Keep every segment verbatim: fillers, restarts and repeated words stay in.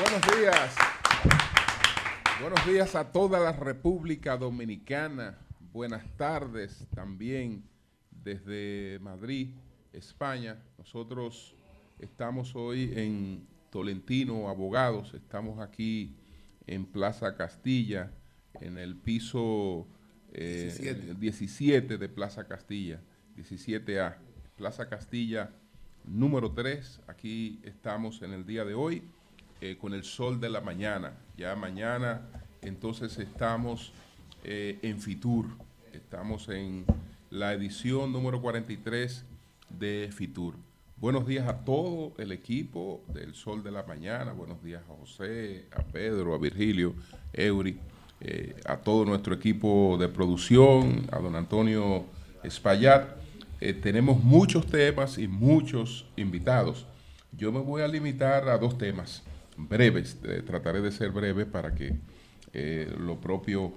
Buenos días. Buenos días a toda la República Dominicana. Buenas tardes también desde Madrid, España. Nosotros estamos hoy en Tolentino Abogados. Estamos aquí en Plaza Castilla, en el piso eh, diecisiete de Plaza Castilla, diecisiete A. Plaza Castilla número tres. Aquí estamos en el día de hoy eh, con el sol de la mañana. Ya mañana entonces estamos eh, en Fitur. Estamos en la edición número cuarenta y tres de Fitur. Buenos días a todo el equipo del Sol de la Mañana, buenos días a José, a Pedro, a Virgilio, Eury, eh, a todo nuestro equipo de producción, a don Antonio Espaillat. Eh, tenemos muchos temas y muchos invitados. Yo me voy a limitar a dos temas breves, eh, trataré de ser breve para que eh, lo propio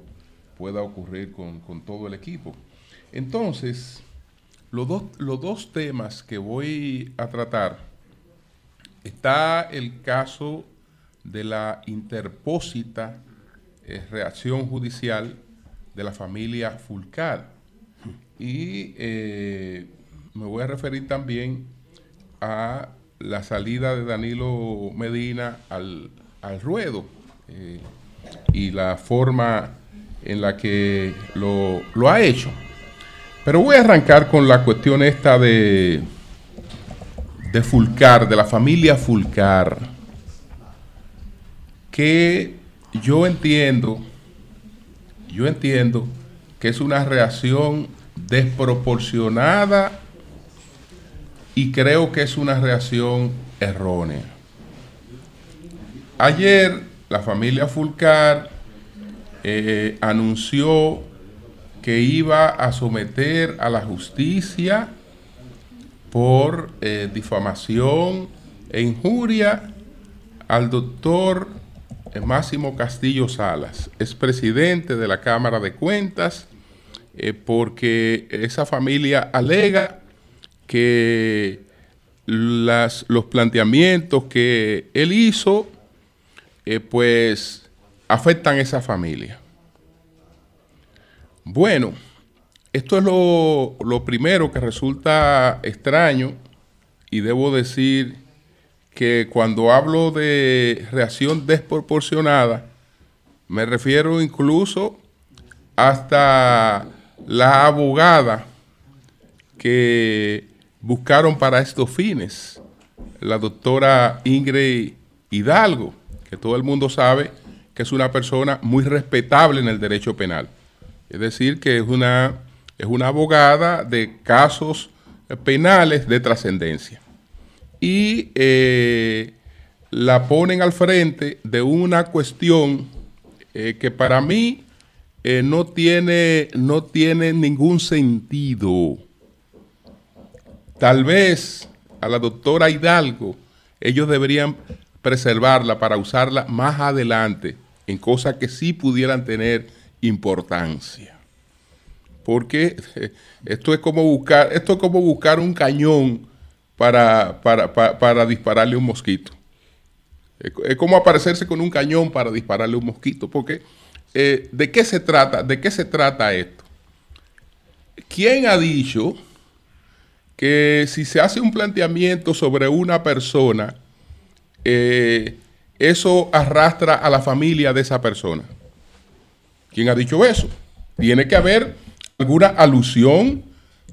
pueda ocurrir con, con todo el equipo. Entonces, Los dos, los dos temas que voy a tratar, está el caso de la interpósita eh, reacción judicial de la familia Fulcar. Y eh, me voy a referir también a la salida de Danilo Medina al, al ruedo eh, y la forma en la que lo, lo ha hecho. Pero voy a arrancar con la cuestión esta de, de Fulcar, de la familia Fulcar, que yo entiendo, yo entiendo que es una reacción desproporcionada y creo que es una reacción errónea. Ayer la familia Fulcar eh, anunció que iba a someter a la justicia por eh, difamación e injuria al doctor Máximo Castillo Salas, expresidente de la Cámara de Cuentas, eh, porque esa familia alega que las, los planteamientos que él hizo eh, pues afectan a esa familia. Bueno, esto es lo, lo primero que resulta extraño, y debo decir que cuando hablo de reacción desproporcionada, me refiero incluso hasta la abogada que buscaron para estos fines, la doctora Ingrid Hidalgo, que todo el mundo sabe que es una persona muy respetable en el derecho penal. Es decir, que es una, es una abogada de casos penales de trascendencia. Y eh, la ponen al frente de una cuestión eh, que para mí eh, no tiene, no tiene ningún sentido. Tal vez a la doctora Hidalgo ellos deberían preservarla para usarla más adelante en cosas que sí pudieran tener importancia, porque esto es como buscar, esto es como buscar un cañón para, para, para, para dispararle un mosquito. Es como aparecerse con un cañón para dispararle un mosquito, porque eh, ¿de qué se trata? ¿De qué se trata esto? ¿Quién ha dicho que si se hace un planteamiento sobre una persona, eh, eso arrastra a la familia de esa persona? ¿Quién ha dicho eso? Tiene que haber alguna alusión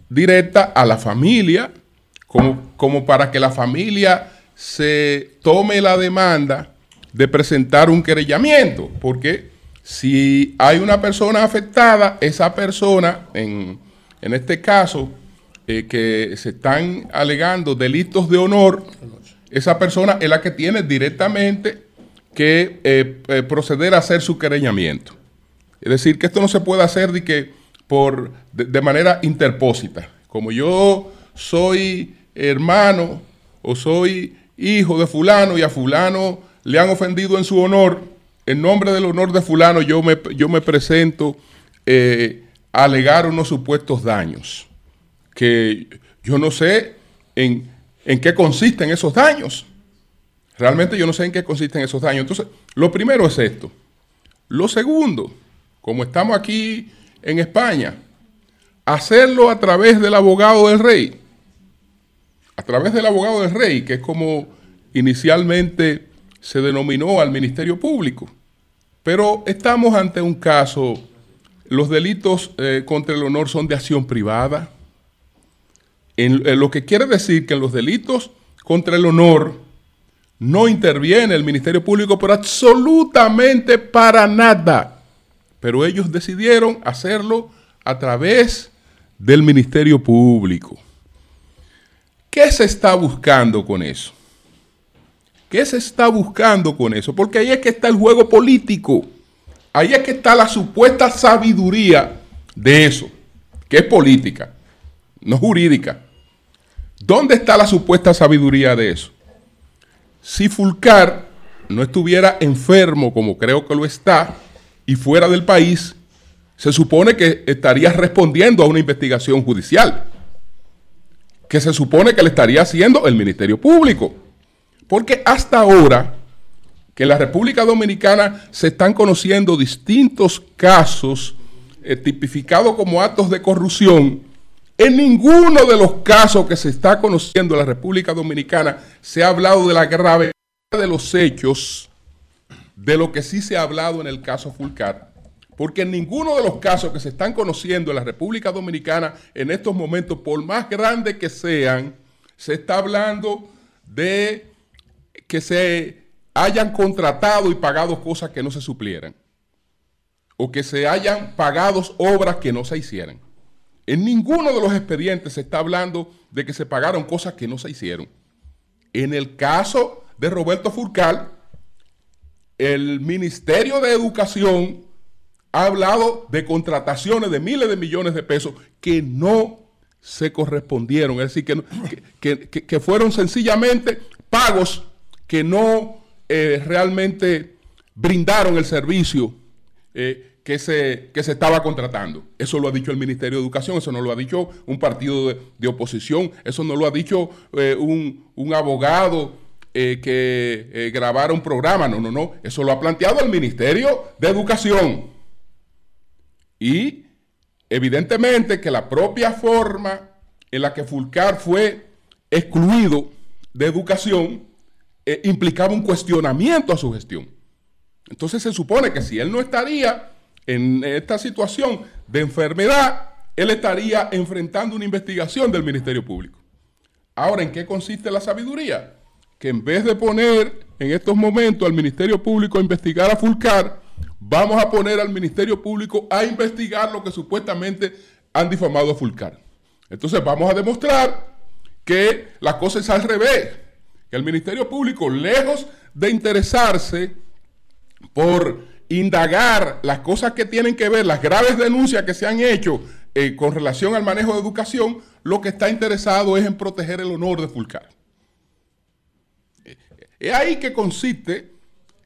directa a la familia, como, como para que la familia se tome la demanda de presentar un querellamiento. Porque si hay una persona afectada, esa persona, en, en este caso, eh, que se están alegando delitos de honor, esa persona es la que tiene directamente que eh, eh, proceder a hacer su querellamiento. Es decir, que esto no se puede hacer de, que por, de, de manera interpósita. Como yo soy hermano o soy hijo de fulano y a fulano le han ofendido en su honor, en nombre del honor de fulano yo me, yo me presento eh, a alegar unos supuestos daños. Que yo no sé en, en qué consisten esos daños. Realmente yo no sé en qué consisten esos daños. Entonces, lo primero es esto. Lo segundo, como estamos aquí en España, hacerlo a través del abogado del rey. A través del abogado del rey, que es como inicialmente se denominó al Ministerio Público. Pero estamos ante un caso, los delitos eh, contra el honor son de acción privada. En, en lo que quiere decir que en los delitos contra el honor no interviene el Ministerio Público, pero absolutamente para nada. Pero ellos decidieron hacerlo a través del Ministerio Público. ¿Qué se está buscando con eso? ¿Qué se está buscando con eso? Porque ahí es que está el juego político. Ahí es que está la supuesta sabiduría de eso, que es política, no jurídica. ¿Dónde está la supuesta sabiduría de eso? Si Fulcar no estuviera enfermo, como creo que lo está, y fuera del país, se supone que estaría respondiendo a una investigación judicial, que se supone que le estaría haciendo el Ministerio Público. Porque hasta ahora, que en la República Dominicana se están conociendo distintos casos eh, tipificados como actos de corrupción, en ninguno de los casos que se está conociendo en la República Dominicana se ha hablado de la gravedad de los hechos, de lo que sí se ha hablado en el caso Fulcar. Porque en ninguno de los casos que se están conociendo en la República Dominicana en estos momentos, por más grandes que sean, se está hablando de que se hayan contratado y pagado cosas que no se suplieran, o que se hayan pagado obras que no se hicieran. En ninguno de los expedientes se está hablando de que se pagaron cosas que no se hicieron. En el caso de Roberto Fulcar, el Ministerio de Educación ha hablado de contrataciones de miles de millones de pesos que no se correspondieron. Es decir, que, no, que, que, que fueron sencillamente pagos que no eh, realmente brindaron el servicio eh, Que se, que se estaba contratando. Eso lo ha dicho el Ministerio de Educación, eso no lo ha dicho un partido de, de oposición, eso no lo ha dicho eh, un, un abogado eh, que eh, grabara un programa, no, no, no, eso lo ha planteado el Ministerio de Educación. Y evidentemente que la propia forma en la que Fulcar fue excluido de educación eh, implicaba un cuestionamiento a su gestión. Entonces se supone que si él no estaría en esta situación de enfermedad, él estaría enfrentando una investigación del Ministerio Público. Ahora, ¿en qué consiste la sabiduría? Que en vez de poner en estos momentos al Ministerio Público a investigar a Fulcar, vamos a poner al Ministerio Público a investigar lo que supuestamente han difamado a Fulcar. Entonces vamos a demostrar que la cosa es al revés, que el Ministerio Público, lejos de interesarse por indagar las cosas que tienen que ver, las graves denuncias que se han hecho eh, con relación al manejo de educación, lo que está interesado es en proteger el honor de Fulcar. Es ahí que consiste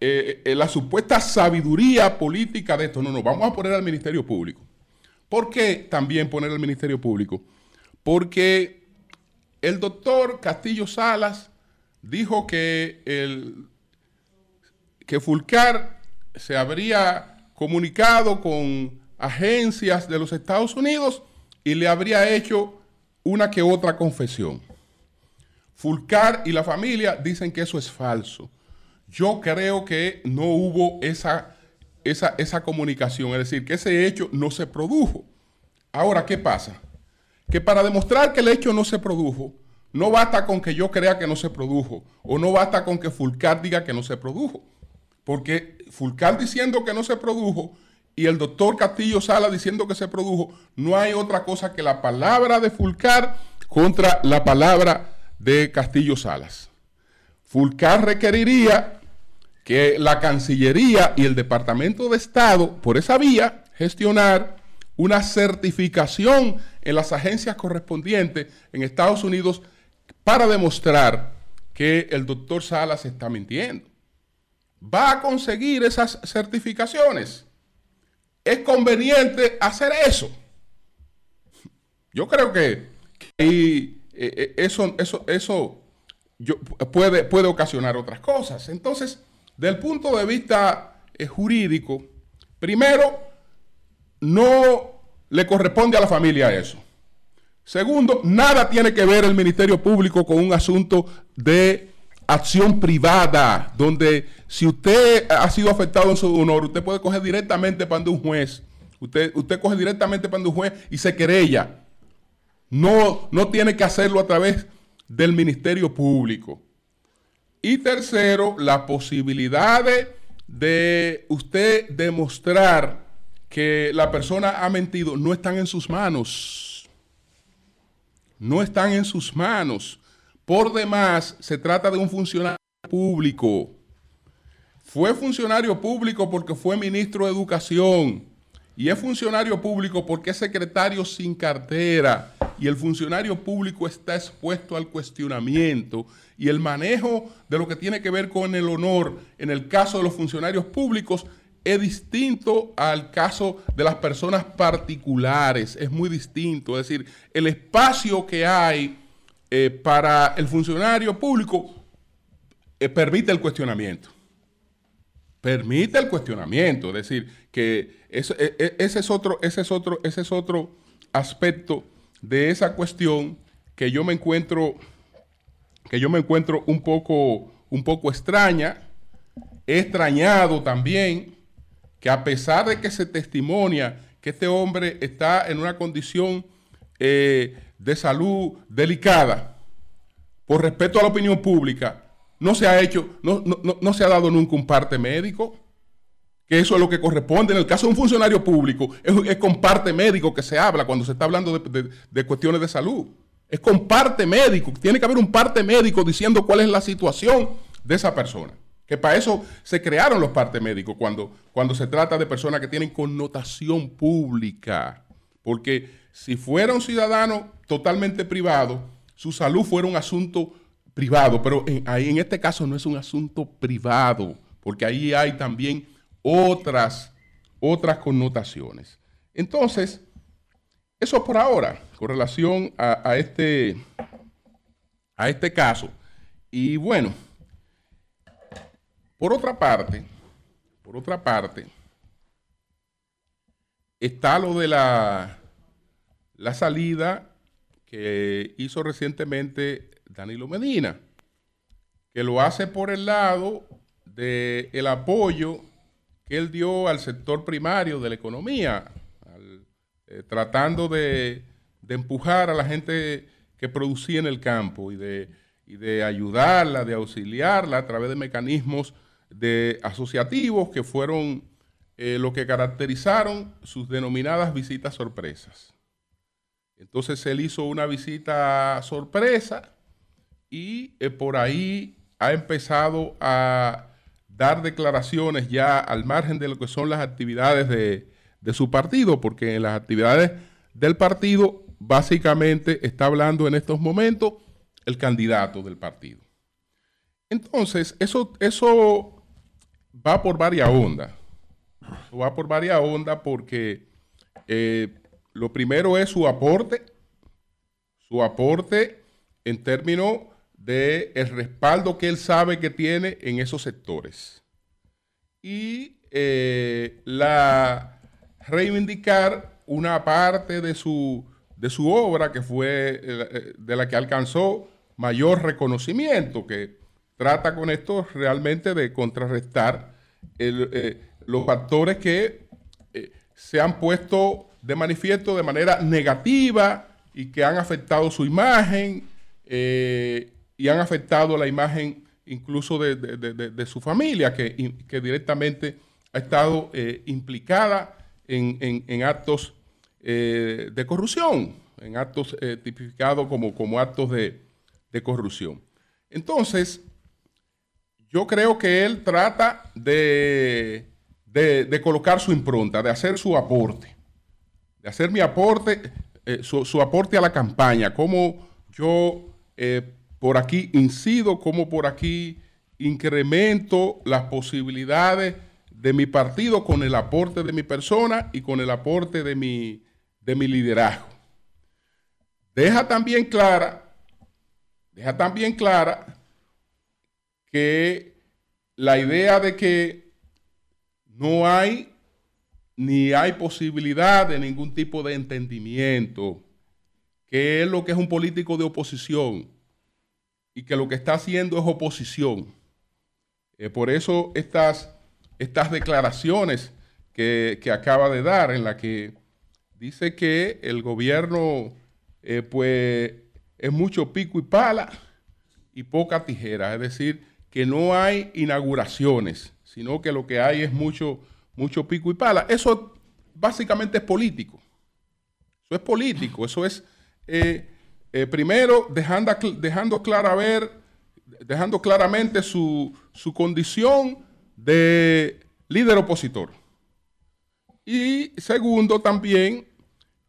eh, en la supuesta sabiduría política de esto. No, no, vamos a poner al Ministerio Público. ¿Por qué también poner al Ministerio Público? Porque el doctor Castillo Salas dijo que el... que Fulcar se habría comunicado con agencias de los Estados Unidos y le habría hecho una que otra confesión. Fulcar y la familia dicen que eso es falso. Yo creo que no hubo esa, esa, esa comunicación, es decir, que ese hecho no se produjo. Ahora, ¿qué pasa? Que para demostrar que el hecho no se produjo, no basta con que yo crea que no se produjo, o no basta con que Fulcar diga que no se produjo. Porque Fulcar diciendo que no se produjo y el doctor Castillo Sala diciendo que se produjo, no hay otra cosa que la palabra de Fulcar contra la palabra de Castillo Salas. Fulcar requeriría que la Cancillería y el Departamento de Estado, por esa vía, gestionar una certificación en las agencias correspondientes en Estados Unidos para demostrar que el doctor Salas está mintiendo. Va a conseguir esas certificaciones. Es conveniente hacer eso. Yo creo que, que eso, eso, eso, yo, puede, puede ocasionar otras cosas. Entonces, del punto de vista eh, jurídico, primero, no le corresponde a la familia eso. Segundo, nada tiene que ver el Ministerio Público con un asunto de acción privada, donde si usted ha sido afectado en su honor, usted puede coger directamente para un juez. Usted, usted coge directamente para un juez y se querella. No, no tiene que hacerlo a través del Ministerio Público. Y tercero, la posibilidad de, de usted demostrar que la persona ha mentido no están en sus manos. No están en sus manos. Por demás, se trata de un funcionario público. Fue funcionario público porque fue ministro de Educación. Y es funcionario público porque es secretario sin cartera. Y el funcionario público está expuesto al cuestionamiento. Y el manejo de lo que tiene que ver con el honor, en el caso de los funcionarios públicos, es distinto al caso de las personas particulares. Es muy distinto. Es decir, el espacio que hay Eh, para el funcionario público eh, permite el cuestionamiento. Permite el cuestionamiento. Es decir, que eso, eh, ese, es otro, ese, es otro, ese es otro aspecto de esa cuestión que yo me encuentro, que yo me encuentro un poco, un poco extraña. He extrañado también que, a pesar de que se testimonia que este hombre está en una condición eh, de salud delicada, por respeto a la opinión pública, no se ha hecho, no, no, no, no se ha dado nunca un parte médico, que eso es lo que corresponde. En el caso de un funcionario público, es, es con parte médico que se habla cuando se está hablando de, de, de cuestiones de salud. Es con parte médico, tiene que haber un parte médico diciendo cuál es la situación de esa persona. Que para eso se crearon los partes médicos, cuando, cuando se trata de personas que tienen connotación pública. Porque si fuera un ciudadano totalmente privado, su salud fuera un asunto privado. Pero en, ahí, en este caso no es un asunto privado, porque ahí hay también otras, otras connotaciones. Entonces, eso por ahora, con relación a, a, este, a este caso. Y bueno, por otra parte, por otra parte, está lo de la, la salida que hizo recientemente Danilo Medina, que lo hace por el lado del apoyo que él dio al sector primario de la economía, al, eh, tratando de, de empujar a la gente que producía en el campo y de, y de ayudarla, de auxiliarla a través de mecanismos de asociativos que fueron Eh, lo que caracterizaron sus denominadas visitas sorpresas. Entonces él hizo una visita sorpresa y eh, por ahí ha empezado a dar declaraciones ya al margen de lo que son las actividades de, de su partido, porque en las actividades del partido básicamente está hablando en estos momentos el candidato del partido. Entonces eso, eso va por varias ondas. Va por varias ondas porque eh, lo primero es su aporte, su aporte en términos del respaldo que él sabe que tiene en esos sectores. Y eh, la reivindicar una parte de su, de su obra que fue eh, de la que alcanzó mayor reconocimiento, que trata con esto realmente de contrarrestar el... Eh, los factores que eh, se han puesto de manifiesto de manera negativa y que han afectado su imagen eh, y han afectado la imagen incluso de, de, de, de su familia, que, que directamente ha estado eh, implicada en, en, en actos eh, de corrupción, en actos eh, tipificados como, como actos de, de corrupción. Entonces, yo creo que él trata de... De, de colocar su impronta, de hacer su aporte, de hacer mi aporte, eh, su, su aporte a la campaña, cómo yo eh, por aquí incido, cómo por aquí incremento las posibilidades de mi partido con el aporte de mi persona y con el aporte de mi, de mi liderazgo. Deja también clara, deja también clara que la idea de que no hay ni hay posibilidad de ningún tipo de entendimiento, que es lo que es un político de oposición y que lo que está haciendo es oposición. Eh, por eso estas, estas declaraciones que, que acaba de dar, en la que dice que el gobierno eh, pues, es mucho pico y pala y poca tijera, es decir, que no hay inauguraciones, sino que lo que hay es mucho... mucho pico y pala. Eso básicamente es político. Eso es político. Eso es, eh, eh, primero, dejando, dejando, clara ver, dejando claramente su, su condición de líder opositor. Y segundo, también,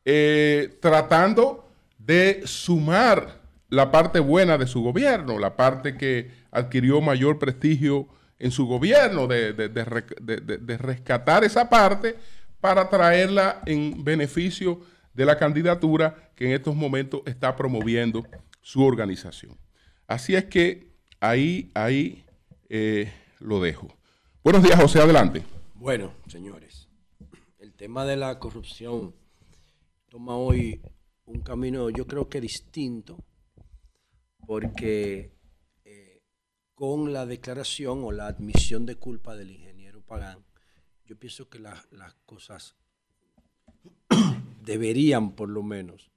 eh, tratando de sumar la parte buena de su gobierno, la parte que adquirió mayor prestigio en su gobierno, de, de, de, de, de rescatar esa parte para traerla en beneficio de la candidatura que en estos momentos está promoviendo su organización. Así es que ahí, ahí eh, lo dejo. Buenos días, José, adelante. Bueno, señores, el tema de la corrupción toma hoy un camino, yo creo que distinto, porque con la declaración o la admisión de culpa del ingeniero Pagán, yo pienso que la, las cosas deberían, por lo menos,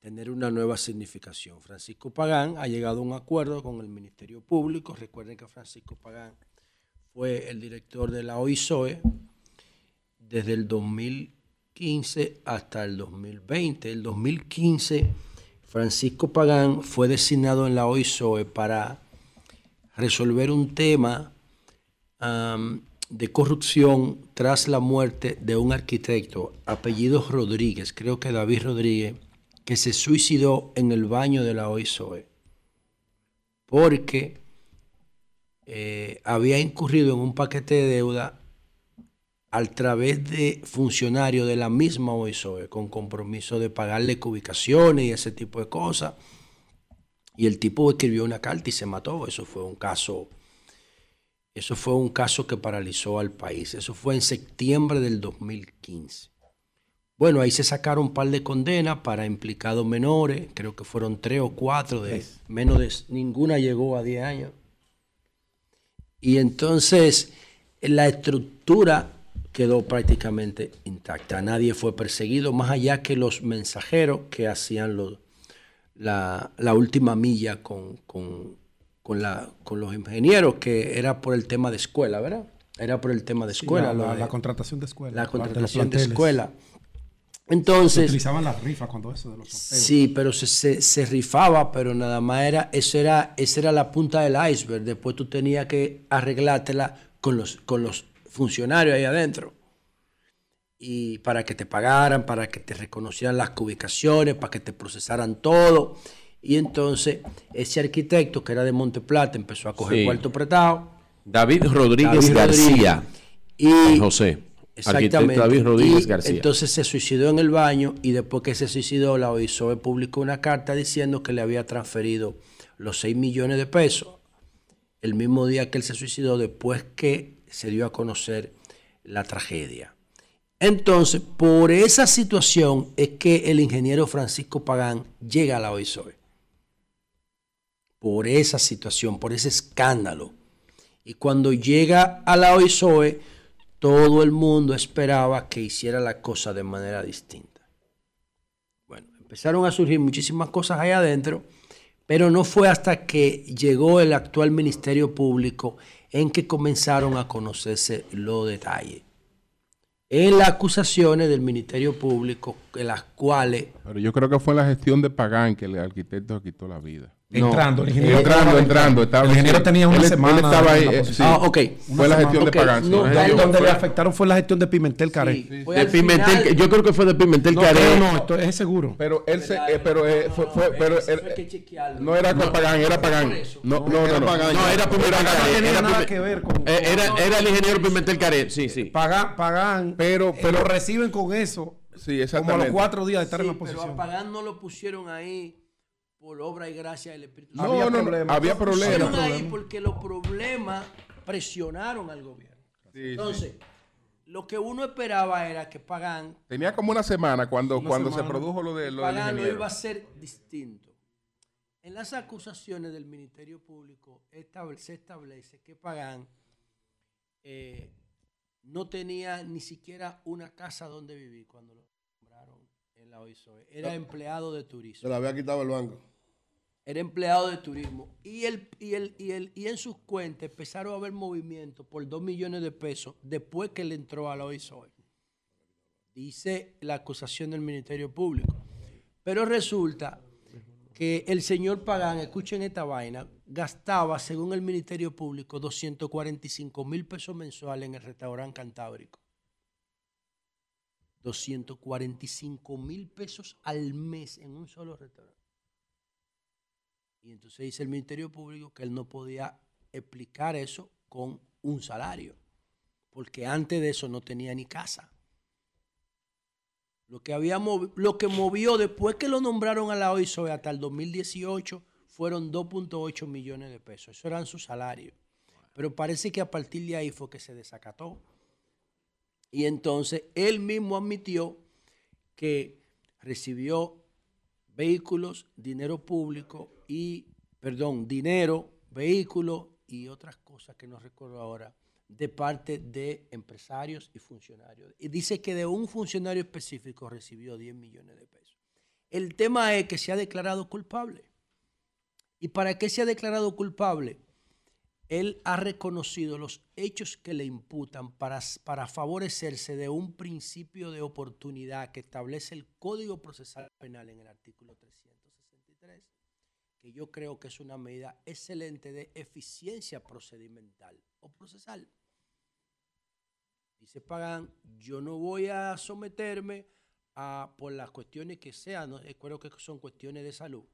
tener una nueva significación. Francisco Pagán ha llegado a un acuerdo con el Ministerio Público. Recuerden que Francisco Pagán fue el director de la O I S O E desde el dos mil quince hasta el dos mil veinte. El dos mil quince, Francisco Pagán fue designado en la O I S O E para resolver un tema um, de corrupción tras la muerte de un arquitecto, apellido Rodríguez, creo que David Rodríguez, que se suicidó en el baño de la O I S O E porque eh, había incurrido en un paquete de deuda a través de funcionarios de la misma O I S O E con compromiso de pagarle ubicaciones y ese tipo de cosas. Y el tipo escribió una carta y se mató. Eso fue un caso, eso fue un caso que paralizó al país. Eso fue en septiembre del dos mil quince. Bueno, ahí se sacaron un par de condenas para implicados menores. Creo que fueron tres o cuatro, de menos de ninguna llegó a diez años. Y entonces la estructura quedó prácticamente intacta. Nadie fue perseguido, más allá que los mensajeros que hacían los... La, la última milla con, con, con, la, con los ingenieros, que era por el tema de escuela, ¿verdad? Era por el tema de escuela. Sí, la, la, de, la contratación de escuela. La contratación de, de escuela. Entonces... Se utilizaban las rifas cuando eso de los sorteos. Sí, pero se, se, se rifaba, pero nada más era... Esa era, esa era la punta del iceberg. Después tú tenías que arreglártela con los, con los funcionarios ahí adentro. Y para que te pagaran, para que te reconocieran las ubicaciones, para que te procesaran todo. Y entonces ese arquitecto, que era de Monteplata, empezó a coger sí. cuarto prestado. David Rodríguez David García. Y José. Exactamente. David Rodríguez y García. Entonces se suicidó en el baño, y después que se suicidó, la O I S O E publicó una carta diciendo que le había transferido los seis millones de pesos el mismo día que él se suicidó, después que se dio a conocer la tragedia. Entonces, por esa situación es que el ingeniero Francisco Pagán llega a la O I S O E. Por esa situación, por ese escándalo. Y cuando llega a la O I S O E, todo el mundo esperaba que hiciera la cosa de manera distinta. Bueno, empezaron a surgir muchísimas cosas ahí adentro, pero no fue hasta que llegó el actual Ministerio Público en que comenzaron a conocerse los detalles. En las acusaciones del Ministerio Público, en las cuales... Pero yo creo que fue la gestión de Pagán que el arquitecto quitó la vida. No, entrando, el ingeniero. Entrando, entrando. Estaba, el ingeniero tenía una él, semana. Él estaba ahí. Eh, sí. Ah, ok. Fue una la semana. Gestión okay. de Pagán. No, sí. no, donde fue... le afectaron fue la gestión de Pimentel Caré. Sí, sí, sí. De Pimentel, final... Yo creo que fue de Pimentel no, Caré. No, no, esto es seguro. Pero él se... Eh, pero eh, fue... fue, no, no, pero él, fue que no era con no, Pagán, era Pagán. No, no, no. No, era Pimentel Caré. No tenía nada que ver con... Era el ingeniero Pimentel Caré, sí, sí. Pagán, pero lo reciben con eso. Sí, exactamente. Como a los cuatro días de estar en la oposición. Pero a Pagán no lo pusieron ahí por obra y gracia del Espíritu Santo. No, no, no, había problemas. Ahí porque los problemas presionaron al gobierno. Sí, Entonces, sí. lo que uno esperaba era que Pagán... Tenía como una semana cuando, una cuando semana, se produjo lo de lo Pagán lo iba a ser distinto. En las acusaciones del Ministerio Público estable, se establece que Pagán eh, no tenía ni siquiera una casa donde vivir cuando lo nombraron en la O I S O E. Era empleado de turismo. Se la había quitado el banco. Era empleado de turismo. Y, el, y, el, y, el, y en sus cuentas empezaron a haber movimientos por dos millones de pesos después que le entró a la O I S O E. Dice la acusación del Ministerio Público. Pero resulta que el señor Pagán, escuchen esta vaina, gastaba, según el Ministerio Público, doscientos cuarenta y cinco mil pesos mensuales en el restaurante Cantábrico. doscientos cuarenta y cinco mil pesos al mes en un solo restaurante. Y entonces dice el Ministerio Público que él no podía explicar eso con un salario, porque antes de eso no tenía ni casa. Lo que, había lo que movió después que lo nombraron a la O I S O E hasta el dos mil dieciocho fueron dos punto ocho millones de pesos. Eso eran sus salarios. Pero parece que a partir de ahí fue que se desacató. Y entonces él mismo admitió que recibió vehículos, dinero público y, perdón, dinero, vehículos y otras cosas que no recuerdo ahora, de parte de empresarios y funcionarios. Y dice que de un funcionario específico recibió diez millones de pesos. El tema es que se ha declarado culpable. ¿Y para qué se ha declarado culpable? Él ha reconocido los hechos que le imputan para, para favorecerse de un principio de oportunidad que establece el Código Procesal Penal en el artículo trescientos sesenta y tres, que yo creo que es una medida excelente de eficiencia procedimental o procesal. Dice Pagán, yo no voy a someterme a, por las cuestiones que sean, ¿no? Creo que son cuestiones de salud,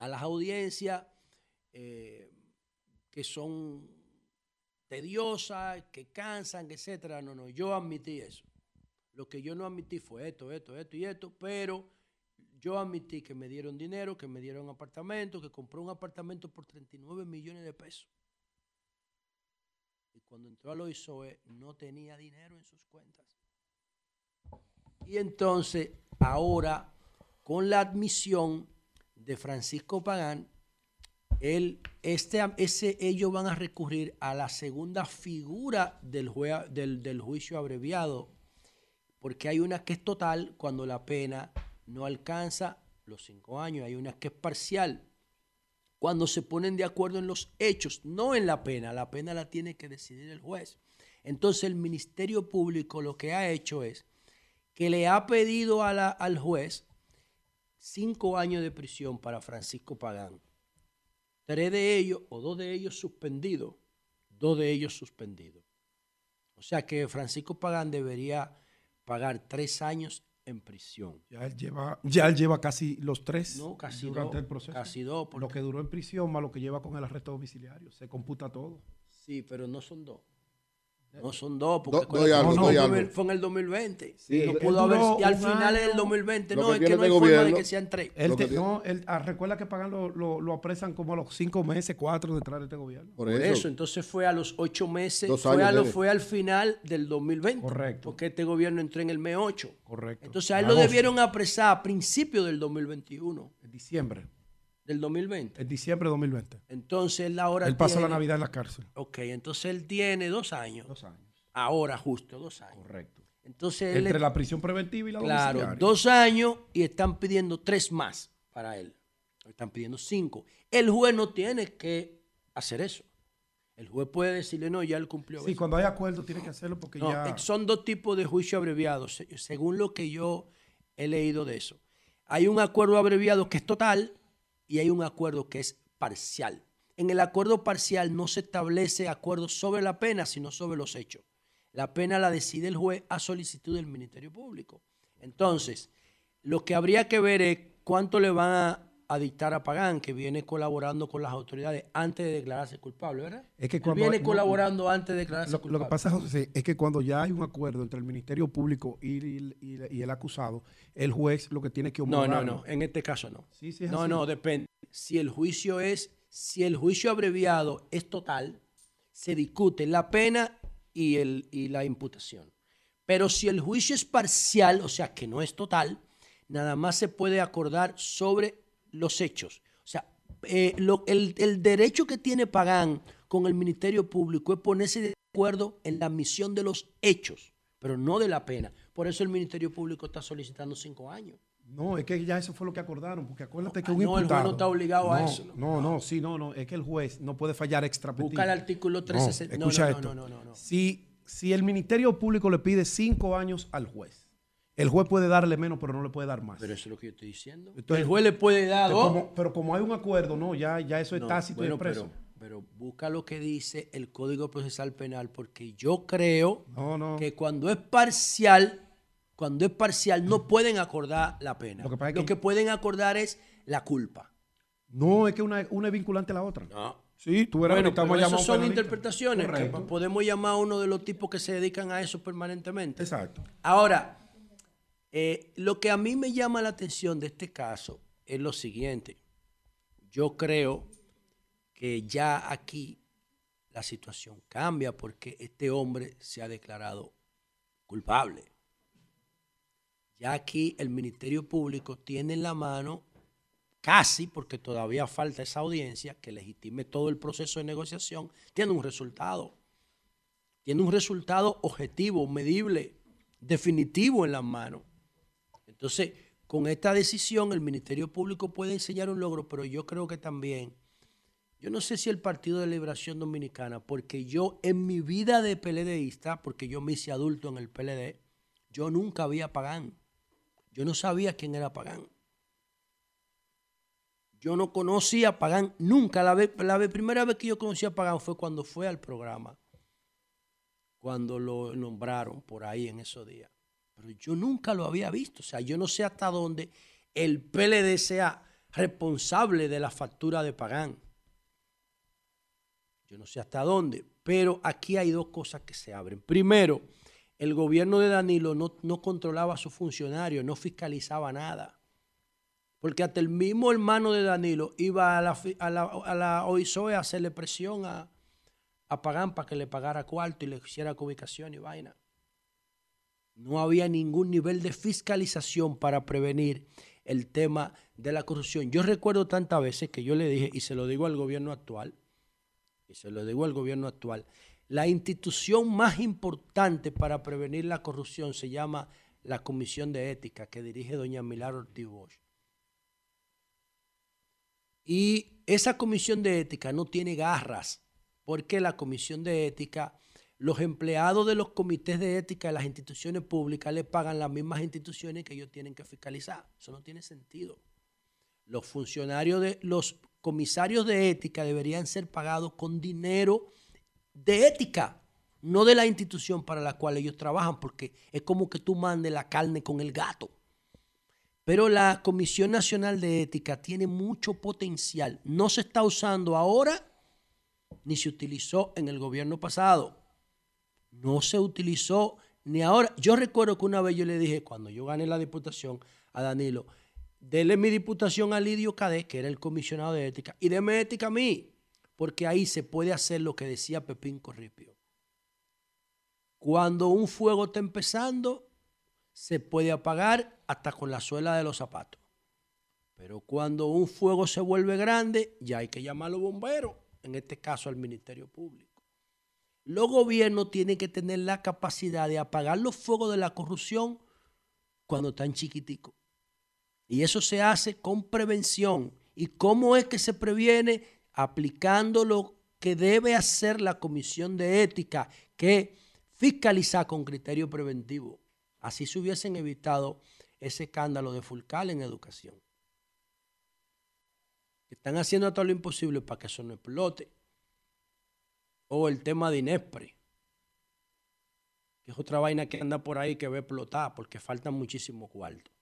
a las audiencias, eh, que son tediosas, que cansan, etcétera. No, no, yo admití eso. Lo que yo no admití fue esto, esto, esto y esto, pero yo admití que me dieron dinero, que me dieron apartamento, que compré un apartamento por treinta y nueve millones de pesos. Y cuando entró al O I S O E no tenía dinero en sus cuentas. Y entonces, ahora, con la admisión de Francisco Pagán, El, este, ese, ellos van a recurrir a la segunda figura del, jue, del, del juicio abreviado, porque hay una que es total cuando la pena no alcanza los cinco años, hay una que es parcial, cuando se ponen de acuerdo en los hechos, no en la pena, la pena la tiene que decidir el juez. Entonces el Ministerio Público lo que ha hecho es que le ha pedido a la, al juez cinco años de prisión para Francisco Pagán. Tres de ellos o dos de ellos suspendidos, dos de ellos suspendidos. O sea que Francisco Pagán debería pagar tres años en prisión. Ya él lleva, ya él lleva casi los tres no, casi durante dos, el proceso. Casi dos. Porque... Lo que duró en prisión más lo que lleva con el arresto domiciliario. Se computa todo. Sí, pero no son dos. No son dos, porque do, doy algo, no, doy algo. Fue en el dos mil veinte. Sí, no pudo haber, y al final es el dos mil veinte. No, es que no hay forma de que sean tres. Él te, no, él, ah, recuerda que Pagán lo, lo, lo apresan como a los cinco meses, cuatro detrás de este gobierno. Por eso, Por eso entonces fue a los ocho meses, fue, a lo, fue al final del dos mil veinte. Correcto. Porque este gobierno entró en el mes ocho. Correcto. Entonces a él lo debieron apresar a principios del dos mil veintiuno. En diciembre. Del dos mil veinte. En diciembre de dos mil veinte. Entonces él ahora Él pasó tiene... la Navidad en la cárcel. Ok, entonces él tiene dos años. Dos años. Ahora justo, dos años. Correcto. Entonces él... Entre la prisión preventiva y la claro, domiciliaria. Claro, dos años y están pidiendo tres más para él. Están pidiendo cinco. El juez no tiene que hacer eso. El juez puede decirle, no, ya él cumplió. Sí, eso. Cuando hay acuerdo tiene que hacerlo porque no, ya... Son dos tipos de juicio abreviados, según lo que yo he leído de eso. Hay un acuerdo abreviado que es total... Y hay un acuerdo que es parcial. En el acuerdo parcial no se establece acuerdo sobre la pena, sino sobre los hechos. La pena la decide el juez a solicitud del Ministerio Público. Entonces, lo que habría que ver es cuánto le van a, a dictar a Pagán, que viene colaborando con las autoridades antes de declararse culpable, ¿verdad? Es que cuando viene hay, colaborando no, antes de declararse lo, culpable. Lo que pasa, José, es que cuando ya hay un acuerdo entre el Ministerio Público y, y, y, y el acusado, el juez lo que tiene que homologar. No, no, no, en este caso no. Sí, sí, es no, así. no, depende. Si el juicio es, si el juicio abreviado es total, se discute la pena y, el, y la imputación. Pero si el juicio es parcial, o sea, que no es total, nada más se puede acordar sobre los hechos. O sea, eh, lo, el, el derecho que tiene Pagán con el Ministerio Público es ponerse de acuerdo en la admisión de los hechos, pero no de la pena. Por eso el Ministerio Público está solicitando cinco años. No, es que ya eso fue lo que acordaron, porque acuérdate no, que un imputado... No, el juez no está obligado no, a eso. No no, no, no, sí, no, no, es que el juez no puede fallar extrapetitivo. Busca el artículo trescientos sesenta. No, escucha no, no, esto. No, no, no, no. Si, si el Ministerio Público le pide cinco años al juez, el juez puede darle menos, pero no le puede dar más. Pero eso es lo que yo estoy diciendo. Entonces, el juez le puede dar dos. Como, pero como hay un acuerdo, no, ya, ya eso es no, tácito bueno, y expreso. Pero, pero busca lo que dice el Código Procesal Penal, porque yo creo no, no. que cuando es parcial... Cuando es parcial no pueden acordar la pena. Lo que, es que, lo que pueden acordar es la culpa. No, es que una, una es vinculante a la otra. No. Sí, tú verás. Bueno, pero eso son interpretaciones. Que podemos llamar a uno de los tipos que se dedican a eso permanentemente. Exacto. Ahora, eh, lo que a mí me llama la atención de este caso es lo siguiente. Yo creo que ya aquí la situación cambia porque este hombre se ha declarado culpable. Ya aquí el Ministerio Público tiene en la mano, casi, porque todavía falta esa audiencia que legitime todo el proceso de negociación, tiene un resultado. Tiene un resultado objetivo, medible, definitivo en las manos. Entonces, con esta decisión el Ministerio Público puede enseñar un logro, pero yo creo que también, yo no sé si el Partido de Liberación Dominicana, porque yo en mi vida de PLDista, porque yo me hice adulto en el P L D, yo nunca vi a Pagán. Yo no sabía quién era Pagán. Yo no conocía a Pagán nunca. La, ve, la ve, primera vez que yo conocí a Pagán fue cuando fue al programa, cuando lo nombraron por ahí en esos días. Pero yo nunca lo había visto. O sea, yo no sé hasta dónde el P L D sea responsable de la factura de Pagán. Yo no sé hasta dónde. Pero aquí hay dos cosas que se abren. Primero, el gobierno de Danilo no, no controlaba a sus funcionarios, no fiscalizaba nada. Porque hasta el mismo hermano de Danilo iba a la, a la, a la OISOE a hacerle presión a, a Pagán para que le pagara cuarto y le hiciera ubicación y vaina. No había ningún nivel de fiscalización para prevenir el tema de la corrupción. Yo recuerdo tantas veces que yo le dije, y se lo digo al gobierno actual, y se lo digo al gobierno actual, la institución más importante para prevenir la corrupción se llama la Comisión de Ética que dirige doña Milagros Ortiz Bosch. Y esa Comisión de Ética no tiene garras porque la Comisión de Ética, los empleados de los comités de ética de las instituciones públicas le pagan las mismas instituciones que ellos tienen que fiscalizar. Eso no tiene sentido. Los funcionarios, de, los comisarios de ética deberían ser pagados con dinero de ética, no de la institución para la cual ellos trabajan, porque es como que tú mandes la carne con el gato. Pero la Comisión Nacional de Ética tiene mucho potencial. No se está usando ahora, ni se utilizó en el gobierno pasado. No se utilizó ni ahora. Yo recuerdo que una vez yo le dije, cuando yo gané la diputación a Danilo, dele mi diputación a Lidio Cadé, que era el comisionado de ética, y deme ética a mí. Porque ahí se puede hacer lo que decía Pepín Corripio. Cuando un fuego está empezando, se puede apagar hasta con la suela de los zapatos. Pero cuando un fuego se vuelve grande, ya hay que llamar a los bomberos, en este caso al Ministerio Público. Los gobiernos tienen que tener la capacidad de apagar los fuegos de la corrupción cuando están chiquiticos. Y eso se hace con prevención. ¿Y cómo es que se previene? Aplicando lo que debe hacer la Comisión de Ética, que fiscaliza con criterio preventivo. Así se hubiesen evitado ese escándalo de Fulcar en educación. Están haciendo todo lo imposible para que eso no explote. O el tema de Inespre, que es otra vaina que anda por ahí que va a explotar porque faltan muchísimos cuartos.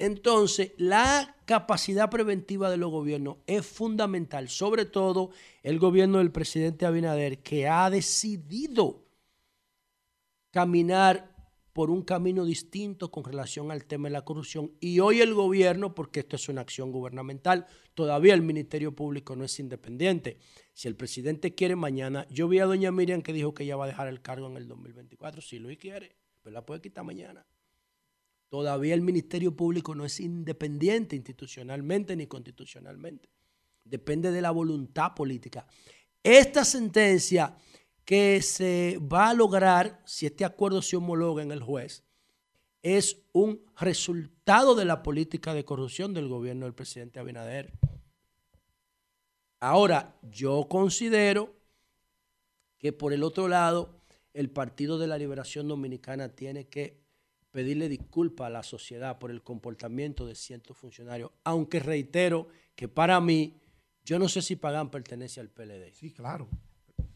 Entonces, la capacidad preventiva de los gobiernos es fundamental, sobre todo el gobierno del presidente Abinader, que ha decidido caminar por un camino distinto con relación al tema de la corrupción. Y hoy el gobierno, porque esto es una acción gubernamental, todavía el Ministerio Público no es independiente. Si el presidente quiere mañana, yo vi a doña Miriam que dijo que ella va a dejar el cargo en el dos mil veinticuatro, si Luis quiere, pero la puede quitar mañana. Todavía el Ministerio Público no es independiente institucionalmente ni constitucionalmente. Depende de la voluntad política. Esta sentencia que se va a lograr, si este acuerdo se homologa en el juez, es un resultado de la política de corrupción del gobierno del presidente Abinader. Ahora, yo considero que por el otro lado, el Partido de la Liberación Dominicana tiene que pedirle disculpas a la sociedad por el comportamiento de ciertos funcionarios, aunque reitero que para mí, yo no sé si Pagán pertenece al P L D. Sí, claro,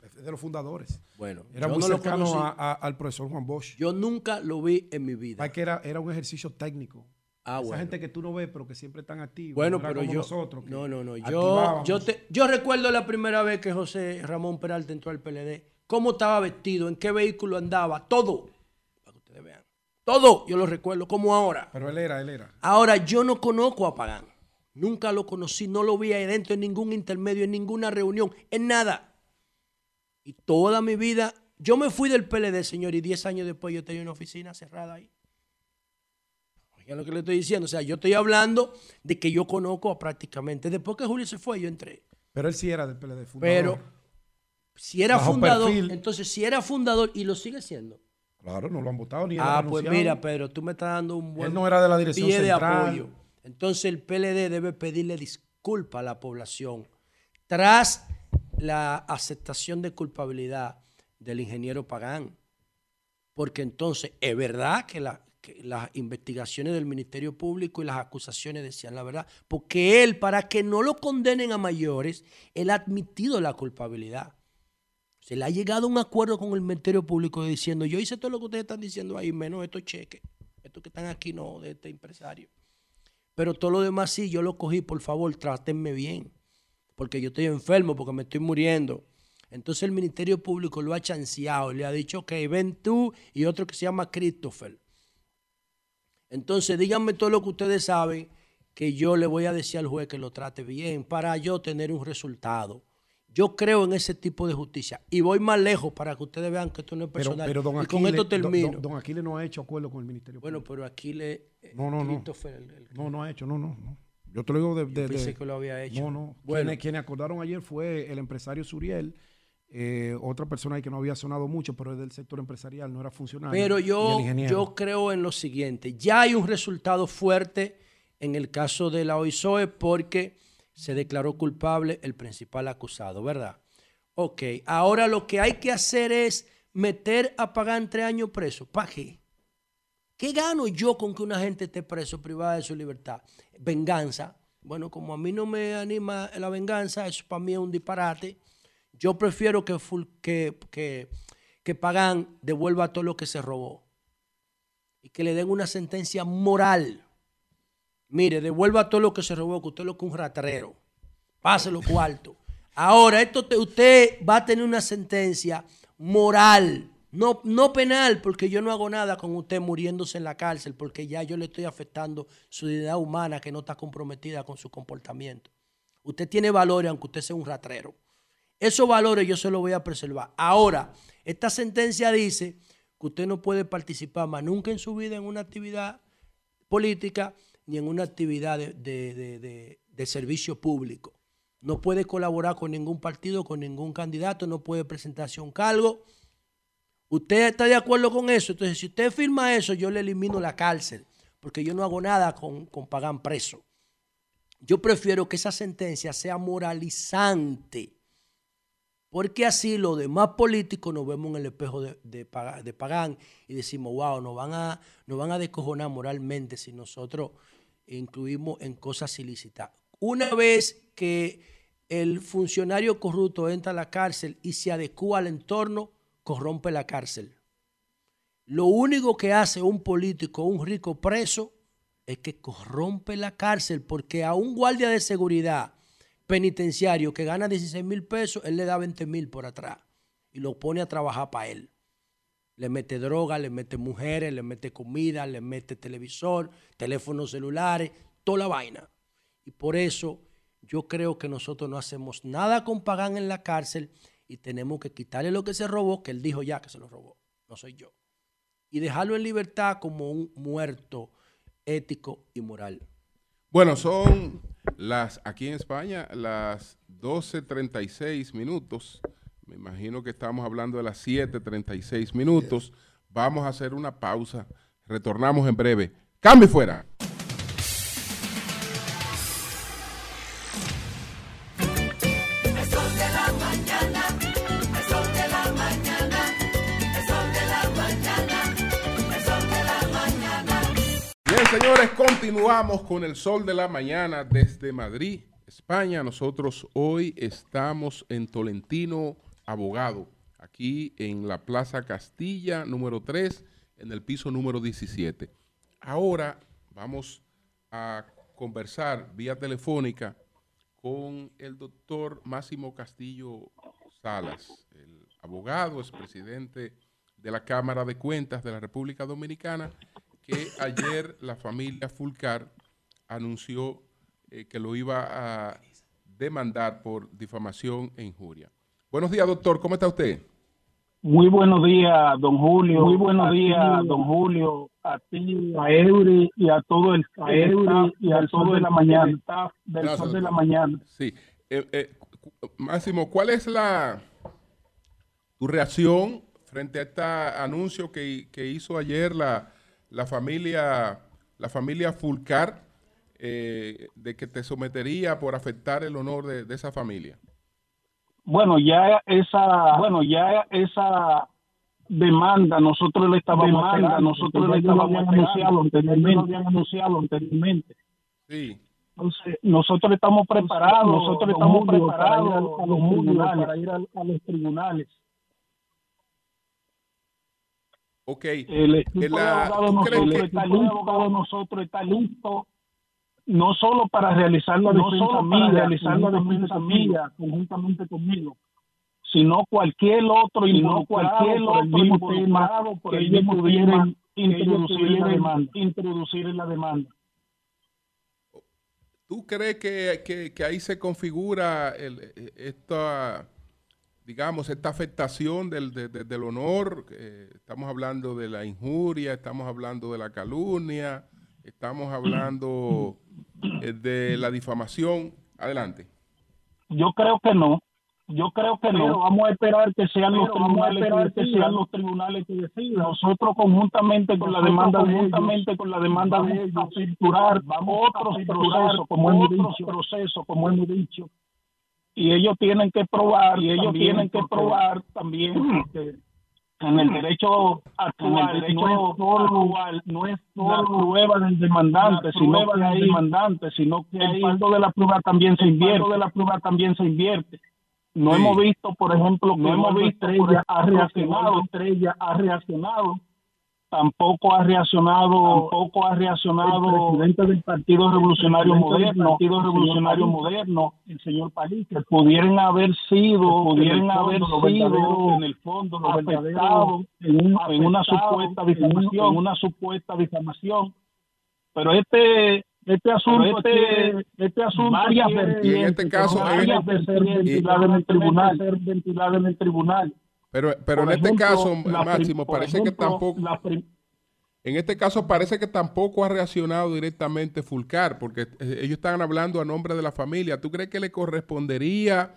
es de los fundadores. Bueno, era muy no cercano a, a, al profesor Juan Bosch. Yo nunca lo vi en mi vida. Que era, era un ejercicio técnico. Ah, Esa bueno. gente que tú no ves, pero que siempre están activos. Bueno, no pero yo, nosotros, no, no, no, yo, yo, te, yo recuerdo la primera vez que José Ramón Peralta entró al P L D, cómo estaba vestido, en qué vehículo andaba, todo. Todo, yo lo recuerdo, como ahora. Pero él era, él era. Ahora, yo no conozco a Pagán. Nunca lo conocí, no lo vi ahí dentro, en ningún intermedio, en ninguna reunión, en nada. Y toda mi vida, yo me fui del P L D, señor, y diez años después yo tenía una oficina cerrada ahí. Oigan lo que le estoy diciendo. O sea, yo estoy hablando de que yo conozco a prácticamente. Después que Julio se fue, yo entré. Pero él sí era del P L D, fundador. Pero si era Bajo fundador, perfil. entonces si era fundador y lo sigue siendo. Claro, no lo han votado ni Ah, pues mira, Pedro, tú me estás dando un buen Él no era de la dirección pie central. de apoyo. Entonces el P L D debe pedirle disculpas a la población tras la aceptación de culpabilidad del ingeniero Pagán. Porque entonces es verdad que, la, que las investigaciones del Ministerio Público y las acusaciones decían la verdad. Porque él, para que no lo condenen a mayores, él ha admitido la culpabilidad. Se le ha llegado un acuerdo con el Ministerio Público diciendo, yo hice todo lo que ustedes están diciendo ahí, menos estos cheques, estos que están aquí no, de este empresario. Pero todo lo demás sí, yo lo cogí, por favor, trátenme bien, porque yo estoy enfermo, porque me estoy muriendo. Entonces el Ministerio Público lo ha chanceado, le ha dicho, ok, ven tú y otro que se llama Christopher. Entonces díganme todo lo que ustedes saben, que yo le voy a decir al juez que lo trate bien para yo tener un resultado. Yo creo en ese tipo de justicia. Y voy más lejos para que ustedes vean que esto no es personal. Pero, pero don Aquiles, y con esto termino. Don, don, don Aquiles no ha hecho acuerdo con el Ministerio Público. Bueno, pero Aquiles... No, no, no. El, el, no, no ha hecho, no, no. no. Yo te lo digo de... de, de pensé que lo había hecho. No, no. Bueno. Quienes, quienes acordaron ayer fue el empresario Suriel, eh, otra persona que no había sonado mucho, pero es del sector empresarial, no era funcionario. Pero yo, yo creo en lo siguiente. Ya hay un resultado fuerte en el caso de la O I S O E porque... se declaró culpable el principal acusado, ¿verdad? Ok, ahora lo que hay que hacer es meter a Pagán tres años preso. ¿Para qué? ¿Qué gano yo con que una gente esté preso, privada de su libertad? Venganza. Bueno, como a mí no me anima la venganza, eso para mí es un disparate. Yo prefiero que, que, que, que Pagán devuelva todo lo que se robó y que le den una sentencia moral. Mire, devuelva todo lo que se robó, que usted lo que un ratrero. Páselo cuarto. Ahora, esto te, usted va a tener una sentencia moral, no, no penal, porque yo no hago nada con usted muriéndose en la cárcel, porque ya yo le estoy afectando su dignidad humana que no está comprometida con su comportamiento. Usted tiene valores, aunque usted sea un ratrero. Esos valores yo se los voy a preservar. Ahora, esta sentencia dice que usted no puede participar más nunca en su vida en una actividad política, ni en una actividad de, de, de, de, de servicio público. No puede colaborar con ningún partido, con ningún candidato, no puede presentarse a un cargo. ¿Usted está de acuerdo con eso? Entonces, si usted firma eso, yo le elimino la cárcel, porque yo no hago nada con, con Pagán preso. Yo prefiero que esa sentencia sea moralizante, porque así los demás políticos nos vemos en el espejo de, de, de Pagán y decimos, wow, nos van, a, nos van a descojonar moralmente si nosotros incluimos en cosas ilícitas. Una vez que el funcionario corrupto entra a la cárcel y se adecúa al entorno, corrompe la cárcel. Lo único que hace un político, un rico preso, es que corrompe la cárcel, porque a un guardia de seguridad penitenciario que gana dieciséis mil pesos, él le da veinte mil por atrás y lo pone a trabajar para él. Le mete droga, le mete mujeres, le mete comida, le mete televisor, teléfonos celulares, toda la vaina. Y por eso yo creo que nosotros no hacemos nada con Pagán en la cárcel y tenemos que quitarle lo que se robó, que él dijo ya que se lo robó, no soy yo, y dejarlo en libertad como un muerto ético y moral. Bueno, son las, aquí en España, las doce treinta y seis minutos. Me imagino que estamos hablando de las siete treinta y seis minutos. Vamos a hacer una pausa. Retornamos en breve. ¡Cambio y fuera! Señores, continuamos con el Sol de la Mañana desde Madrid, España. Nosotros hoy estamos en Tolentino Abogado, aquí en la Plaza Castilla, número tres, en el piso número diecisiete. Ahora vamos a conversar vía telefónica con el doctor Máximo Castillo Salas, el abogado, es presidente de la Cámara de Cuentas de la República Dominicana, que ayer la familia Fulcar anunció eh, que lo iba a demandar por difamación e injuria. Buenos días, doctor. ¿Cómo está usted? Muy buenos días, don Julio. Muy buenos días, ti, don Julio. A ti, a Eury y a todo el a Eury y al Sol de la Mañana. Staff del Gracias, Sol de la Mañana. Sí. Eh, eh, Máximo, ¿cuál es la tu reacción frente a este anuncio que, que hizo ayer la La familia, la familia Fulcar, eh, de que te sometería por afectar el honor de, de esa familia? Bueno, ya esa, bueno, ya esa demanda nosotros le estábamos demanda, nosotros le estábamos anunciado anteriormente, anunciado anteriormente. Sí. Entonces, nosotros estamos preparados, nosotros estamos preparados para ir a, a los tribunales, para ir a, a los tribunales. Ok, el equipo de abogados nosotros está listo no solo para realizar la no defensa mía, realizar la defensa mía conjuntamente conmigo, sino cualquier otro y no cualquier otro tema que ellos pudieran introducir en la demanda. Introducir en la demanda. ¿Tú crees que, que, que ahí se configura el, esta... digamos, esta afectación del, de, de, del honor? Eh, estamos hablando de la injuria, estamos hablando de la calumnia, estamos hablando eh, de la difamación. Adelante. Yo creo que no, yo creo que pero no. Vamos a esperar que sean los tribunales, vamos a esperar que sean los tribunales que decidan. Nosotros conjuntamente con Nosotros la demanda, conjuntamente ellos, con la demanda de ellos, circular, vamos a otros procesos, como hemos dicho, procesos, como hemos dicho. Y ellos tienen que probar, y ellos también, tienen que probar también que en el derecho actual, el derecho no es solo, no es solo la prueba del demandante, sino que hay, demandante, sino que el saldo de la prueba también se invierte, de la prueba también se invierte. No sí. hemos visto, por ejemplo, que no hemos visto Estrella ha reaccionado, Estrella ha reaccionado. Tampoco ha reaccionado, tampoco ha reaccionado el presidente del Partido Revolucionario Moderno, Partido Revolucionario Moderno, el señor París, que pudieran haber sido, pudieran haber sido en el fondo afectados en una supuesta difamación, en una supuesta difamación. Pero este Este asunto, este, este asunto varias vertientes, y en este caso varias de ser ventilada en el tribunal, ser ventilada en el tribunal. Pero, pero en este caso, Máximo, parece que tampoco, en este caso parece que tampoco ha reaccionado directamente Fulcar, porque ellos estaban hablando a nombre de la familia. ¿Tú crees que le correspondería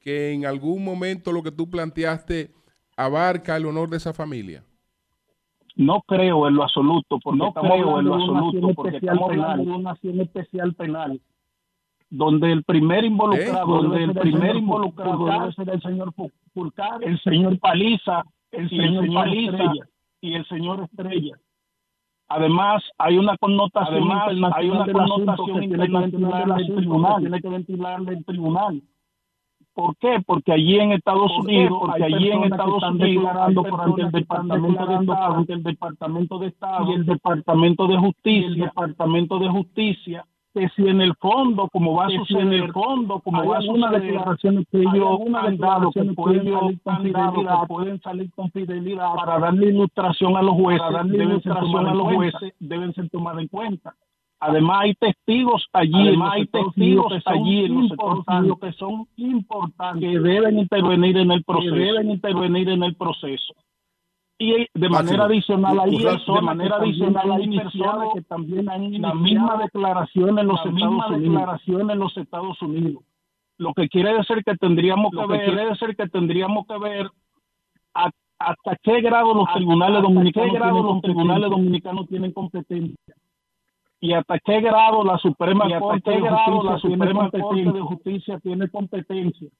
que en algún momento lo que tú planteaste abarca el honor de esa familia? No creo en lo absoluto, porque no creo en lo absoluto, porque estamos hablando de una acción especial penal, donde el primer involucrado, ¿Eh? donde el primer involucrado debe ser el señor Fulcar, el señor Paliza, el señor, señor Paliza Estrella, y el señor Estrella. Además, hay una connotación, Además, internacional, hay una connotación internacional del tribunal, tiene que ventilarle el tribunal. ¿Por qué? Porque allí en Estados ¿Por Unidos, porque allí en Estados Unidos declarando por ante el Departamento de Estado, ante el Departamento de Estado y el Departamento de Justicia, el Departamento de Justicia, que si en el fondo, como va a suceder, en el fondo, como va a suceder, una declaración que ellos han dado, que pueden salir con fidelidad para darle ilustración a los jueces, para darle ilustración a los jueces, deben ser tomadas en cuenta. Además hay testigos allí, además hay testigos allí en los Estados Unidos que son importantes, que deben intervenir en el proceso, que deben intervenir en el proceso. Y de manera adicional ahí de manera adicional hay personas que también han iniciado la misma declaración en los Estados Unidos, en los Estados Unidos. Lo que quiere decir que tendríamos que ver, quiere decir que tendríamos que ver a hasta qué grado los tribunales dominicanos, qué grado los tribunales dominicanos tienen competencia. Y hasta qué grado la Suprema Corte de Justicia tiene competencia,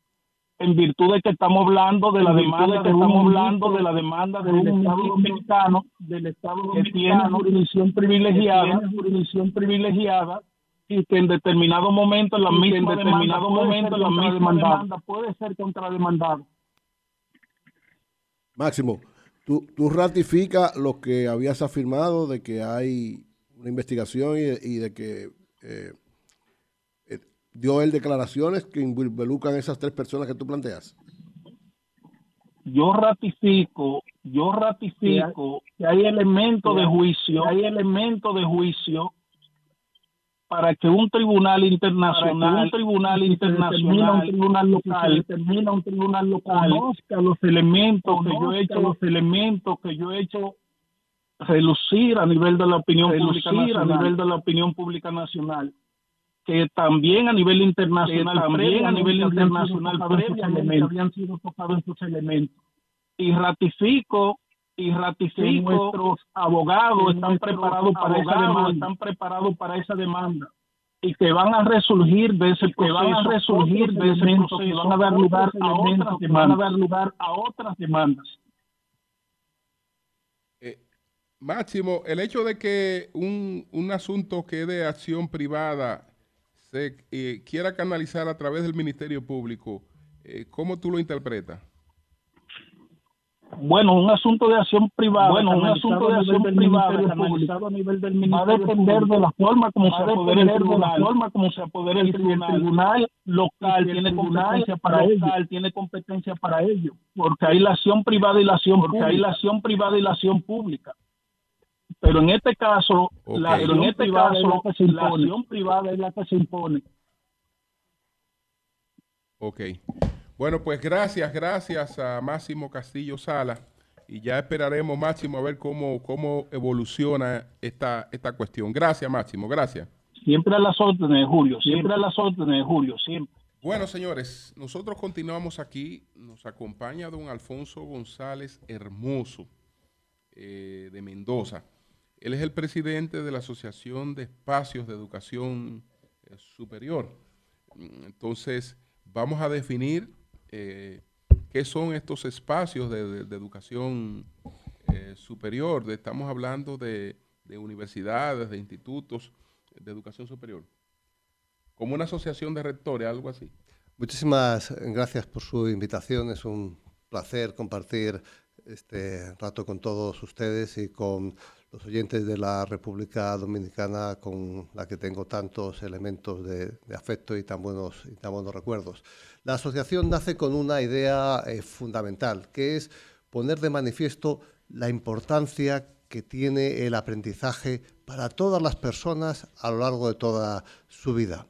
en virtud de que estamos hablando de la demanda que estamos hablando de la demanda del Estado dominicano, del Estado que tiene jurisdicción privilegiada, jurisdicción privilegiada, y que en determinado momento la misma en determinado momento la misma demanda puede ser contrademandada. Máximo, tú tú ratificas lo que habías afirmado de que hay una investigación y de, y de que eh, eh, dio él declaraciones que involucran a esas tres personas que tú planteas. Yo ratifico, yo ratifico que hay, que hay elementos de juicio, hay elementos de juicio para que un tribunal internacional, un tribunal internacional, un tribunal local, termina un tribunal local, conozca los elementos que yo he hecho, los elementos que yo he hecho relucir a nivel de la opinión pública nacional, a nivel de la opinión pública nacional, que también a nivel internacional, también a nivel internacional previamente habían sido tocados sus elementos. Y ratifico y ratifico que nuestros abogados están preparados para esa demanda, están preparados para esa demanda y que van a resurgir de ese que van a resurgir de ese proceso, van a dar lugar a otras demandas, van a dar lugar a otras demandas. Máximo, el hecho de que un, un asunto que es de acción privada se eh, quiera canalizar a través del Ministerio Público, eh, ¿cómo tú lo interpretas? Bueno, un asunto de acción privada, bueno, un asunto de acción privada canalizado a nivel del Ministerio Público va a depender de la forma como se apodere el tribunal, forma como se apodere el tribunal, el tribunal local tiene competencia para ello, tiene competencia para ello, porque hay la acción privada y la acción porque hay la acción privada y la acción pública. Pero en este caso, okay. la, en este privada caso, es la, que se la acción privada es la que se impone. Ok. Bueno, pues gracias, gracias a Máximo Castillo Salas. Y ya esperaremos, Máximo, a ver cómo, cómo evoluciona esta, esta cuestión. Gracias, Máximo, gracias. Siempre a las órdenes, Julio, siempre, siempre a las órdenes, Julio, siempre. Bueno, señores, nosotros continuamos aquí. Nos acompaña don Alfonso González Hermoso, eh, de Mendoza. Él es el presidente de la Asociación de Espacios de Educación eh, Superior. Entonces, vamos a definir eh, qué son estos espacios de, de, de educación eh, superior. De, estamos hablando de, de universidades, de institutos de educación superior, como una asociación de rectores, algo así. Muchísimas gracias por su invitación. Es un placer compartir este rato con todos ustedes y con los oyentes de la República Dominicana, con la que tengo tantos elementos de, de afecto y tan, buenos, y tan buenos recuerdos. La asociación nace con una idea eh, fundamental, que es poner de manifiesto la importancia que tiene el aprendizaje para todas las personas a lo largo de toda su vida.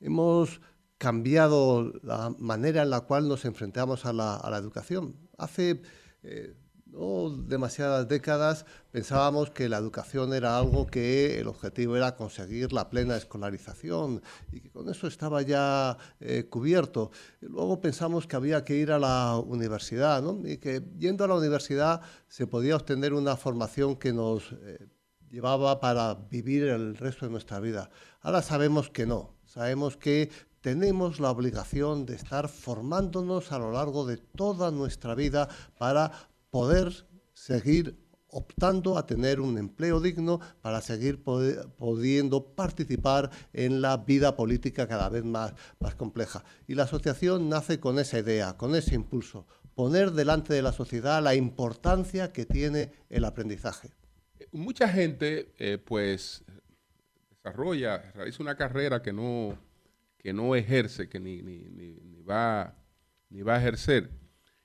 Hemos cambiado la manera en la cual nos enfrentamos a la, a la educación. Hace Eh, no demasiadas décadas pensábamos que la educación era algo que el objetivo era conseguir la plena escolarización y que con eso estaba ya eh, cubierto. Luego pensamos que había que ir a la universidad, ¿no? Y que yendo a la universidad se podía obtener una formación que nos eh, llevaba para vivir el resto de nuestra vida. Ahora sabemos que no, sabemos que tenemos la obligación de estar formándonos a lo largo de toda nuestra vida para poder seguir optando a tener un empleo digno para seguir pudiendo participar en la vida política cada vez más, más compleja. Y la asociación nace con esa idea, con ese impulso, poner delante de la sociedad la importancia que tiene el aprendizaje. Mucha gente eh, pues desarrolla, realiza una carrera que no, que no ejerce, que ni, ni, ni, ni, va, ni va a ejercer.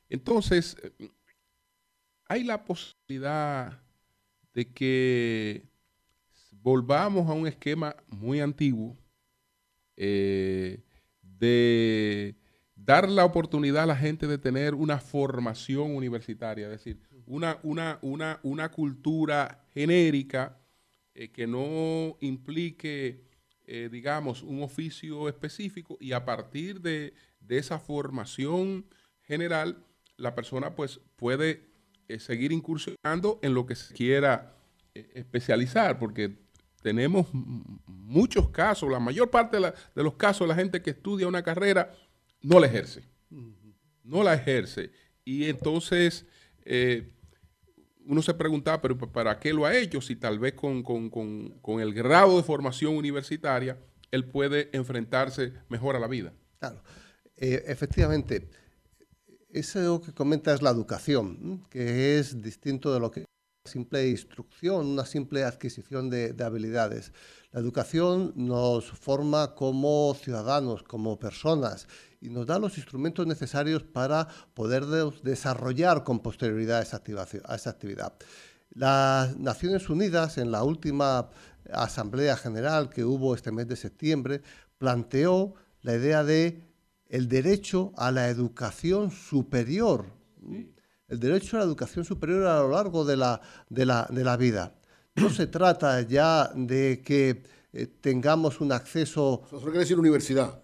Entonces, hay la posibilidad de que volvamos a un esquema muy antiguo eh, de dar la oportunidad a la gente de tener una formación universitaria, es decir, una, una, una, una cultura genérica eh, que no implique, eh, digamos, un oficio específico, y a partir de, de esa formación general, la persona pues puede Eh, seguir incursionando en lo que se quiera eh, especializar, porque tenemos muchos casos, la mayor parte de, la, de los casos, la gente que estudia una carrera no la ejerce, no la ejerce. Y entonces eh, uno se preguntaba, pero ¿para qué lo ha hecho? Si tal vez con, con, con, con el grado de formación universitaria él puede enfrentarse mejor a la vida. Claro, eh, efectivamente. Eso que comenta es la educación, que es distinto de lo que es una simple instrucción, una simple adquisición de, de habilidades. La educación nos forma como ciudadanos, como personas, y nos da los instrumentos necesarios para poder de, desarrollar con posterioridad esa, a esa actividad. Las Naciones Unidas, en la última Asamblea General que hubo este mes de septiembre, planteó la idea de el derecho a la educación superior, el derecho a la educación superior a lo largo de la, de la, de la vida. No se trata ya de que eh, tengamos un acceso... Eso quiere decir universidad.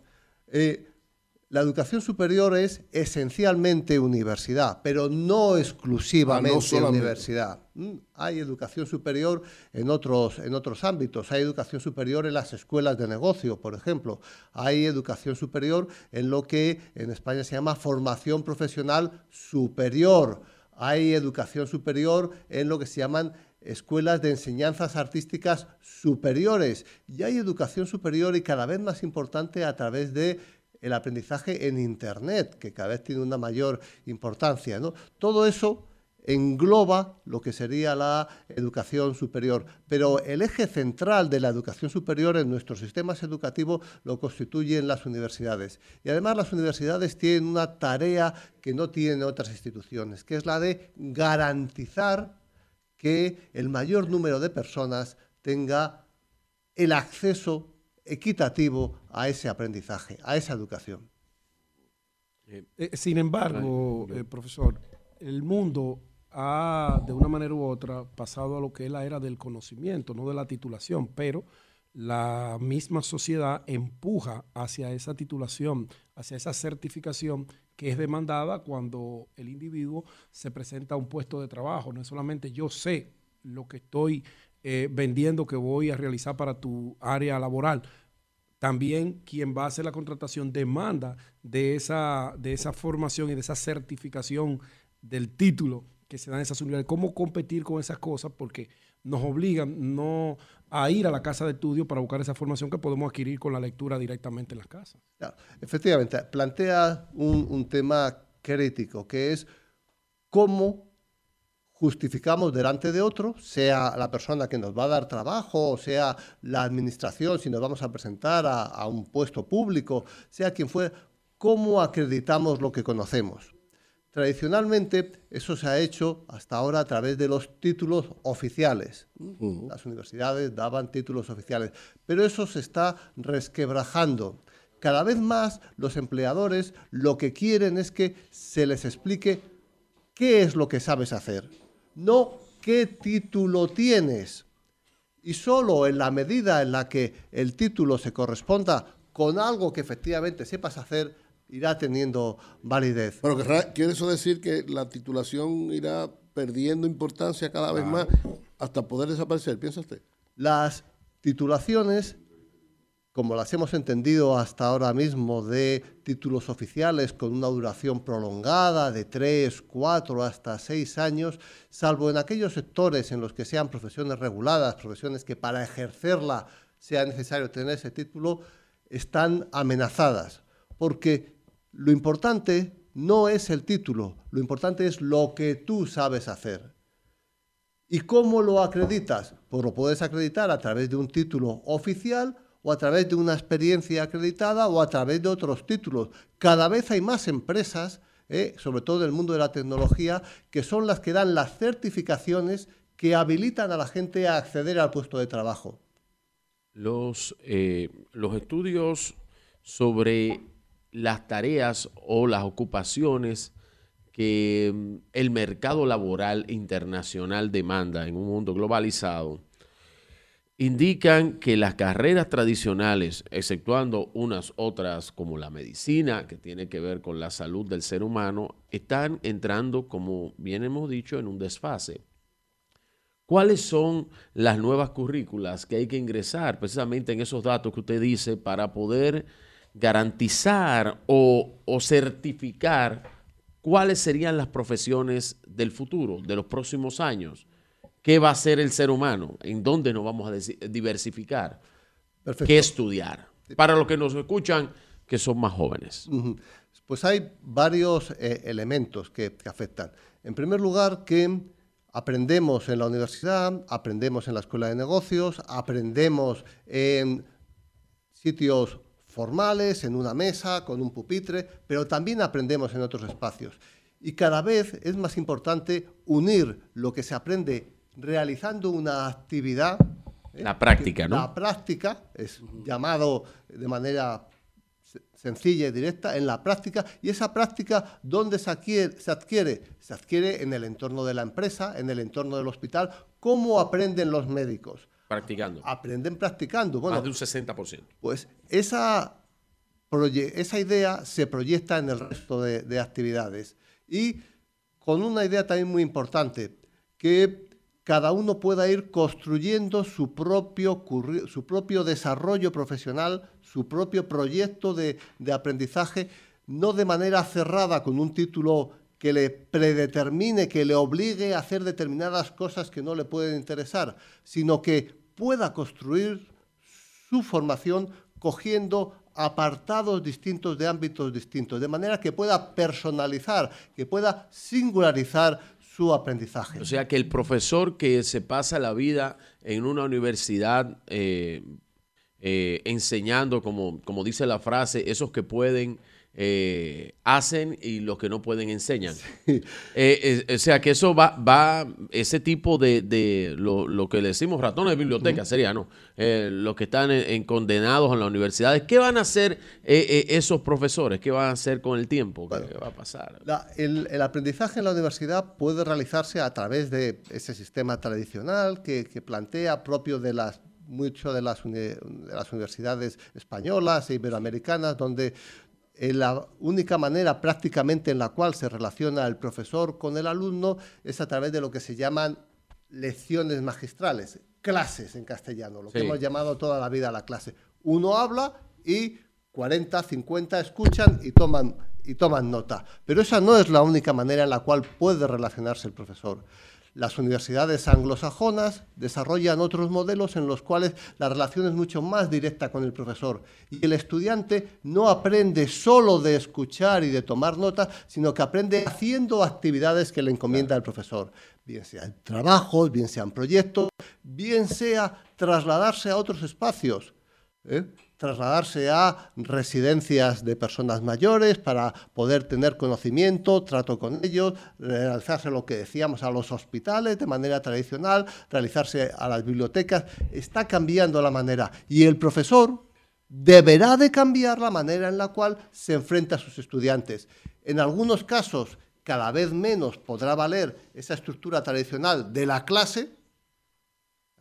Eh, la educación superior es esencialmente universidad, pero no exclusivamente ah, no universidad. Hay educación superior en otros, en otros ámbitos, hay educación superior en las escuelas de negocio, por ejemplo, hay educación superior en lo que en España se llama formación profesional superior, hay educación superior en lo que se llaman escuelas de enseñanzas artísticas superiores, y hay educación superior, y cada vez más importante, a través de el aprendizaje en Internet, que cada vez tiene una mayor importancia, ¿no? Todo eso engloba lo que sería la educación superior, pero el eje central de la educación superior en nuestros sistemas educativos lo constituyen las universidades. Y además las universidades tienen una tarea que no tienen otras instituciones, que es la de garantizar que el mayor número de personas tenga el acceso equitativo a ese aprendizaje, a esa educación. Eh, sin embargo, eh, profesor, el mundo ha, de una manera u otra, pasado a lo que es la era del conocimiento, no de la titulación, pero la misma sociedad empuja hacia esa titulación, hacia esa certificación que es demandada cuando el individuo se presenta a un puesto de trabajo. No es solamente yo sé lo que estoy eh, vendiendo que voy a realizar para tu área laboral. También quien va a hacer la contratación demanda de esa, de esa formación y de esa certificación del título que se da en esas unidades. ¿Cómo competir con esas cosas? Porque nos obligan no a ir a la casa de estudio para buscar esa formación que podemos adquirir con la lectura directamente en las casas. Claro. Efectivamente, plantea un, un tema crítico, que es cómo justificamos delante de otro, sea la persona que nos va a dar trabajo, o sea la administración, si nos vamos a presentar a, a un puesto público, sea quien fuera, cómo acreditamos lo que conocemos. Tradicionalmente, eso se ha hecho hasta ahora a través de los títulos oficiales. Uh-huh. Las universidades daban títulos oficiales, pero eso se está resquebrajando. Cada vez más los empleadores lo que quieren es que se les explique qué es lo que sabes hacer, no qué título tienes. Y solo en la medida en la que el título se corresponda con algo que efectivamente sepas hacer, irá teniendo validez. Bueno, ¿quiere eso decir que la titulación irá perdiendo importancia cada vez más hasta poder desaparecer? ¿Piensa usted? Las titulaciones como las hemos entendido hasta ahora mismo, de títulos oficiales con una duración prolongada de tres, cuatro, hasta seis años, salvo en aquellos sectores en los que sean profesiones reguladas, profesiones que para ejercerla sea necesario tener ese título, están amenazadas. Porque lo importante no es el título, lo importante es lo que tú sabes hacer. ¿Y cómo lo acreditas? Pues lo puedes acreditar a través de un título oficial, o a través de una experiencia acreditada, o a través de otros títulos. Cada vez hay más empresas, eh, sobre todo en el mundo de la tecnología, que son las que dan las certificaciones que habilitan a la gente a acceder al puesto de trabajo. Los, eh, los estudios sobre las tareas o las ocupaciones que el mercado laboral internacional demanda en un mundo globalizado indican que las carreras tradicionales, exceptuando unas otras como la medicina, que tiene que ver con la salud del ser humano, están entrando, como bien hemos dicho, en un desfase. ¿Cuáles son las nuevas currículas que hay que ingresar precisamente en esos datos que usted dice para poder garantizar o, o certificar cuáles serían las profesiones del futuro, de los próximos años? ¿Qué va a ser el ser humano? ¿En dónde nos vamos a diversificar? Perfecto. ¿Qué estudiar? Para los que nos escuchan, que son más jóvenes. Pues hay varios eh, elementos que, que afectan. En primer lugar, que aprendemos en la universidad, aprendemos en la escuela de negocios, aprendemos en sitios formales, en una mesa, con un pupitre, pero también aprendemos en otros espacios. Y cada vez es más importante unir lo que se aprende realizando una actividad. ¿eh? La práctica, ¿no? La práctica, es llamado de manera sencilla y directa, en la práctica. ¿Y esa práctica dónde se adquiere? Se adquiere, se adquiere en el entorno de la empresa, en el entorno del hospital. ¿Cómo aprenden los médicos? Practicando. Aprenden practicando. Bueno, más de un sesenta por ciento. Pues esa, esa idea se proyecta en el resto de, de actividades. Y con una idea también muy importante, que cada uno pueda ir construyendo su propio, su propio desarrollo profesional, su propio proyecto de, de aprendizaje, no de manera cerrada con un título que le predetermine, que le obligue a hacer determinadas cosas que no le pueden interesar, sino que pueda construir su formación cogiendo apartados distintos de ámbitos distintos, de manera que pueda personalizar, que pueda singularizar su aprendizaje. O sea, que el profesor que se pasa la vida en una universidad eh, eh, enseñando, como, como dice la frase, esos que pueden eh, hacen y los que no pueden enseñan. Sí. Eh, eh, o sea, que eso va, va ese tipo de, de lo, lo que le decimos ratones de biblioteca, uh-huh. sería, ¿no? Eh, los que están en, en condenados en las universidades. ¿Qué van a hacer eh, eh, esos profesores? ¿Qué van a hacer con el tiempo? ¿Qué bueno, va a pasar? La, el, el aprendizaje en la universidad puede realizarse a través de ese sistema tradicional que, que plantea propio de las mucho de las, uni, de las universidades españolas e iberoamericanas, donde la única manera prácticamente en la cual se relaciona el profesor con el alumno es a través de lo que se llaman lecciones magistrales, clases en castellano, lo sí. que hemos llamado toda la vida la clase. Uno habla y cuarenta, cincuenta escuchan y toman, y toman nota. Pero esa no es la única manera en la cual puede relacionarse el profesor. Las universidades anglosajonas desarrollan otros modelos en los cuales la relación es mucho más directa con el profesor y el estudiante no aprende solo de escuchar y de tomar notas, sino que aprende haciendo actividades que le encomienda el profesor, bien sean trabajos, bien sean proyectos, bien sea trasladarse a otros espacios, ¿eh? trasladarse a residencias de personas mayores para poder tener conocimiento, trato con ellos, realizarse lo que decíamos a los hospitales de manera tradicional, realizarse a las bibliotecas. Está cambiando la manera y el profesor deberá de cambiar la manera en la cual se enfrenta a sus estudiantes. En algunos casos, cada vez menos podrá valer esa estructura tradicional de la clase,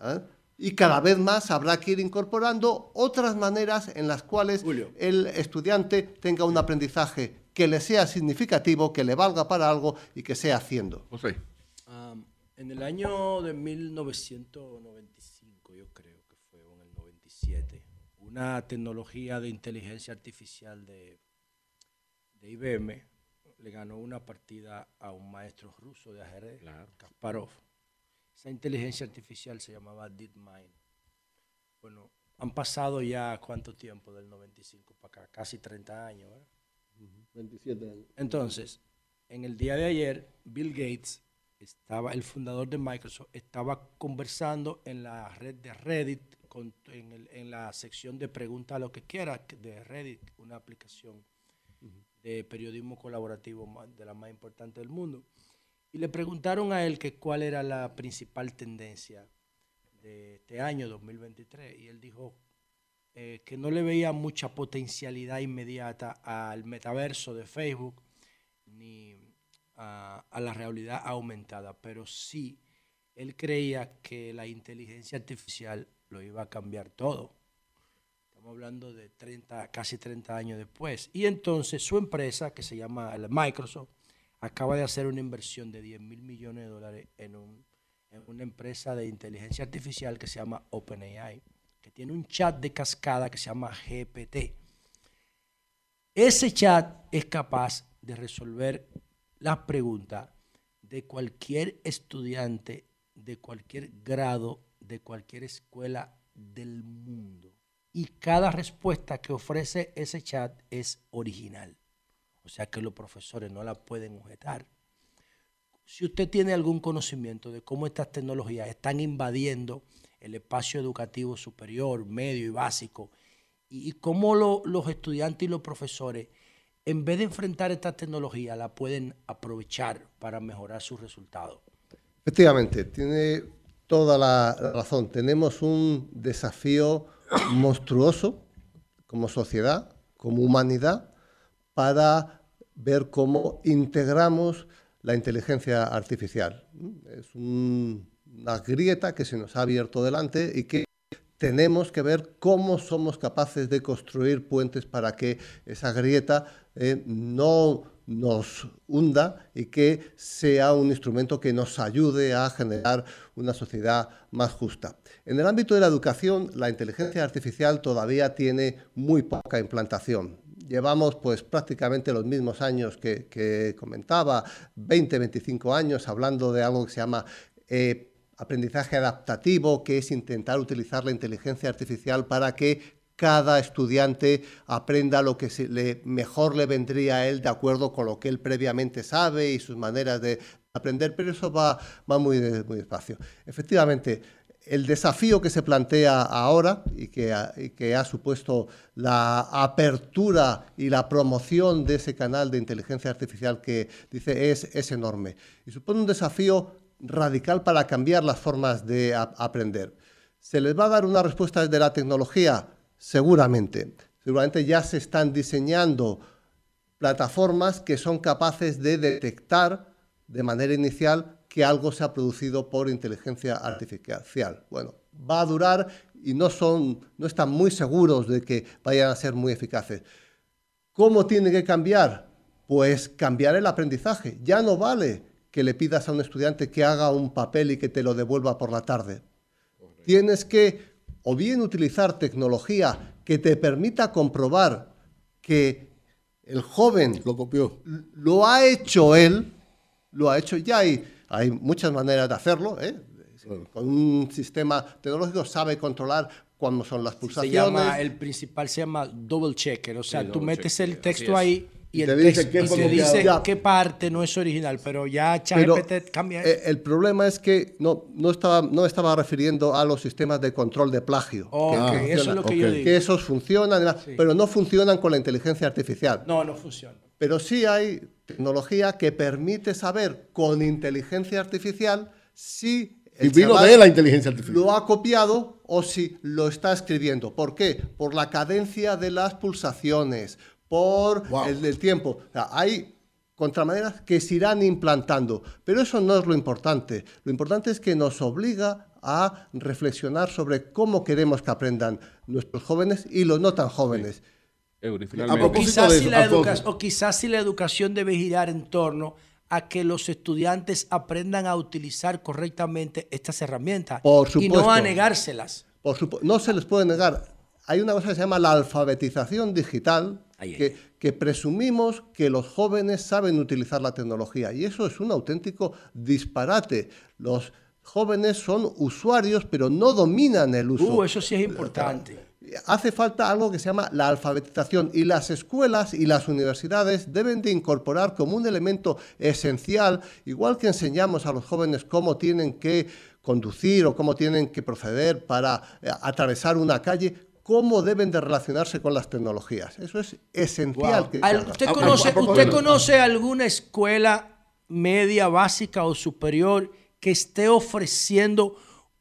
¿eh? y cada vez más habrá que ir incorporando otras maneras en las cuales Julio. el estudiante tenga un aprendizaje que le sea significativo, que le valga para algo y que sea haciendo. José. Um, en el año de mil novecientos noventa y cinco, yo creo que fue en el noventa y siete, una tecnología de inteligencia artificial de, de I B M, le ganó una partida a un maestro ruso de ajedrez, claro. Kasparov. Esa inteligencia artificial se llamaba DeepMind. Bueno, han pasado ya cuánto tiempo del noventa y cinco para acá, casi treinta años, ¿verdad? Uh-huh. veintisiete años. Entonces, en el día de ayer, Bill Gates, estaba, el fundador de Microsoft, estaba conversando en la red de Reddit, con, en, el, en la sección de pregunta a lo que quiera de Reddit, una aplicación uh-huh. de periodismo colaborativo más, de la más importante del mundo. Y le preguntaron a él que cuál era la principal tendencia de este año dos mil veintitrés. Y él dijo eh, que no le veía mucha potencialidad inmediata al metaverso de Facebook ni a, a la realidad aumentada. Pero sí, él creía que la inteligencia artificial lo iba a cambiar todo. Estamos hablando de treinta, casi treinta años después. Y entonces su empresa, que se llama Microsoft, acaba de hacer una inversión de diez mil millones de dólares en, un, en una empresa de inteligencia artificial que se llama OpenAI, que tiene un chat de cascada que se llama G P T. Ese chat es capaz de resolver las preguntas de cualquier estudiante, de cualquier grado, de cualquier escuela del mundo. Y cada respuesta que ofrece ese chat es original. O sea que los profesores no la pueden objetar. Si usted tiene algún conocimiento de cómo estas tecnologías están invadiendo el espacio educativo superior, medio y básico, y, y cómo lo, los estudiantes y los profesores, en vez de enfrentar esta tecnología, la pueden aprovechar para mejorar sus resultados. Efectivamente, tiene toda la razón. Tenemos un desafío monstruoso como sociedad, como humanidad, para ver cómo integramos la inteligencia artificial. Es un, una grieta que se nos ha abierto delante y que tenemos que ver cómo somos capaces de construir puentes para que esa grieta eh, no nos hunda y que sea un instrumento que nos ayude a generar una sociedad más justa. En el ámbito de la educación, la inteligencia artificial todavía tiene muy poca implantación. Llevamos pues prácticamente los mismos años que, que comentaba, veinte, veinticinco años, hablando de algo que se llama eh, aprendizaje adaptativo, que es intentar utilizar la inteligencia artificial para que cada estudiante aprenda lo que se le, mejor le vendría a él de acuerdo con lo que él previamente sabe y sus maneras de aprender, pero eso va, va muy, muy despacio. Efectivamente, el desafío que se plantea ahora y que, y que ha supuesto la apertura y la promoción de ese canal de inteligencia artificial que dice es, es enorme. Y supone un desafío radical para cambiar las formas de aprender. ¿Se les va a dar una respuesta desde la tecnología? Seguramente. Seguramente ya se están diseñando plataformas que son capaces de detectar de manera inicial que algo se ha producido por inteligencia artificial. Bueno, va a durar y no, son, no están muy seguros de que vayan a ser muy eficaces. ¿Cómo tiene que cambiar? Pues cambiar el aprendizaje. Ya no vale que le pidas a un estudiante que haga un papel y que te lo devuelva por la tarde. Correcto. Tienes que o bien utilizar tecnología que te permita comprobar que el joven lo copió, lo ha hecho él, lo ha hecho ya ahí. Hay muchas maneras de hacerlo, ¿eh? Bueno. Con un sistema tecnológico sabe controlar cuándo son las pulsaciones. Se llama, el principal se llama double checker, o sea, sí, tú metes checker, el texto ahí y, y el texto te dice, dice qué parte no es original, pero ya ChatGPT cambia. Eh, el problema es que no, no, estaba, no estaba refiriendo a los sistemas de control de plagio. Oh, que, ah, que eso es lo que okay. yo digo. Que esos funcionan, sí. pero no funcionan con la inteligencia artificial. No, no funcionan. Pero sí hay tecnología que permite saber con inteligencia artificial si el chaval de la inteligencia artificial lo ha copiado o si lo está escribiendo. ¿Por qué? Por la cadencia de las pulsaciones, por wow. el, el tiempo. O sea, hay contramaneras que se irán implantando, pero eso no es lo importante. Lo importante es que nos obliga a reflexionar sobre cómo queremos que aprendan nuestros jóvenes y los no tan jóvenes. Sí. Euro, o, quizás si eso, o quizás si la educación debe girar en torno a que los estudiantes aprendan a utilizar correctamente estas herramientas. Por supuesto. Y no a negárselas. Por supuesto. No se les puede negar. hay una cosa que se llama la alfabetización digital, ay, que, ay. que presumimos que los jóvenes saben utilizar la tecnología, y eso es un auténtico disparate. Los jóvenes son usuarios, pero no dominan el uso. Uh, eso sí es importante. Hace falta algo que se llama la alfabetización, y las escuelas y las universidades deben de incorporar como un elemento esencial, igual que enseñamos a los jóvenes cómo tienen que conducir o cómo tienen que proceder para atravesar una calle, cómo deben de relacionarse con las tecnologías. Eso es esencial. Wow. Que... ¿Usted conoce, usted conoce alguna escuela media, básica o superior que esté ofreciendo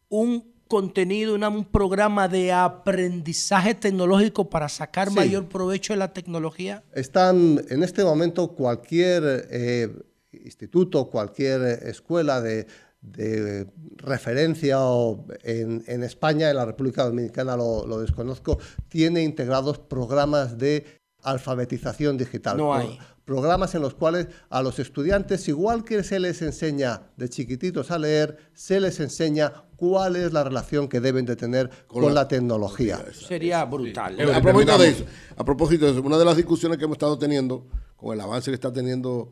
un contenido, un programa de aprendizaje tecnológico para sacar sí. mayor provecho de la tecnología? Están en este momento cualquier eh, instituto, cualquier escuela de, de referencia o en, en España, en la República Dominicana lo, lo desconozco, tiene integrados programas de alfabetización digital. No hay. Programas en los cuales a los estudiantes, igual que se les enseña de chiquititos a leer, se les enseña cuál es la relación que deben de tener con, con la, la tecnología. Esa, sería esa, brutal. Sí. A propósito de eso, a propósito de eso, una de las discusiones que hemos estado teniendo con el avance que está teniendo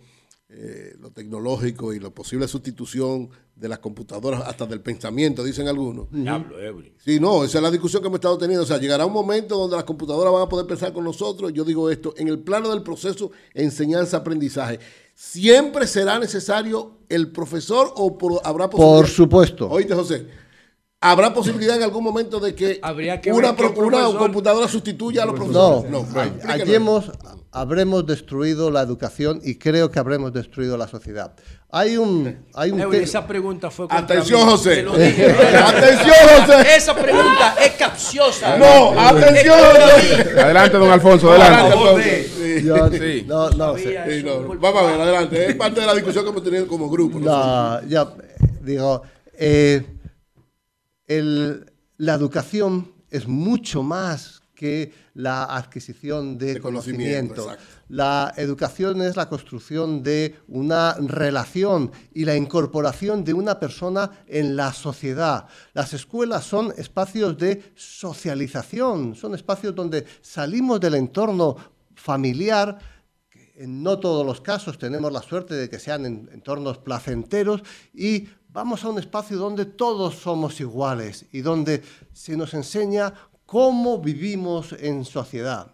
eh, lo tecnológico y la posible sustitución de las computadoras hasta del pensamiento, dicen algunos. Diablo, Evelyn. Sí, no, esa es la discusión que hemos estado teniendo. O sea, llegará un momento donde las computadoras van a poder pensar con nosotros. Yo digo esto, en el plano del proceso enseñanza-aprendizaje, ¿siempre será necesario el profesor o por, habrá posibilidad? Por supuesto. Oíste, José, ¿habrá posibilidad en algún momento de que, Habría que una, una computadora sustituya a los profesores? No, no, no. Allí hemos, habremos destruido la educación y creo que habremos destruido la sociedad. Hay un, hay un Evelyn, esa pregunta fue atención mí, José. Atención José. Esa pregunta es capciosa. No, atención José. Adelante don Alfonso, adelante. José. No, no, sí, no. Vamos a ver, adelante. Es parte de la discusión que hemos tenido como grupo. No, no ya digo, eh, el, la educación es mucho más que la adquisición de, de conocimiento. conocimiento. La educación es la construcción de una relación y la incorporación de una persona en la sociedad. Las escuelas son espacios de socialización, son espacios donde salimos del entorno familiar. En no todos los casos tenemos la suerte de que sean entornos placenteros y vamos a un espacio donde todos somos iguales y donde se nos enseña cómo vivimos en sociedad.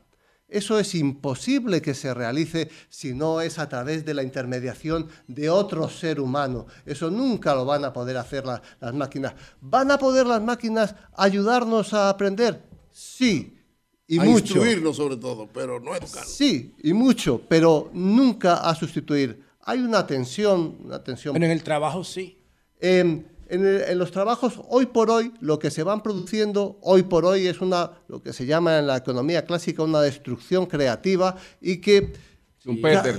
Eso es imposible que se realice si no es a través de la intermediación de otro ser humano. Eso nunca lo van a poder hacer la, las máquinas. ¿Van a poder las máquinas ayudarnos a aprender? Sí, y a mucho. Instruirnos sobre todo, pero no educarnos. Sí, y mucho, pero nunca a sustituir. Hay una tensión, una tensión. Pero en el trabajo sí. Eh, En, el, en los trabajos hoy por hoy, lo que se van produciendo hoy por hoy es una, lo que se llama en la economía clásica una destrucción creativa y que, sí, ca, ca,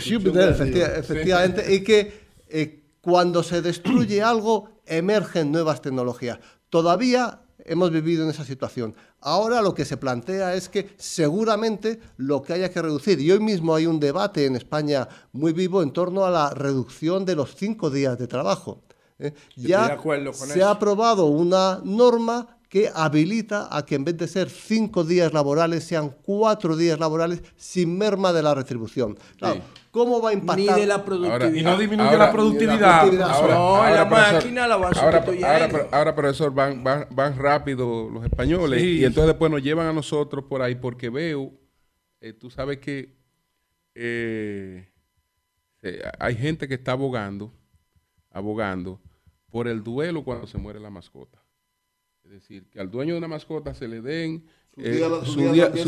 Schumpeter, efectivamente, efectivamente, y que eh, cuando se destruye algo emergen nuevas tecnologías. Todavía hemos vivido en esa situación. Ahora lo que se plantea es que seguramente lo que haya que reducir, y hoy mismo hay un debate en España muy vivo en torno a la reducción de los cinco días de trabajo. Eh, ya se ha aprobado una norma que habilita a que en vez de ser cinco días laborales sean cuatro días laborales sin merma de la retribución. Claro, sí. ¿Cómo va a impactar? Ni de la productividad. Ahora, y no disminuye ahora, la productividad. La productividad. Ahora, no, ahora, la máquina la va a sustituir. Ahora, ahora, ahora, profesor, van, van, van rápido los españoles sí. y entonces después nos llevan a nosotros por ahí porque veo, eh, tú sabes que eh, eh, hay gente que está abogando, abogando por el duelo cuando se muere la mascota. Es decir, que al dueño de una mascota se le den su día de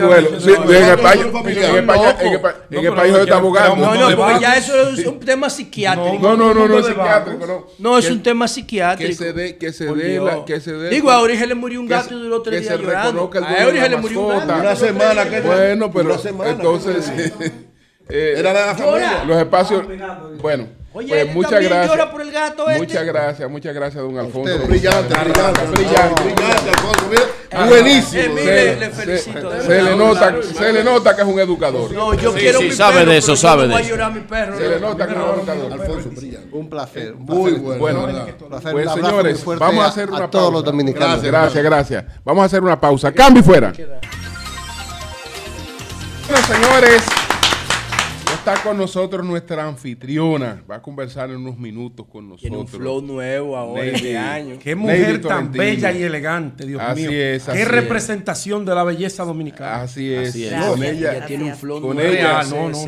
duelo. En el país está abogando. No, no, porque ya eso es un tema psiquiátrico. No, no, no, no es psiquiátrico. No, es un tema psiquiátrico. Que se dé... Digo, a Origen le murió un gato y duró tres días llorando. A Origen le murió un gato. Una semana. Bueno, pero entonces... Era de la familia. Los espacios... Bueno... Oye, pues muchas gracias. Llora por el gato este. Muchas gracias, muchas gracias, don Alfonso. Brillante, brillante, brillante, brillante, Alfonso. Buenísimo. Le felicito. Se le nota, se le nota que es un educador. No, yo quiero mi perro. Sí, sabe de eso, sabe de eso. Se le nota que es un educador. Alfonso, brillante. Un placer. Muy bueno. Pues señores, vamos a hacer una pausa. A todos los dominicanos. Gracias, gracias. Vamos a hacer una pausa. Cambio y fuera. Bueno, señores. Está con nosotros nuestra anfitriona, va a conversar en unos minutos con nosotros. Tiene un flow nuevo ahora, de año. Qué mujer tan bella y elegante, Dios así mío. Es, así Qué es. representación de la belleza dominicana. Así es. Así es. Gracias, con ella, ella tiene un flow con nuevo. Ella, no, no.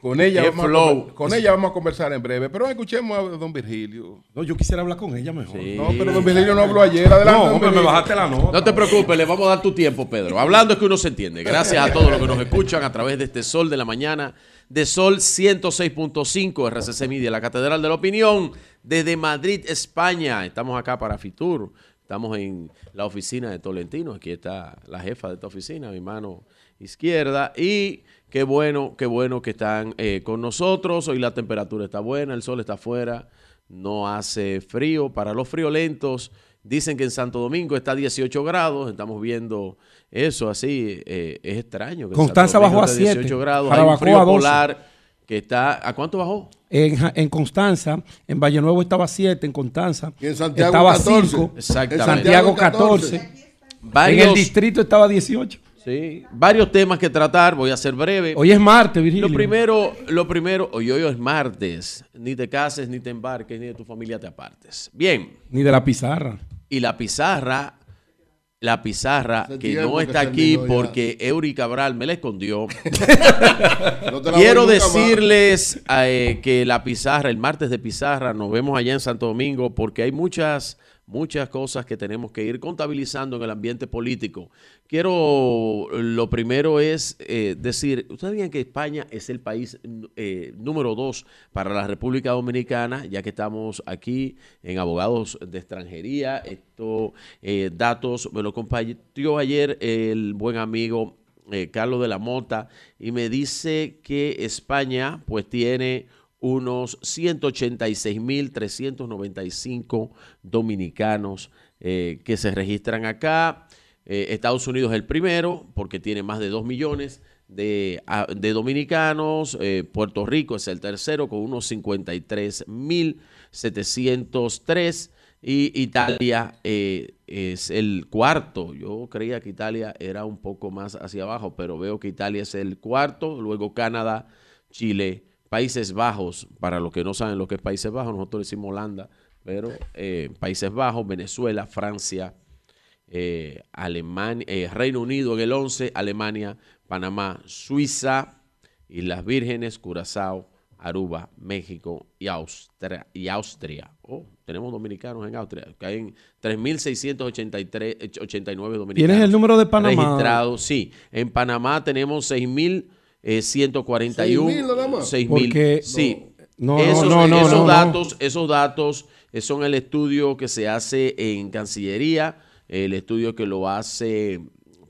Con ella, vamos flow. A, con ella vamos a conversar en breve, pero escuchemos a don Virgilio. No, yo quisiera hablar con ella mejor. Sí. No, pero don Virgilio no habló ayer. Adelante, no, hombre, me bajaste la nota. No te preocupes, le vamos a dar tu tiempo, Pedro. Hablando es que uno se entiende. Gracias a todos los que nos escuchan a través de este Sol de la Mañana, de Sol ciento seis punto cinco, R C C Media, la Catedral de la Opinión, desde Madrid, España. Estamos acá para Fitur, estamos en la oficina de Tolentino, aquí está la jefa de esta oficina, mi mano izquierda, y qué bueno, qué bueno que están eh, con nosotros. Hoy la temperatura está buena, el sol está afuera, no hace frío. Para los friolentos, dicen que en Santo Domingo está dieciocho grados, estamos viendo eso así, eh, es extraño. Que Constanza bajó a dieciocho grados, hay un frío polar que está, ¿a cuánto bajó? En, en Constanza, en Valle Nuevo estaba siete, en Constanza, y en Santiago estaba cinco, en Santiago catorce, varios, en el distrito estaba dieciocho. Sí, varios temas que tratar, voy a ser breve. Hoy es martes, Virgilio. Lo primero, lo primero, hoy, hoy es martes, ni te cases, ni te embarques, ni de tu familia te apartes. Bien. Ni de la pizarra. Y la pizarra, la pizarra que no está aquí porque Eury Cabral me la escondió. No te la Quiero decirles eh, que la pizarra, el martes de pizarra, nos vemos allá en Santo Domingo porque hay muchas... muchas cosas que tenemos que ir contabilizando en el ambiente político. Quiero, lo primero es eh, decir, ustedes sabían que España es el país eh, número dos para la República Dominicana, ya que estamos aquí en Abogados de Extranjería. Estos eh, datos me lo compartió ayer el buen amigo eh, Carlos de la Mota y me dice que España pues tiene unos ciento ochenta y seis mil trescientos noventa y cinco dominicanos eh, que se registran acá. Eh, Estados Unidos es el primero porque tiene más de dos millones de, de dominicanos. Eh, Puerto Rico es el tercero con unos cincuenta y tres mil setecientos tres y Italia eh, es el cuarto. Yo creía que Italia era un poco más hacia abajo, pero veo que Italia es el cuarto, luego Canadá, Chile, Países Bajos. Para los que no saben lo que es Países Bajos, nosotros decimos Holanda, pero eh, Países Bajos, Venezuela, Francia, eh, Alemania, eh, Reino Unido en el once, Alemania, Panamá, Suiza, Islas Vírgenes, Curazao, Aruba, México y Austria. Y Austria. Oh, tenemos dominicanos en Austria, que hay en tres mil seiscientos ochenta y nueve dominicanos. ¿Tienes el número de Panamá? Registrados, sí. En Panamá tenemos seis mil. Eh, ciento cuarenta y uno, seis mil. Sí, no, esos, no, no, esos, no, datos, no. esos datos son el estudio que se hace en Cancillería, el estudio que lo hace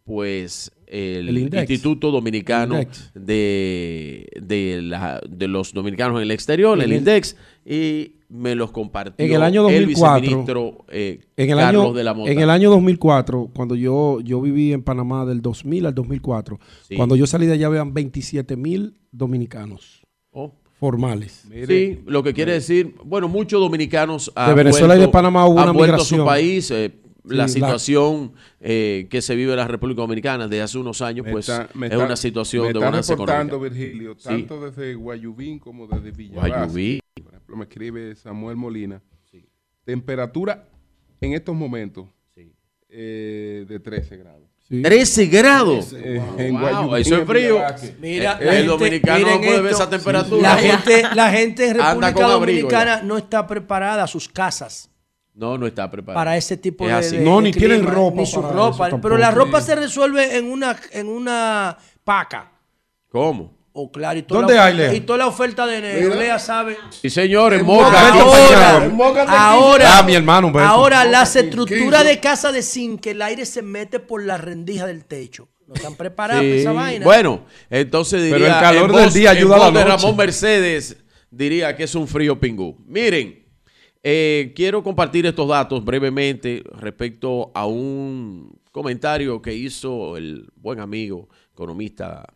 pues el, el Instituto Dominicano de, de, la, de los Dominicanos en el Exterior, el, el INDEX, y me los compartió en el año dos mil cuatro, el viceministro eh, en el Carlos año, de la Mota. En el año dos mil cuatro, cuando yo, yo viví en Panamá del dos mil al dos mil cuatro, sí. Cuando yo salí de allá habían veintisiete mil dominicanos oh. formales. Mire, sí, lo que mire. quiere decir, bueno, muchos dominicanos han de Venezuela vuelto, y de Panamá hubo una migración. Su país, eh, la sí, situación la, eh, que se vive en la República Dominicana desde hace unos años, pues está, es está, una situación de bonanza económica. Virgilio, tanto sí. desde Guayubín como desde Villavasque. Por ejemplo, me escribe Samuel Molina. Sí. Temperatura en estos momentos sí. eh, de trece grados. Sí. trece grados. Eh, wow. En wow, eso es frío. Mira, el, el gente, dominicano no puede ver esa temperatura. La gente, la gente en República Dominicana no está preparada a sus casas. No, no está preparado. Para ese tipo es de, de. No, de ni clima, tienen ropa. Ni su ropa. Pero la ropa se resuelve en una, en una paca. ¿Cómo? Oh, claro, y toda ¿Dónde la, hay, Lea? Y toda la oferta de Lea, Lea sabe. Sí, señor, en Moca. Ahora, ahora, ahora, ah, mi hermano, ahora las estructuras de casa de zinc, que el aire se mete por la rendija del techo. No están preparados sí. para esa vaina. Bueno, entonces diría. Pero el calor del día ayuda a la noche. Ramón Mercedes. diría que es un frío pingú. Miren, eh, quiero compartir estos datos brevemente respecto a un comentario que hizo el buen amigo economista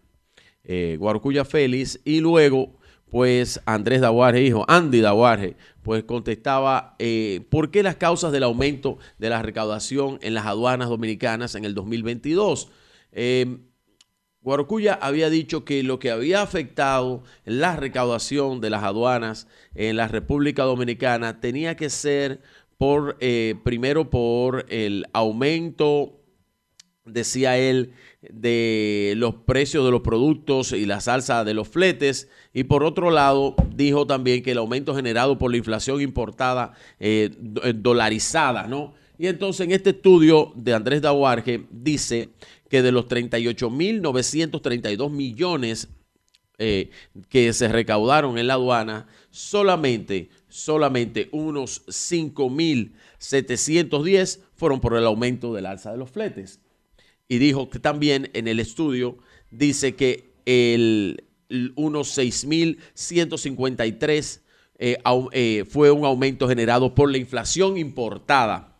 eh, Guarucuya Félix, y luego pues Andrés Dawarge, hijo, Andy Dawarge, pues contestaba eh, por qué las causas del aumento de la recaudación en las aduanas dominicanas en el dos mil veintidós. Eh, Guarucuya había dicho que lo que había afectado la recaudación de las aduanas en la República Dominicana tenía que ser por eh, primero por el aumento, decía él, de los precios de los productos y la alza de los fletes, y por otro lado dijo también que el aumento generado por la inflación importada eh, dolarizada, ¿no? Y entonces en este estudio de Andrés Dawarge dice que de los treinta y ocho mil novecientos treinta y dos millones eh, que se recaudaron en la aduana, solamente, solamente unos cinco mil setecientos diez fueron por el aumento del alza de los fletes. Y dijo que también en el estudio dice que el, el unos seis mil ciento cincuenta y tres eh, eh, fue un aumento generado por la inflación importada,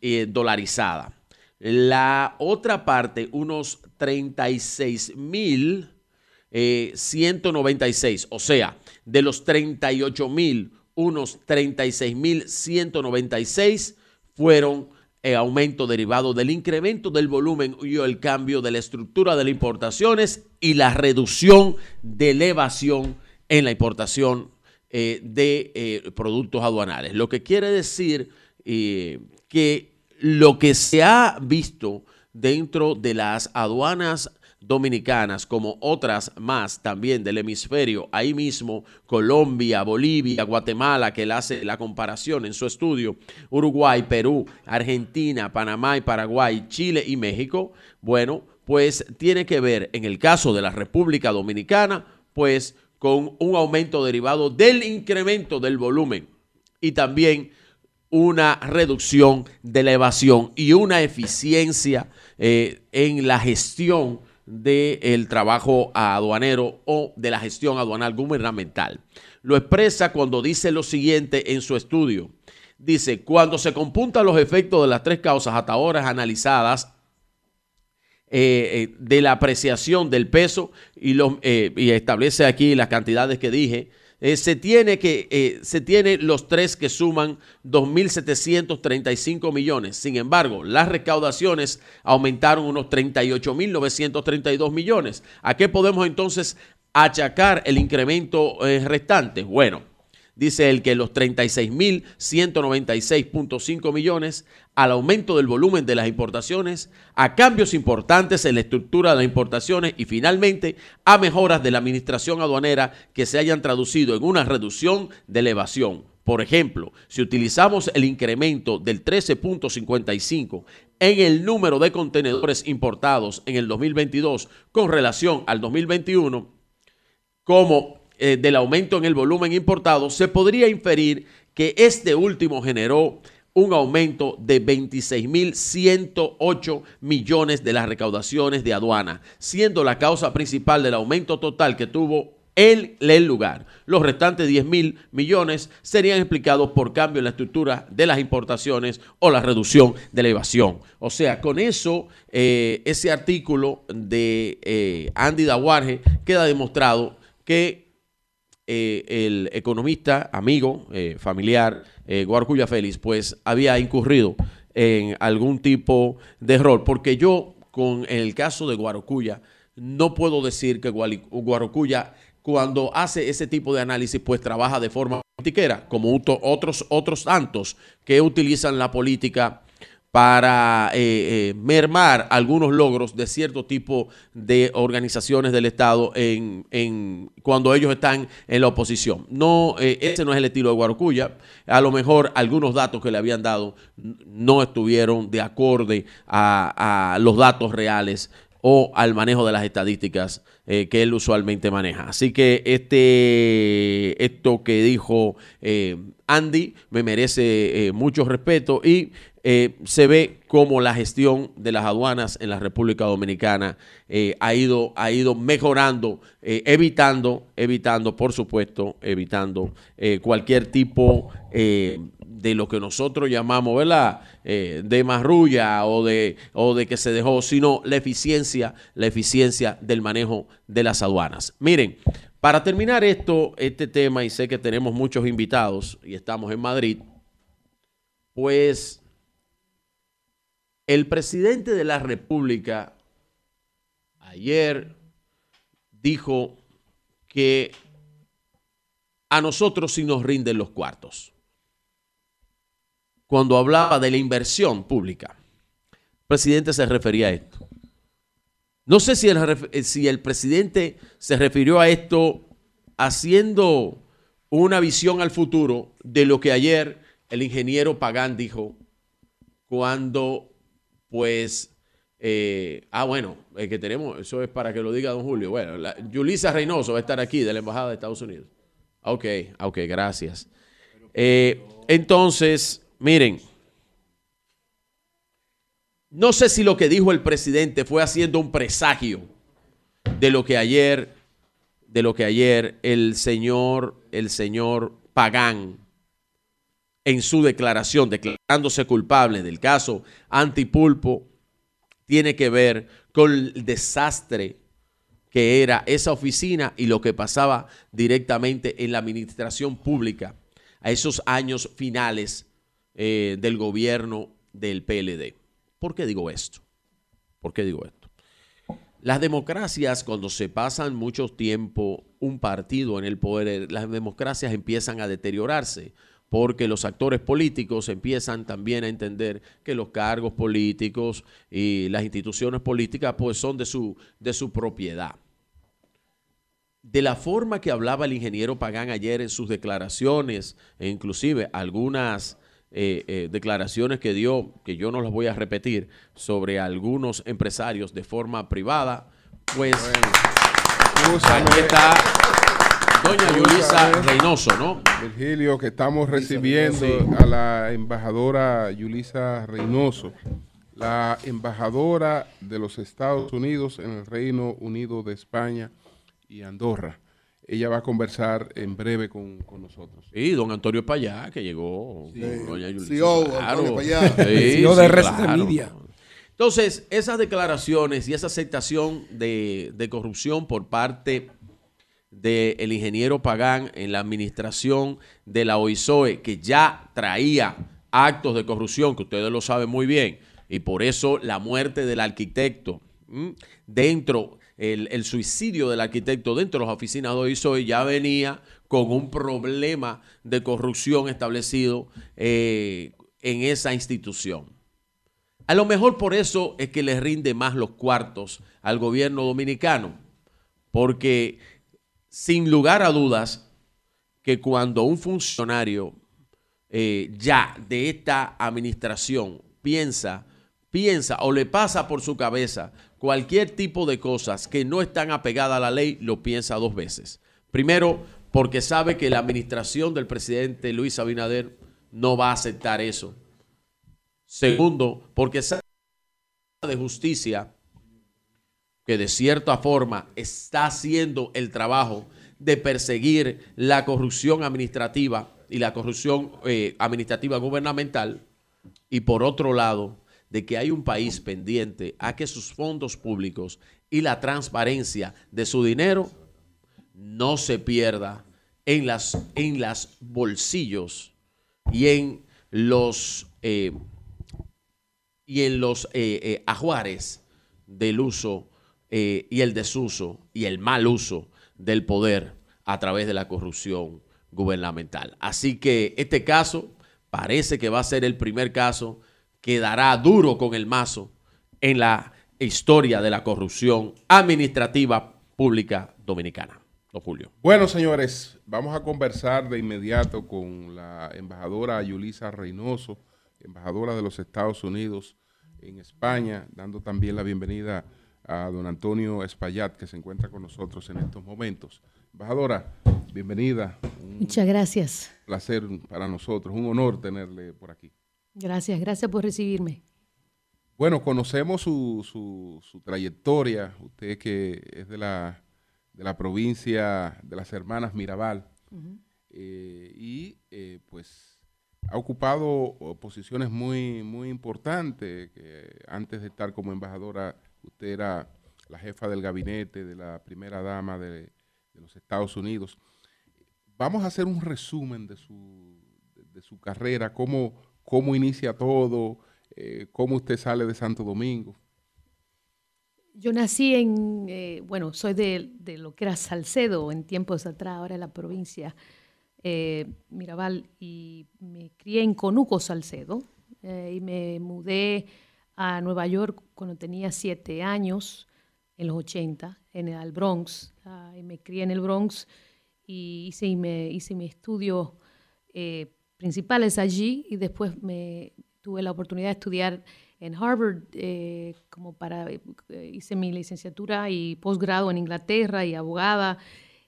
eh, dolarizada. La otra parte, unos treinta y seis mil ciento noventa y seis, o sea, de los treinta y ocho mil, unos treinta y seis mil ciento noventa y seis fueron el aumento derivado del incremento del volumen y el cambio de la estructura de las importaciones y la reducción de elevación en la importación eh, de eh, productos aduanales. Lo que quiere decir eh, que lo que se ha visto dentro de las aduanas dominicanas, como otras más también del hemisferio, ahí mismo Colombia, Bolivia, Guatemala, que él hace la comparación en su estudio, Uruguay, Perú, Argentina, Panamá y Paraguay, Chile y México, bueno, pues tiene que ver en el caso de la República Dominicana, pues con un aumento derivado del incremento del volumen y también una reducción de la evasión y una eficiencia eh, en la gestión del trabajo aduanero o de la gestión aduanal gubernamental. Lo expresa cuando dice lo siguiente en su estudio. Dice, cuando se computan los efectos de las tres causas hasta ahora analizadas, eh, de la apreciación del peso y, los, eh, y establece aquí las cantidades que dije, eh, se tiene que eh, se tiene los tres que suman dos mil setecientos treinta y cinco millones. Sin embargo, las recaudaciones aumentaron unos treinta y ocho mil novecientos treinta y dos millones. ¿A qué podemos entonces achacar el incremento eh, restante? Bueno, dice él que los treinta y seis mil ciento noventa y seis punto cinco millones al aumento del volumen de las importaciones, a cambios importantes en la estructura de las importaciones y finalmente a mejoras de la administración aduanera que se hayan traducido en una reducción de elevación. Por ejemplo, si utilizamos el incremento del trece punto cincuenta y cinco en el número de contenedores importados en el dos mil veintidós con relación al dos mil veintiuno, como Eh, del aumento en el volumen importado, se podría inferir que este último generó un aumento de veintiséis mil ciento ocho millones de las recaudaciones de aduana, siendo la causa principal del aumento total que tuvo el, el lugar. Los restantes diez mil millones serían explicados por cambio en la estructura de las importaciones o la reducción de la evasión. O sea, con eso, eh, ese artículo de eh, Andy Dawarge queda demostrado que Eh, el economista, amigo, eh, familiar, eh, Guarucuya Félix, pues había incurrido en algún tipo de error. Porque yo, con el caso de Guarucuya, no puedo decir que Guarucuya, cuando hace ese tipo de análisis, pues trabaja de forma politiquera, como otros, otros tantos que utilizan la política para eh, eh, mermar algunos logros de cierto tipo de organizaciones del Estado en, en, cuando ellos están en la oposición. No, eh, ese no es el estilo de Guarucuya. A lo mejor algunos datos que le habían dado no estuvieron de acorde a, a los datos reales o al manejo de las estadísticas eh, que él usualmente maneja. Así que este, esto que dijo eh, Andy me merece eh, mucho respeto y eh, se ve cómo la gestión de las aduanas en la República Dominicana eh, ha, ido, ha ido mejorando, eh, evitando, evitando, por supuesto, evitando eh, cualquier tipo eh, de lo que nosotros llamamos, ¿verdad?, eh, de marrulla o de, o de que se dejó, sino la eficiencia, la eficiencia del manejo de las aduanas. Miren, para terminar esto, este tema, y sé que tenemos muchos invitados y estamos en Madrid, pues el presidente de la República ayer dijo que a nosotros sí nos rinden los cuartos, cuando hablaba de la inversión pública. El presidente se refería a esto. No sé si el, si el presidente se refirió a esto haciendo una visión al futuro de lo que ayer el ingeniero Pagán dijo cuando, pues, eh, ah, bueno, el que tenemos, eso es para que lo diga don Julio. Bueno, la, Julissa Reynoso va a estar aquí de la Embajada de Estados Unidos. Ok, ok, gracias. Eh, entonces, miren. No sé si lo que dijo el presidente fue haciendo un presagio de lo que ayer, de lo que ayer el señor, el señor Pagán, en su declaración, declarándose culpable del caso Antipulpo, tiene que ver con el desastre que era esa oficina y lo que pasaba directamente en la administración pública a esos años finales eh, del gobierno del P L D. ¿Por qué digo esto? ¿Por qué digo esto? Las democracias, cuando se pasan mucho tiempo un partido en el poder, las democracias empiezan a deteriorarse porque los actores políticos empiezan también a entender que los cargos políticos y las instituciones políticas pues son de su, de su propiedad. De la forma que hablaba el ingeniero Pagán ayer en sus declaraciones, e inclusive algunas Eh, eh, declaraciones que dio, que yo no las voy a repetir, sobre algunos empresarios de forma privada, pues bueno, aquí está doña Julissa Reynoso, ¿no? Virgilio, que estamos recibiendo a la embajadora Julissa Reynoso, la embajadora de los Estados Unidos en el Reino Unido de España y Andorra. Ella va a conversar en breve con, con nosotros. Y don Antonio Payá, que llegó. Sí, doña Julissa, C E O, claro. Antonio Payá. Sí, C E O de sí, Red claro. Media. Entonces, esas declaraciones y esa aceptación de, de corrupción por parte del ingeniero Pagán en la administración de la O I S O E, que ya traía actos de corrupción, que ustedes lo saben muy bien, y por eso la muerte del arquitecto ¿m? dentro El, el suicidio del arquitecto dentro de las oficinas de OISOE ya venía con un problema de corrupción establecido eh, en esa institución. A lo mejor por eso es que les rinde más los cuartos al gobierno dominicano, porque sin lugar a dudas que cuando un funcionario eh, ya de esta administración piensa, piensa o le pasa por su cabeza cualquier tipo de cosas que no están apegadas a la ley, lo piensa dos veces. Primero, porque sabe que la administración del presidente Luis Abinader no va a aceptar eso. Segundo, porque sabe que la de justicia, que de cierta forma está haciendo el trabajo de perseguir la corrupción administrativa y la corrupción eh, administrativa gubernamental, y por otro lado, de que hay un país pendiente a que sus fondos públicos y la transparencia de su dinero no se pierda en las, en las bolsillos y en los, eh, y en los eh, eh, ajuares del uso eh, y el desuso y el mal uso del poder a través de la corrupción gubernamental. Así que este caso parece que va a ser el primer caso quedará duro con el mazo en la historia de la corrupción administrativa pública dominicana. Don Julio. Bueno, señores, vamos a conversar de inmediato con la embajadora Julissa Reynoso, embajadora de los Estados Unidos en España, dando también la bienvenida a don Antonio Espaillat, que se encuentra con nosotros en estos momentos. Embajadora, bienvenida. Un Muchas gracias. Placer para nosotros, un honor tenerle por aquí. Gracias, gracias por recibirme. Bueno, conocemos su, su, su trayectoria, usted que es de la, de la provincia de las Hermanas Mirabal, uh-huh. eh, y eh, pues ha ocupado posiciones muy, muy importantes, que antes de estar como embajadora usted era la jefa del gabinete de la primera dama de, de los Estados Unidos. Vamos a hacer un resumen de su, de, de su carrera, cómo, cómo inicia todo. Eh, ¿Cómo usted sale de Santo Domingo? Yo nací en, eh, bueno, soy de, de lo que era Salcedo en tiempos atrás, ahora en la provincia eh, Mirabal, y me crié en Conuco, Salcedo, eh, y me mudé a Nueva York cuando tenía siete años, en los ochenta, en el Bronx, eh, y me crié en el Bronx, y hice, y me, hice mis estudios eh, principales allí, y después me... Tuve la oportunidad de estudiar en Harvard, eh, como para, eh, hice mi licenciatura y posgrado en Inglaterra y abogada.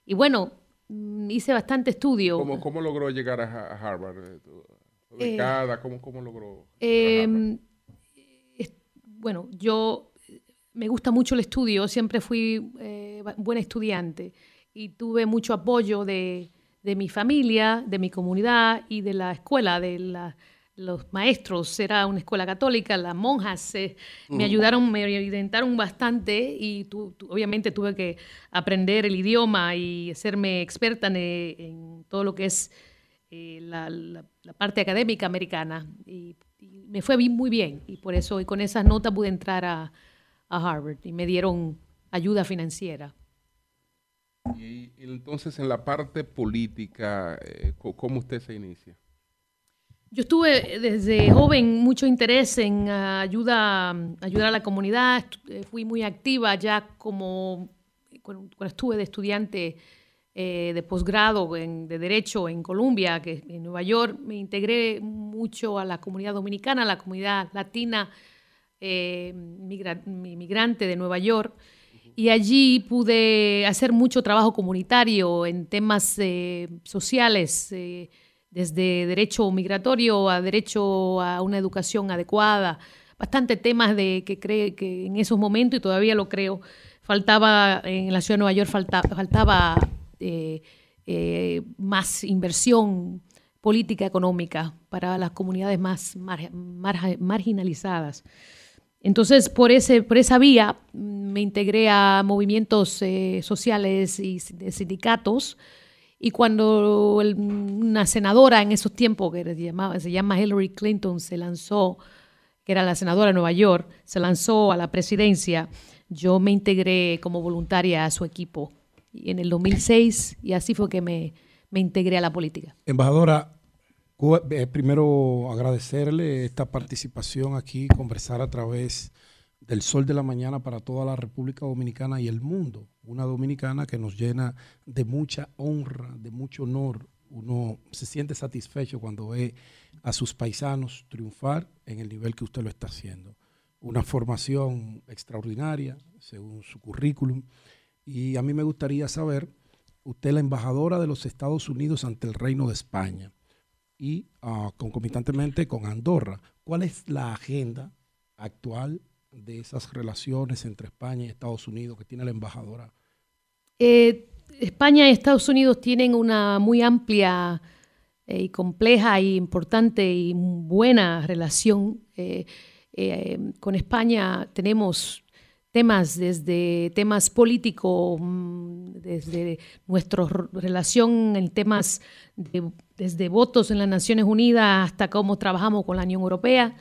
Y bueno, hice bastante estudio. ¿Cómo, cómo logró llegar a, a Harvard? Becada, eh, ¿cómo, ¿Cómo logró? Eh, es, bueno, yo me gusta mucho el estudio, siempre fui eh, buena estudiante y tuve mucho apoyo de, de mi familia, de mi comunidad y de la escuela, de la... Los maestros, era una escuela católica, las monjas eh, me ayudaron, me orientaron bastante y tu, tu, obviamente tuve que aprender el idioma y hacerme experta en, en todo lo que es eh, la, la, la parte académica americana. Y, y me fue muy bien y por eso y con esas notas pude entrar a, a Harvard y me dieron ayuda financiera. Y, y entonces en la parte política, eh, ¿cómo usted se inicia? Yo estuve desde joven mucho interés en uh, ayuda, ayudar a la comunidad. Fui muy activa ya como cuando estuve de estudiante eh, de posgrado de Derecho en Colombia, que en Nueva York. Me integré mucho a la comunidad dominicana, a la comunidad latina eh, migra- migrante de Nueva York. Y allí pude hacer mucho trabajo comunitario en temas eh, sociales, eh, desde derecho migratorio a derecho a una educación adecuada, bastante temas de que cree que en esos momentos, y todavía lo creo, faltaba en la ciudad de Nueva York, falta, faltaba eh, eh, más inversión política económica para las comunidades más mar, mar, marginalizadas. Entonces, por, ese, por esa vía me integré a movimientos eh, sociales y de sindicatos. Y cuando el, una senadora en esos tiempos, que se llama, se llama Hillary Clinton, se lanzó, que era la senadora de Nueva York, se lanzó a la presidencia, yo me integré como voluntaria a su equipo y en el dos mil seis, y así fue que me, me integré a la política. Embajadora, primero agradecerle esta participación aquí, conversar a través del Sol de la Mañana para toda la República Dominicana y el mundo. Una dominicana que nos llena de mucha honra, de mucho honor. Uno se siente satisfecho cuando ve a sus paisanos triunfar en el nivel que usted lo está haciendo. Una formación extraordinaria, según su currículum. Y a mí me gustaría saber, usted es la embajadora de los Estados Unidos ante el Reino de España y uh, concomitantemente con Andorra. ¿Cuál es la agenda actual de esas relaciones entre España y Estados Unidos que tiene la embajadora? Eh, España y Estados Unidos tienen una muy amplia eh, y compleja y importante y buena relación. Eh, eh, con España tenemos temas desde temas políticos, desde nuestra relación en temas de, desde votos en las Naciones Unidas hasta cómo trabajamos con la Unión Europea.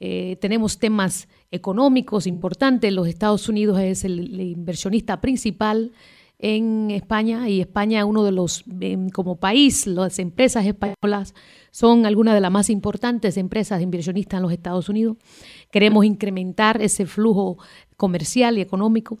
Eh, tenemos temas económicos importantes. Los Estados Unidos es el, el inversionista principal en España y España, uno de los, eh, como país, las empresas españolas son algunas de las más importantes empresas inversionistas en los Estados Unidos. Queremos incrementar ese flujo comercial y económico.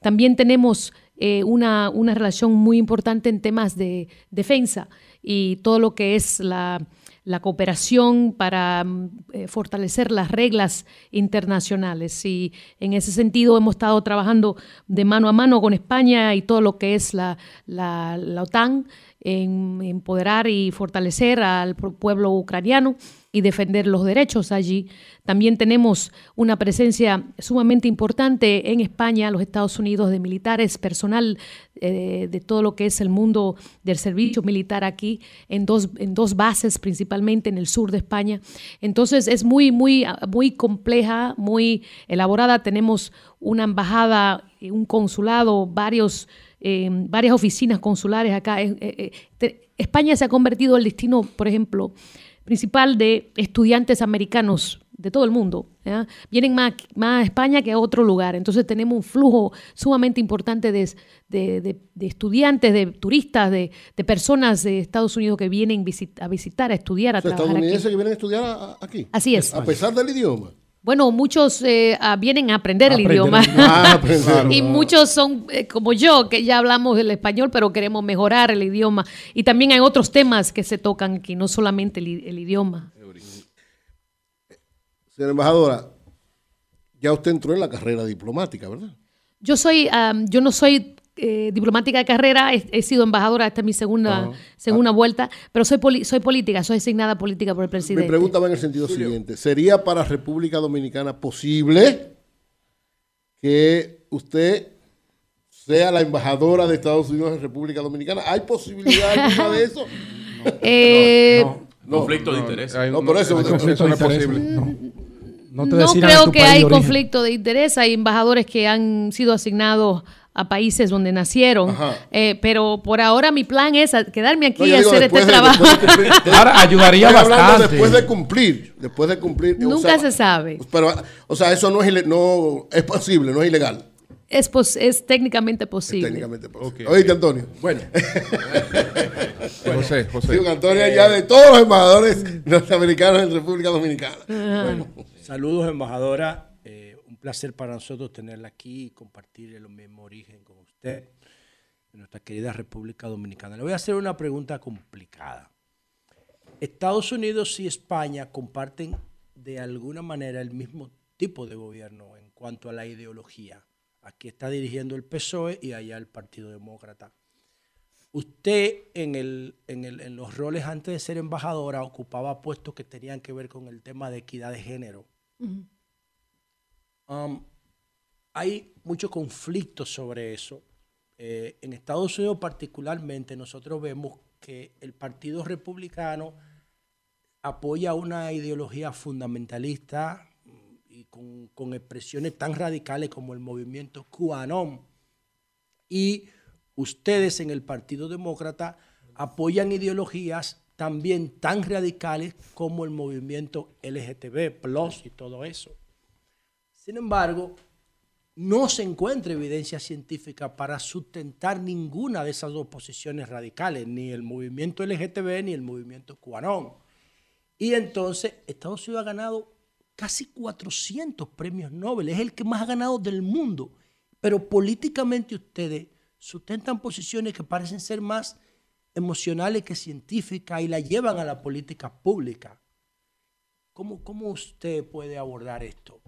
También tenemos eh, una, una relación muy importante en temas de defensa y todo lo que es la... la cooperación para eh, fortalecer las reglas internacionales. Y en ese sentido hemos estado trabajando de mano a mano con España y todo lo que es la, la, la OTAN en empoderar y fortalecer al pueblo ucraniano. y defender los derechos allí. También tenemos una presencia sumamente importante en España, los Estados Unidos, de militares, personal eh, de todo lo que es el mundo del servicio militar aquí, en dos, en dos bases principalmente en el sur de España. Entonces es muy, muy, muy compleja, muy elaborada. Tenemos una embajada, un consulado, varios, eh, varias oficinas consulares acá. Eh, eh, te, España se ha convertido en el destino, por ejemplo, principal de estudiantes americanos de todo el mundo, ¿eh? Vienen más, más a España que a otro lugar. Entonces tenemos un flujo sumamente importante de, de, de, de estudiantes, de turistas, de, de personas de Estados Unidos que vienen visit, a visitar, a estudiar, a o sea, trabajar estadounidenses aquí. Que vienen a estudiar a, aquí. Así es. A pesar del idioma. Bueno, muchos eh, vienen a aprender el aprender, idioma ah, aprender, y muchos son eh, como yo, que ya hablamos el español, pero queremos mejorar el idioma. Y también hay otros temas que se tocan aquí, no solamente el, el idioma. Señora embajadora, ya usted entró en la carrera diplomática, ¿verdad? Yo soy, um, yo no soy eh, diplomática de carrera, he, he sido embajadora, esta es mi segunda, uh-huh. segunda ah. vuelta, pero soy, poli soy política, soy asignada política por el presidente. Mi pregunta va en el sentido Julio. siguiente, ¿sería para República Dominicana posible que usted sea la embajadora de Estados Unidos en República Dominicana? ¿Hay posibilidad alguna de eso? No, eh, no, no. No, conflicto no, de interés. Hay, no, por eso no, conflicto no es posible. No, no, te no creo que hay conflicto de interés. Hay embajadores que han sido asignados a países donde nacieron, eh, pero por ahora mi plan es quedarme aquí no, y hacer este de, trabajo. De, claro, ayudaría Estoy bastante. Después de cumplir, después de cumplir. Nunca o sea, se sabe. Pero, o sea, eso no es, no, es posible, no es ilegal. Es, pos, es técnicamente posible. Es técnicamente posible. Okay. Oíste, Antonio. Bueno. bueno. José, José. Sí, Antonio eh. ya de todos los embajadores norteamericanos en República Dominicana. Uh-huh. Bueno. Saludos, embajadora. Eh, un placer para nosotros tenerla aquí y compartir el mismo origen con usted en nuestra querida República Dominicana. Le voy a hacer una pregunta complicada. Estados Unidos y España comparten de alguna manera el mismo tipo de gobierno en cuanto a la ideología. Aquí está dirigiendo el P S O E y allá el Partido Demócrata. Usted en, el, en, el, en los roles antes de ser embajadora ocupaba puestos que tenían que ver con el tema de equidad de género. Uh-huh. um, hay mucho conflicto sobre eso. Eh, en Estados Unidos particularmente nosotros vemos que el Partido Republicano apoya una ideología fundamentalista y con, con expresiones tan radicales como el movimiento QAnon. Y ustedes en el Partido Demócrata apoyan ideologías también tan radicales como el movimiento L G T B plus y todo eso. Sin embargo, no se encuentra evidencia científica para sustentar ninguna de esas dos posiciones radicales, ni el movimiento L G T B ni el movimiento QAnon. Y entonces Estados Unidos ha ganado casi cuatrocientos premios Nobel, es el que más ha ganado del mundo, pero políticamente ustedes sustentan posiciones que parecen ser más emocionales que científicas y la llevan a la política pública. ¿Cómo, cómo usted puede abordar esto?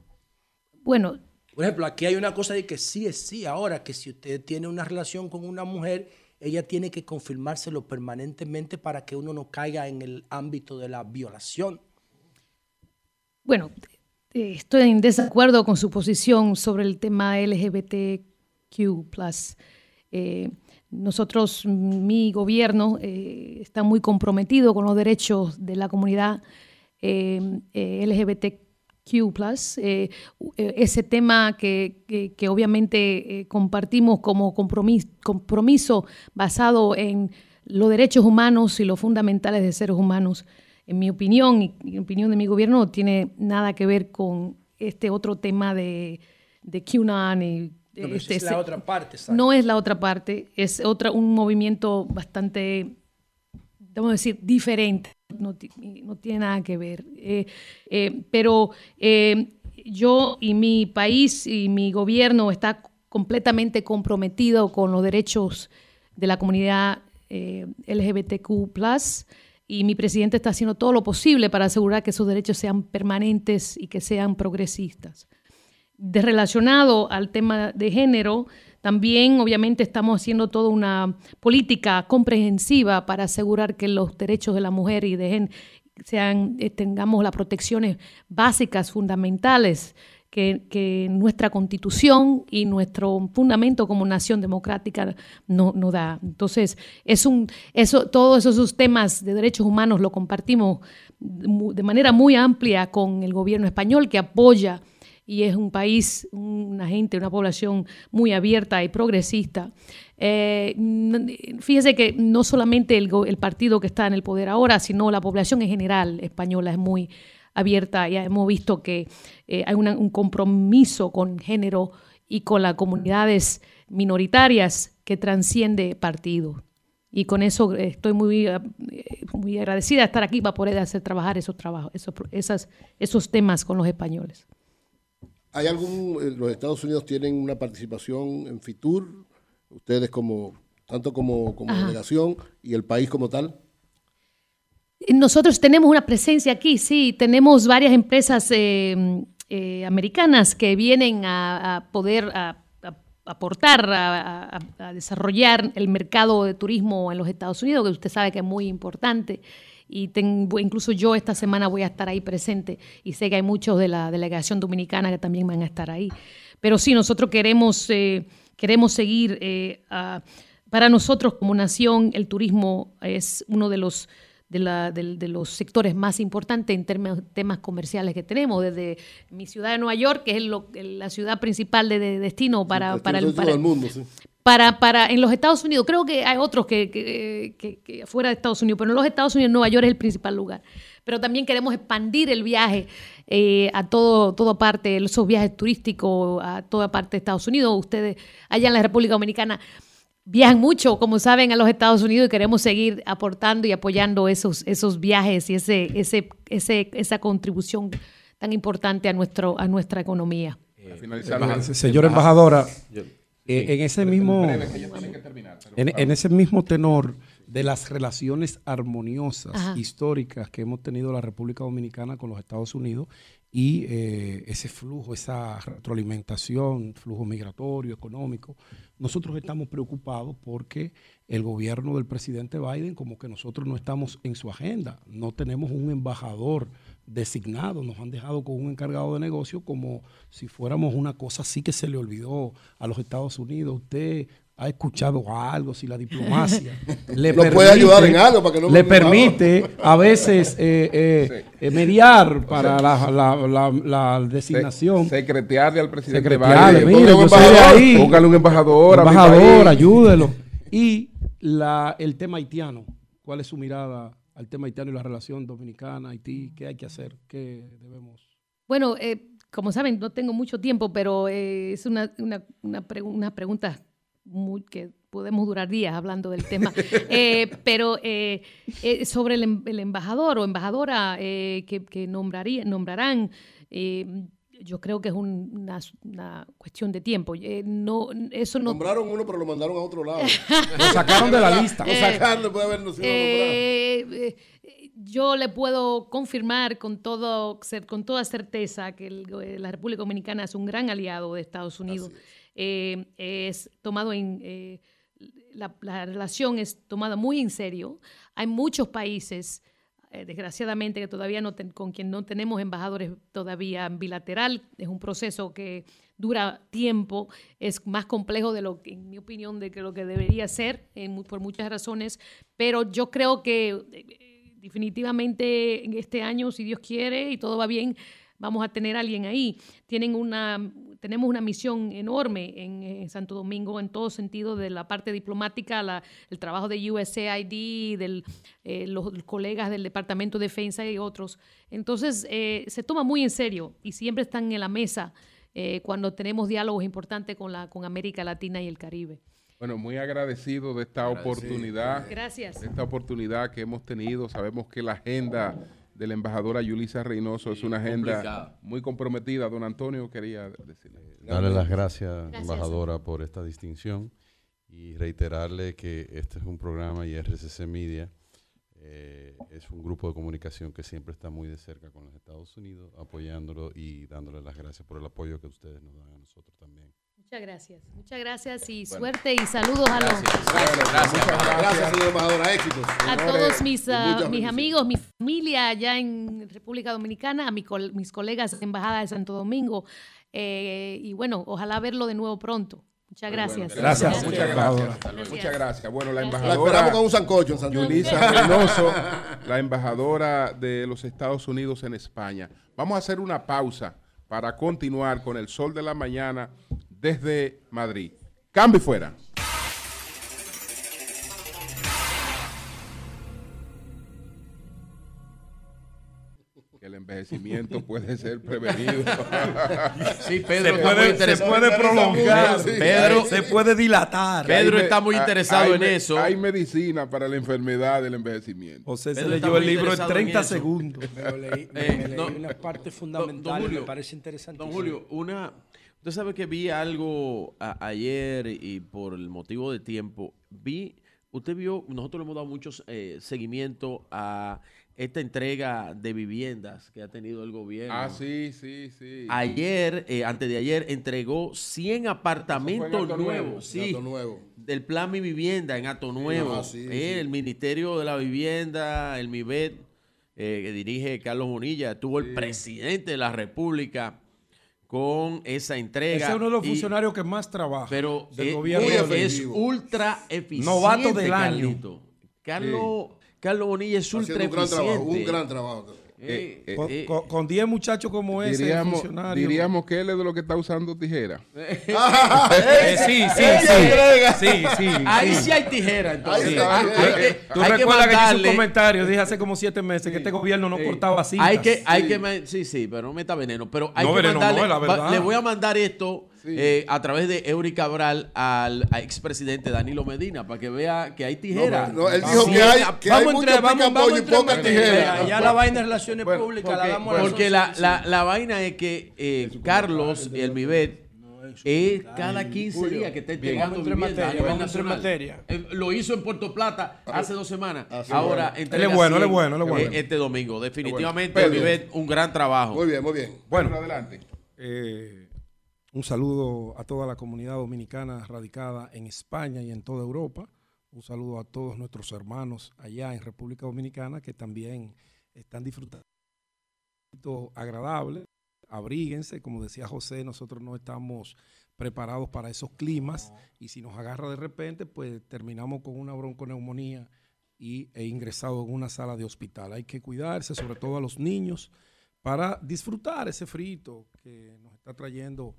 Bueno, por ejemplo, aquí hay una cosa de que sí es sí ahora, que si usted tiene una relación con una mujer, ella tiene que confirmárselo permanentemente para que uno no caiga en el ámbito de la violación. Bueno, eh, estoy en desacuerdo con su posición sobre el tema L G B T Q plus. Eh, nosotros, mi gobierno, eh, está muy comprometido con los derechos de la comunidad eh, eh, L G B T Q plus. Eh, ese tema que, que, que obviamente eh, compartimos como compromiso, compromiso basado en los derechos humanos y los fundamentales de seres humanos. En mi opinión, y en opinión de mi gobierno, no tiene nada que ver con este otro tema de, de QAnon. Y, no, este, es la ese, otra parte. ¿Sabes? No es la otra parte, es otra, un movimiento bastante, vamos a decir, diferente. No, no tiene nada que ver. Eh, eh, pero eh, yo y mi país y mi gobierno está completamente comprometido con los derechos de la comunidad eh, L G B T Q plus. Y mi presidente está haciendo todo lo posible para asegurar que esos derechos sean permanentes y que sean progresistas. De relacionado al tema de género, también obviamente estamos haciendo toda una política comprensiva para asegurar que los derechos de la mujer y de, sean, eh, tengamos las protecciones básicas, fundamentales, que, que nuestra Constitución y nuestro fundamento como nación democrática no, no da. Entonces, es un, eso, todos esos temas de derechos humanos lo compartimos de manera muy amplia con el gobierno español, que apoya, y es un país, una gente, una población muy abierta y progresista. Eh, fíjese que no solamente el, el partido que está en el poder ahora, sino la población en general española es muy abierta. Ya hemos visto que eh, hay una, un compromiso con género y con las comunidades minoritarias que transciende partido. Y con eso estoy muy, muy agradecida de estar aquí para poder hacer trabajar esos, trabajos, esos, esas, esos temas con los españoles. ¿Hay algún, los Estados Unidos tienen una participación en Fitur, ustedes como, tanto como, como delegación y el país como tal? Nosotros tenemos una presencia aquí, sí, tenemos varias empresas eh, eh, americanas que vienen a, a poder a, a, aportar, a, a, a desarrollar el mercado de turismo en los Estados Unidos, que usted sabe que es muy importante, y tengo, incluso yo esta semana voy a estar ahí presente, y sé que hay muchos de la delegación dominicana que también van a estar ahí. Pero sí, nosotros queremos, eh, queremos seguir, eh, a, para nosotros como nación el turismo es uno de los... De, la, de, de los sectores más importantes en términos de temas comerciales que tenemos, desde mi ciudad de Nueva York, que es lo, la ciudad principal de, de destino para, sí, para, el, para, el mundo, sí. para, para en los Estados Unidos. Creo que hay otros que, que, que, que fuera de Estados Unidos, pero en los Estados Unidos Nueva York es el principal lugar. Pero también queremos expandir el viaje eh, a todo, toda parte, esos viajes turísticos a toda parte de Estados Unidos. Ustedes allá en la República Dominicana viajan mucho, como saben, a los Estados Unidos, y queremos seguir aportando y apoyando esos, esos viajes y ese, ese, ese, esa contribución tan importante a, nuestro, a nuestra economía. Eh, Embajador, señora embajadora, yo, eh, sí, en, ese mismo, que terminar, en, en ese mismo tenor de las relaciones armoniosas, ajá, históricas que hemos tenido la República Dominicana con los Estados Unidos, y eh, ese flujo, esa retroalimentación, flujo migratorio, económico, nosotros estamos preocupados porque el gobierno del presidente Biden, como que nosotros no estamos en su agenda, no tenemos un embajador designado, nos han dejado con un encargado de negocio como si fuéramos una cosa así que se le olvidó a los Estados Unidos. Usted ha escuchado algo, si la diplomacia le no permite, puede ayudar en algo para que no le permite a veces eh, eh, sí. eh, mediar para o sea, la, la, la, la designación, se, secretearle al presidente, secretearle, mire, yo soy ahí, póngale un embajador, embajador, ayúdelo. Y la, el tema haitiano, ¿cuál es su mirada al tema haitiano y la relación dominicana-Haití? ¿Qué hay que hacer? ¿Qué debemos? Bueno, eh, como saben, no tengo mucho tiempo, pero eh, es una, una, una, pre una pregunta muy, que podemos durar días hablando del tema, eh, pero eh, eh, sobre el, el embajador o embajadora eh, que, que nombraría, nombrarán, eh, yo creo que es un, una, una cuestión de tiempo. Eh, no, eso no... Nombraron uno, pero lo mandaron a otro lado. Lo sacaron de la lista. Lo sacaron, puede habernos sido eh, nombrado. Eh, yo le puedo confirmar con, todo, con toda certeza que el, la República Dominicana es un gran aliado de Estados Unidos. Eh, es tomado en eh, la, la relación es tomada muy en serio. Hay muchos países, eh, desgraciadamente, que todavía no ten, con quien no tenemos embajadores todavía bilateral. Es un proceso que dura tiempo, es más complejo de lo que, en mi opinión, de que lo que debería ser, eh, por muchas razones, pero yo creo que eh, definitivamente en este año, si Dios quiere y todo va bien, vamos a tener a alguien ahí. Tienen una, tenemos una misión enorme en, en Santo Domingo en todo sentido, de la parte diplomática, la, el trabajo de U S A I D, de eh, los, los colegas del Departamento de Defensa y otros. Entonces, eh, se toma muy en serio y siempre están en la mesa eh, cuando tenemos diálogos importantes con, la, con América Latina y el Caribe. Bueno, muy agradecido de esta oportunidad. Gracias. De esta oportunidad que hemos tenido. Sabemos que la agenda de la embajadora Julissa Reynoso sí, es una agenda complicado. muy comprometida. Don Antonio quería decirle. Darle las gracias, gracias, embajadora, por esta distinción, y reiterarle que este es un programa y R C C Media Eh, es un grupo de comunicación que siempre está muy de cerca con los Estados Unidos, apoyándolo y dándole las gracias por el apoyo que ustedes nos dan a nosotros también. Muchas gracias, muchas gracias y bueno, suerte y saludos gracias. a los... Gracias, gracias, gracias, gracias señor embajadora, éxitos. A todos mis, uh, mis amigos, mi familia allá en República Dominicana, a mi col mis colegas de Embajada de Santo Domingo, eh, y bueno, ojalá verlo de nuevo pronto. Muchas gracias. Bueno, gracias. Gracias. Muchas gracias. gracias. Muchas gracias. Bueno, la embajadora... La esperamos con un sancocho en San Julissa Reynoso, la embajadora de los Estados Unidos en España. Vamos a hacer una pausa para continuar con el Sol de la Mañana desde Madrid. Cambio y fuera. El envejecimiento puede ser prevenido. Sí, Pedro se puede, se puede prolongar. Sí, Pedro sí. se puede dilatar. Pedro está muy interesado hay, en hay, eso. Hay medicina para la enfermedad del envejecimiento. José Pedro se leyó el libro en treinta segundos. Me leí, me, eh, me leí no, una parte fundamental. Don, don Julio, me parece interesante. Don Julio, una, usted sabe que vi algo a, ayer y por el motivo de tiempo, vi, usted vio, nosotros le hemos dado mucho eh, seguimiento a esta entrega de viviendas que ha tenido el gobierno. Ah, sí, sí, sí. Ayer, eh, antes de ayer, entregó cien apartamentos nuevos. Nuevo, sí, nuevo. Del plan Mi Vivienda en Hato Nuevo. No, sí, eh, sí. El Ministerio de la Vivienda, el MIVET, eh, que dirige Carlos Bonilla, estuvo sí. el presidente de la República con esa entrega. Ese es uno de los y, funcionarios que más trabaja pero del es, gobierno. Es, es ultra eficiente. Novato del Carlito. año. Carlos... Sí. Carlos Bonilla es ultra eficiente. Trabajo, un gran trabajo. Eh, eh, eh, con, con diez muchachos como ese, diríamos, funcionario. Diríamos que él es de los que está usando tijera. ah, eh, sí, sí, sí, sí, sí. Ahí sí hay tijera, entonces. Sí, hay, hay, hay que, tú recuerdas que, que hice un comentario, dije hace como siete meses sí, que este gobierno no eh, cortaba cintas. Hay que, hay sí. que, sí, sí, pero no meta veneno. Pero hay no que veneno, mandarle, no, la verdad. Le voy a mandar esto. Sí. Eh, a través de Eury Cabral al, al expresidente Danilo Medina para que vea que hay tijeras. No, no, él dijo sí, que hay, que vamos hay entrar, vamos, vamos a entrar, ponga tijera. Ya, ya la vaina de relaciones bueno, públicas porque, la damos bueno, a la Porque la, la, la vaina es que eh, Carlos y el MIVET es cada quince días que está entregando vivienda. Lo hizo en Puerto Plata hace dos semanas. Ahora entrega este domingo. Definitivamente el MIVET un gran trabajo. Muy bien, muy bien. Bueno, adelante. Eh... Un saludo a toda la comunidad dominicana radicada en España y en toda Europa. Un saludo a todos nuestros hermanos allá en República Dominicana que también están disfrutando agradable. Abríguense, como decía José, nosotros no estamos preparados para esos climas y si nos agarra de repente, pues terminamos con una bronconeumonía y e ingresado en una sala de hospital. Hay que cuidarse, sobre todo a los niños, para disfrutar ese frito que nos está trayendo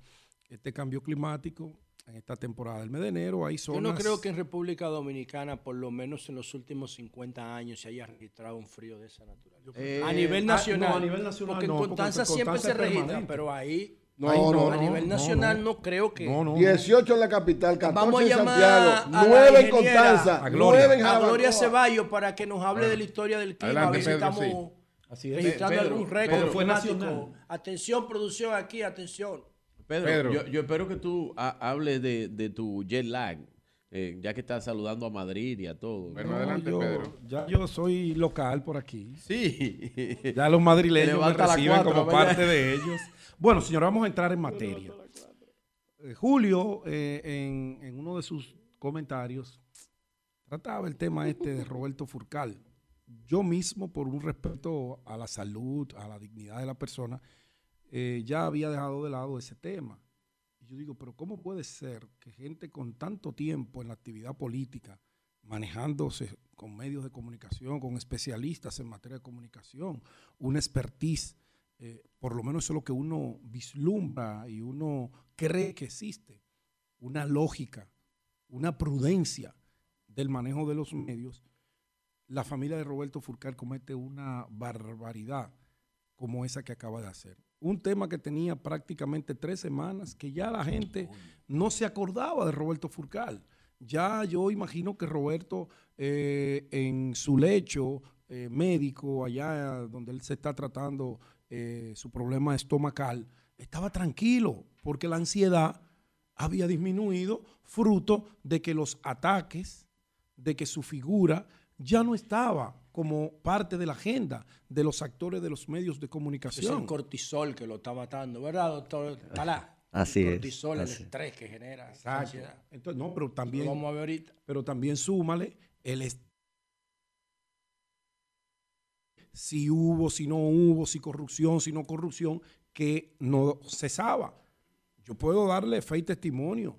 este cambio climático en esta temporada del mes de enero. Hay zonas... Yo no creo que en República Dominicana, por lo menos en los últimos cincuenta años, se haya registrado un frío de esa naturaleza. Eh, a nivel nacional. No, a nivel nacional porque, no, en porque en Constanza siempre se registra, pero ahí... No, Ay, no, no, a nivel nacional no, no. no creo que... No, no, dieciocho en la capital, catorce en Santiago, nueve en Constanza, nueve en Jarabacoa. A Gloria Ceballos para que nos hable ah. de la historia del clima. Adelante, a ver si estamos... Pedro, sí. Así es. Registrando Pedro, algún récord fue nacional. Atención, producción aquí, atención. Pedro, Pedro. Yo, yo espero que tú ha, hables de, de tu jet lag, eh, ya que estás saludando a Madrid y a todo. Bueno, no, adelante, yo, Pedro. Ya yo soy local por aquí. Sí. Ya los madrileños me reciben cuatro, como ¿verdad? parte de ellos. Bueno, señor, vamos a entrar en materia. Eh, Julio, eh, en, en uno de sus comentarios, trataba el tema este de Roberto Fulcar. Yo mismo, por un respeto a la salud, a la dignidad de la persona, eh, ya había dejado de lado ese tema. Y yo digo, pero ¿cómo puede ser que gente con tanto tiempo en la actividad política, manejándose con medios de comunicación, con especialistas en materia de comunicación, una expertise, eh, por lo menos eso es lo que uno vislumbra y uno cree que existe, una lógica, una prudencia del manejo de los medios, la familia de Roberto Fulcar comete una barbaridad como esa que acaba de hacer? Un tema que tenía prácticamente tres semanas, que ya la gente no se acordaba de Roberto Fulcar. Ya yo imagino que Roberto eh, en su lecho eh, médico, allá donde él se está tratando eh, su problema estomacal, estaba tranquilo porque la ansiedad había disminuido fruto de que los ataques, de que su figura... ya no estaba como parte de la agenda de los actores de los medios de comunicación. Es el cortisol que lo está matando, ¿verdad, doctor Talá? Así el cortisol, es. Así. El estrés que genera. Exacto. Entonces, no, pero también, vamos a ver ahorita. Pero también súmale el estrés. Si hubo, si no hubo, si corrupción, si no corrupción, que no cesaba. Yo puedo darle fe y testimonio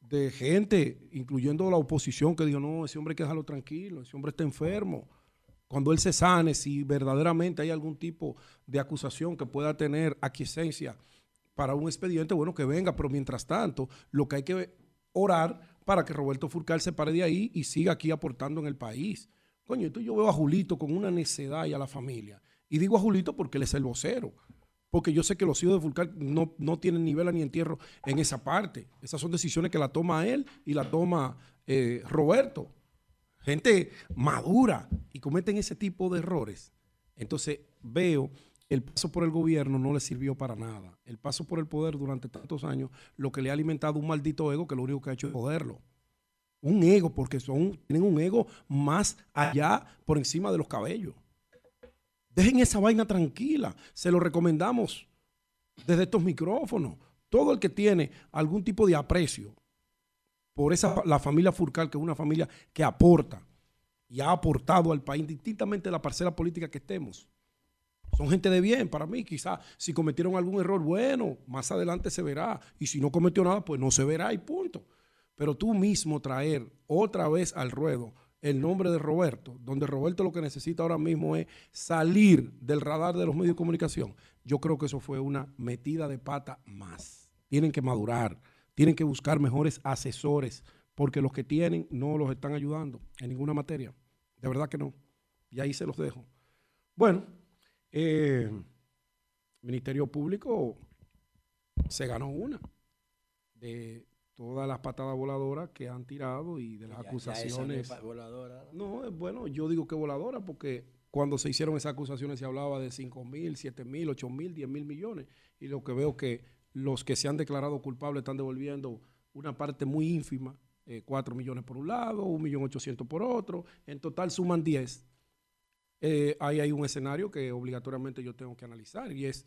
de gente, incluyendo la oposición, que dijo, no, ese hombre hay que dejarlo tranquilo, ese hombre está enfermo. Cuando él se sane, si verdaderamente hay algún tipo de acusación que pueda tener aquiescencia para un expediente, bueno, que venga, pero mientras tanto, lo que hay que orar para que Roberto Fulcar se pare de ahí y siga aquí aportando en el país. Coño, entonces yo veo a Julito con una necedad y a la familia. Y digo a Julito porque él es el vocero. Porque yo sé que los hijos de Fulcar no, no tienen ni vela ni entierro en esa parte. Esas son decisiones que la toma él y la toma eh, Roberto. Gente madura y cometen ese tipo de errores. Entonces veo el paso por el gobierno no le sirvió para nada. El paso por el poder durante tantos años, lo que le ha alimentado un maldito ego que lo único que ha hecho es joderlo. Un ego, porque son, tienen un ego más allá por encima de los cabellos. Dejen esa vaina tranquila. Se lo recomendamos desde estos micrófonos. Todo el que tiene algún tipo de aprecio por esa, la familia Fulcar, que es una familia que aporta y ha aportado al país, distintamente de la parcela política que estemos. Son gente de bien para mí. Quizás si cometieron algún error, bueno, más adelante se verá. Y si no cometió nada, pues no se verá y punto. Pero tú mismo traer otra vez al ruedo el nombre de Roberto, donde Roberto lo que necesita ahora mismo es salir del radar de los medios de comunicación. Yo creo que eso fue una metida de pata más. Tienen que madurar, tienen que buscar mejores asesores, porque los que tienen no los están ayudando en ninguna materia. De verdad que no. Y ahí se los dejo. Bueno, eh, Ministerio Público se ganó una de todas las patadas voladoras que han tirado y de las ya, acusaciones. Ya voladora, ¿no? No, bueno, yo digo que voladora porque cuando se hicieron esas acusaciones se hablaba de cinco mil, siete mil, ocho mil, diez mil millones. Y lo que veo que los que se han declarado culpables están devolviendo una parte muy ínfima, eh, cuatro millones por un lado, un millón ochocientos por otro. En total suman diez. Eh, ahí hay un escenario que obligatoriamente yo tengo que analizar y es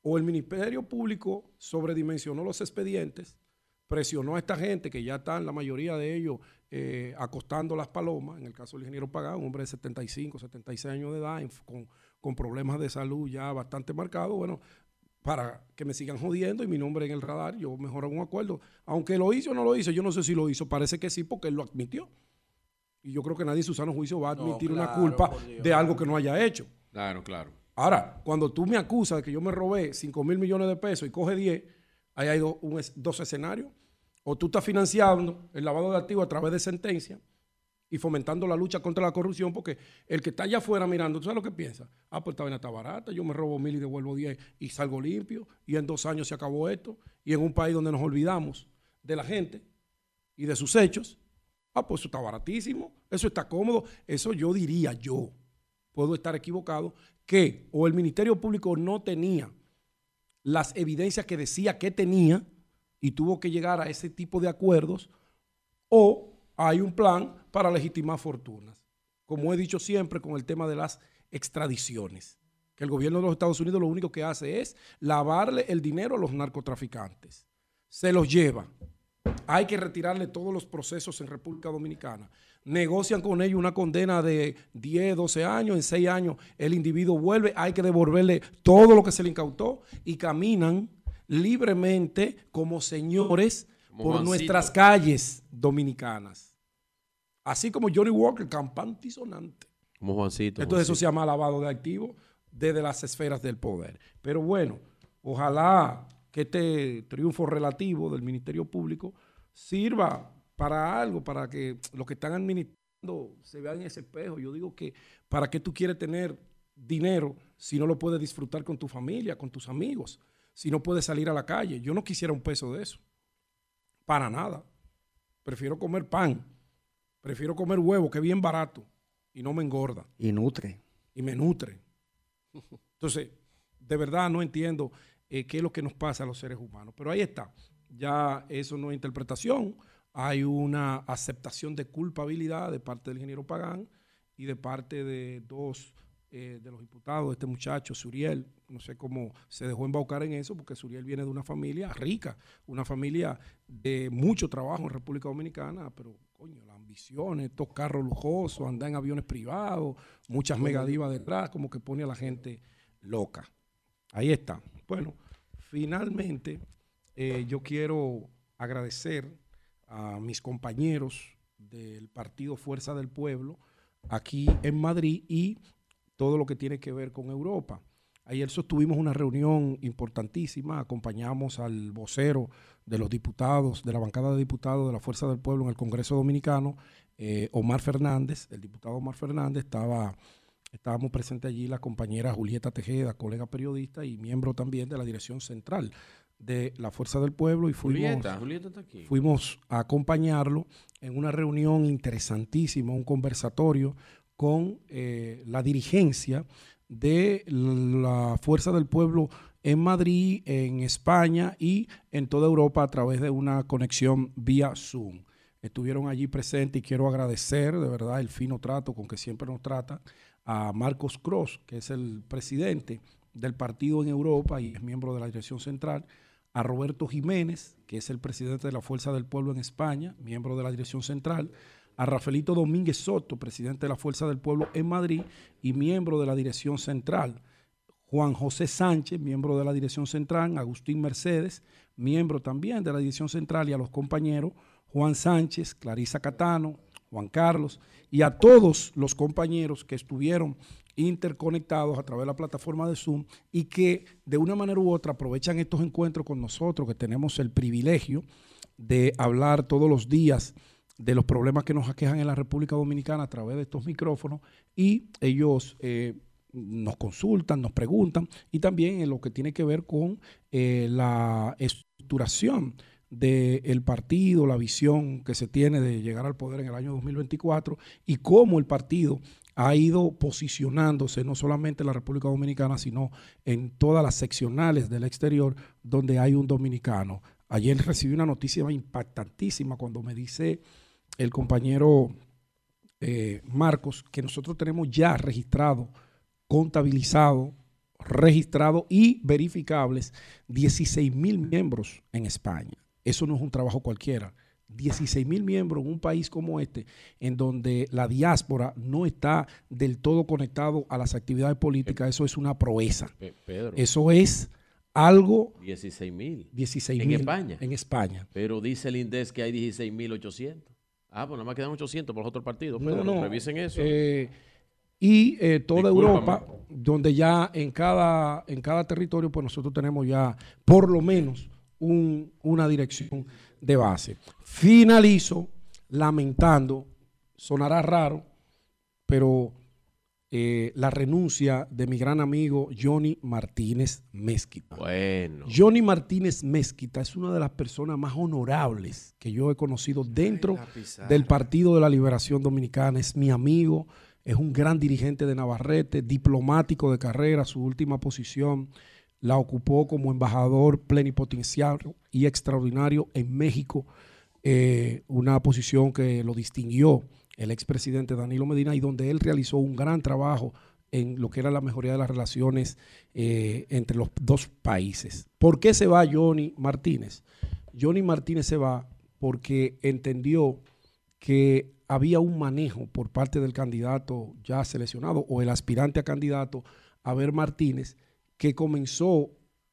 o el Ministerio Público sobredimensionó los expedientes, presionó a esta gente que ya están, la mayoría de ellos, eh, acostando las palomas, en el caso del ingeniero Pagán, un hombre de setenta y cinco, setenta y seis años de edad, con, con problemas de salud ya bastante marcados, bueno, para que me sigan jodiendo y mi nombre en el radar, yo mejor hago un acuerdo. Aunque lo hizo o no lo hizo, yo no sé si lo hizo, parece que sí, porque él lo admitió. Y yo creo que nadie en su sano juicio va a admitir no, claro, una culpa Dios, de algo claro. que no haya hecho. Claro, claro. Ahora, cuando tú me acusas de que yo me robé cinco mil millones de pesos y coge diez, ahí hay do, un, dos escenarios. O tú estás financiando el lavado de activos a través de sentencia y fomentando la lucha contra la corrupción, porque el que está allá afuera mirando, ¿tú sabes lo que piensa? Ah, pues esta vaina está barata, yo me robo mil y devuelvo diez y salgo limpio, y en dos años se acabó esto, y en un país donde nos olvidamos de la gente y de sus hechos, ah, pues eso está baratísimo, eso está cómodo. Eso yo diría yo, puedo estar equivocado, que o el Ministerio Público no tenía las evidencias que decía que tenía y tuvo que llegar a ese tipo de acuerdos, o hay un plan para legitimar fortunas, como he dicho siempre con el tema de las extradiciones, que el gobierno de los Estados Unidos lo único que hace es lavarle el dinero a los narcotraficantes, se los lleva, hay que retirarle todos los procesos en República Dominicana, negocian con ellos una condena de diez, doce años, en seis años el individuo vuelve, hay que devolverle todo lo que se le incautó y caminan libremente como señores como por mancito. Nuestras calles dominicanas. Así como Johnny Walker, campante y sonante. Como Juancito. Entonces Juancito. Eso se llama lavado de activos desde las esferas del poder. Pero bueno, ojalá que este triunfo relativo del Ministerio Público sirva para algo, para que los que están administrando se vean en ese espejo. Yo digo que, ¿para qué tú quieres tener dinero si no lo puedes disfrutar con tu familia, con tus amigos? Si no puedes salir a la calle. Yo no quisiera un peso de eso. Para nada. Prefiero comer pan. Prefiero comer huevo, que es bien barato. Y no me engorda. Y nutre. Y me nutre. Entonces, de verdad no entiendo eh, qué es lo que nos pasa a los seres humanos. Pero ahí está. Ya eso no es interpretación. Hay una aceptación de culpabilidad de parte del ingeniero Pagán. y de parte de dos eh, de los diputados, este muchacho, Suriel, no sé cómo se dejó embaucar en eso, porque Suriel viene de una familia rica, una familia de mucho trabajo en República Dominicana, pero coño, las ambiciones, estos carros lujosos, andar en aviones privados, muchas megadivas detrás, como que pone a la gente loca. Ahí está. Bueno, finalmente eh, yo quiero agradecer a mis compañeros del Partido Fuerza del Pueblo aquí en Madrid y todo lo que tiene que ver con Europa. Ayer sostuvimos una reunión importantísima, acompañamos al vocero de los diputados, de la bancada de diputados de la Fuerza del Pueblo en el Congreso Dominicano, eh, Omar Fernández, el diputado Omar Fernández, estaba, estábamos presentes allí la compañera Julieta Tejeda, colega periodista y miembro también de la dirección central de la Fuerza del Pueblo, y fuimos, Julieta, Julieta está aquí. Fuimos a acompañarlo en una reunión interesantísima, un conversatorio con eh, la dirigencia de la Fuerza del Pueblo en Madrid, en España y en toda Europa a través de una conexión vía Zoom. Estuvieron allí presentes y quiero agradecer de verdad el fino trato con que siempre nos trata a Marcos Cross, que es el presidente del partido en Europa y es miembro de la dirección central, a Roberto Jiménez, que es el presidente de la Fuerza del Pueblo en España, miembro de la dirección central, a Rafaelito Domínguez Soto, presidente de la Fuerza del Pueblo en Madrid y miembro de la dirección central, Juan José Sánchez, miembro de la dirección central, Agustín Mercedes, miembro también de la dirección central, y a los compañeros Juan Sánchez, Clarisa Catano, Juan Carlos, y a todos los compañeros que estuvieron interconectados a través de la plataforma de Zoom y que de una manera u otra aprovechan estos encuentros con nosotros, que tenemos el privilegio de hablar todos los días de los problemas que nos aquejan en la República Dominicana a través de estos micrófonos, y ellos eh, nos consultan, nos preguntan, y también en lo que tiene que ver con eh, la estructuración del partido, la visión que se tiene de llegar al poder en el año dos mil veinticuatro y cómo el partido ha ido posicionándose no solamente en la República Dominicana, sino en todas las seccionales del exterior donde hay un dominicano. Ayer recibí una noticia impactantísima cuando me dice el compañero eh, Marcos que nosotros tenemos ya registrado, contabilizado, registrado y verificables dieciséis mil miembros en España. Eso no es un trabajo cualquiera. dieciséis mil miembros en un país como este, en donde la diáspora no está del todo conectado a las actividades políticas, eso es una proeza. Pedro, eso es algo... dieciséis mil. dieciséis mil. En España. En España. Pero dice el INDES que hay dieciséis mil ochocientos. Ah, pues nada más quedan ochocientos por los otros partidos. Pedro, no, no, revisen eso. Eh, y eh, toda Discúlpame. Europa, donde ya en cada, en cada territorio, pues nosotros tenemos ya por lo menos un, una dirección de base. Finalizo lamentando, sonará raro, pero eh, la renuncia de mi gran amigo Johnny Martínez Mezquita. Bueno. Johnny Martínez Mezquita es una de las personas más honorables que yo he conocido dentro del Partido de la Liberación Dominicana. Es mi amigo, es un gran dirigente de Navarrete, diplomático de carrera, su última posición la ocupó como embajador plenipotenciario y extraordinario en México, eh, una posición que lo distinguió el expresidente Danilo Medina y donde él realizó un gran trabajo en lo que era la mejoría de las relaciones eh, entre los dos países. ¿Por qué se va Johnny Martínez? Johnny Martínez se va porque entendió que había un manejo por parte del candidato ya seleccionado o el aspirante a candidato, Abel Martínez, que comenzó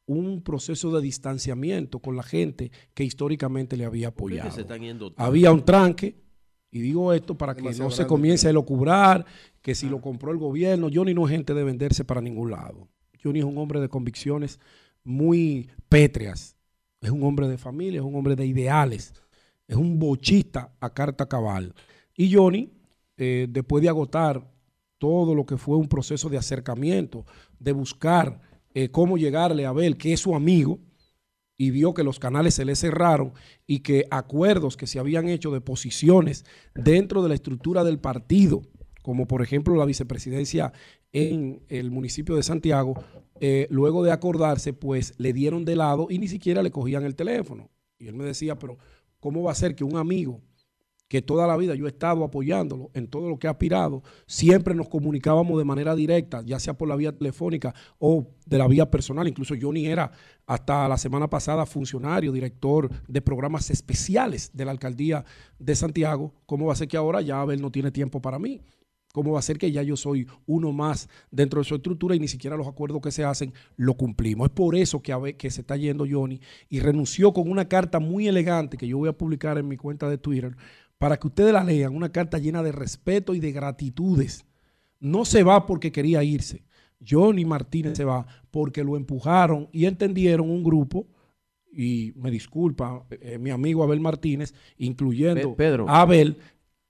un proceso de distanciamiento con la gente que históricamente le había apoyado. Se están yendo había un tranque, y digo esto para que no se comience a elucubrar, que si ah. lo compró el gobierno, Johnny no es gente de venderse para ningún lado. Johnny es un hombre de convicciones muy pétreas, es un hombre de familia, es un hombre de ideales, es un bochista a carta cabal. Y Johnny, eh, después de agotar todo lo que fue un proceso de acercamiento, de buscar eh, cómo llegarle a Abel, que es su amigo, y vio que los canales se le cerraron y que acuerdos que se habían hecho de posiciones dentro de la estructura del partido, como por ejemplo la vicepresidencia en el municipio de Santiago, eh, luego de acordarse, pues le dieron de lado y ni siquiera le cogían el teléfono. Y él me decía, pero ¿cómo va a ser que un amigo que toda la vida yo he estado apoyándolo en todo lo que ha aspirado. Siempre nos comunicábamos de manera directa, ya sea por la vía telefónica o de la vía personal. Incluso yo ni era, hasta la semana pasada, funcionario, director de programas especiales de la Alcaldía de Santiago. ¿Cómo va a ser que ahora ya Abel no tiene tiempo para mí? ¿Cómo va a ser que ya yo soy uno más dentro de su estructura y ni siquiera los acuerdos que se hacen lo cumplimos? Es por eso que, a ver, que se está yendo Johnny, y renunció con una carta muy elegante que yo voy a publicar en mi cuenta de Twitter para que ustedes la lean, una carta llena de respeto y de gratitudes. No se va porque quería irse. Johnny Martínez se va porque lo empujaron y entendieron un grupo, y me disculpa, eh, mi amigo Abel Martínez, incluyendo Pedro. a Abel,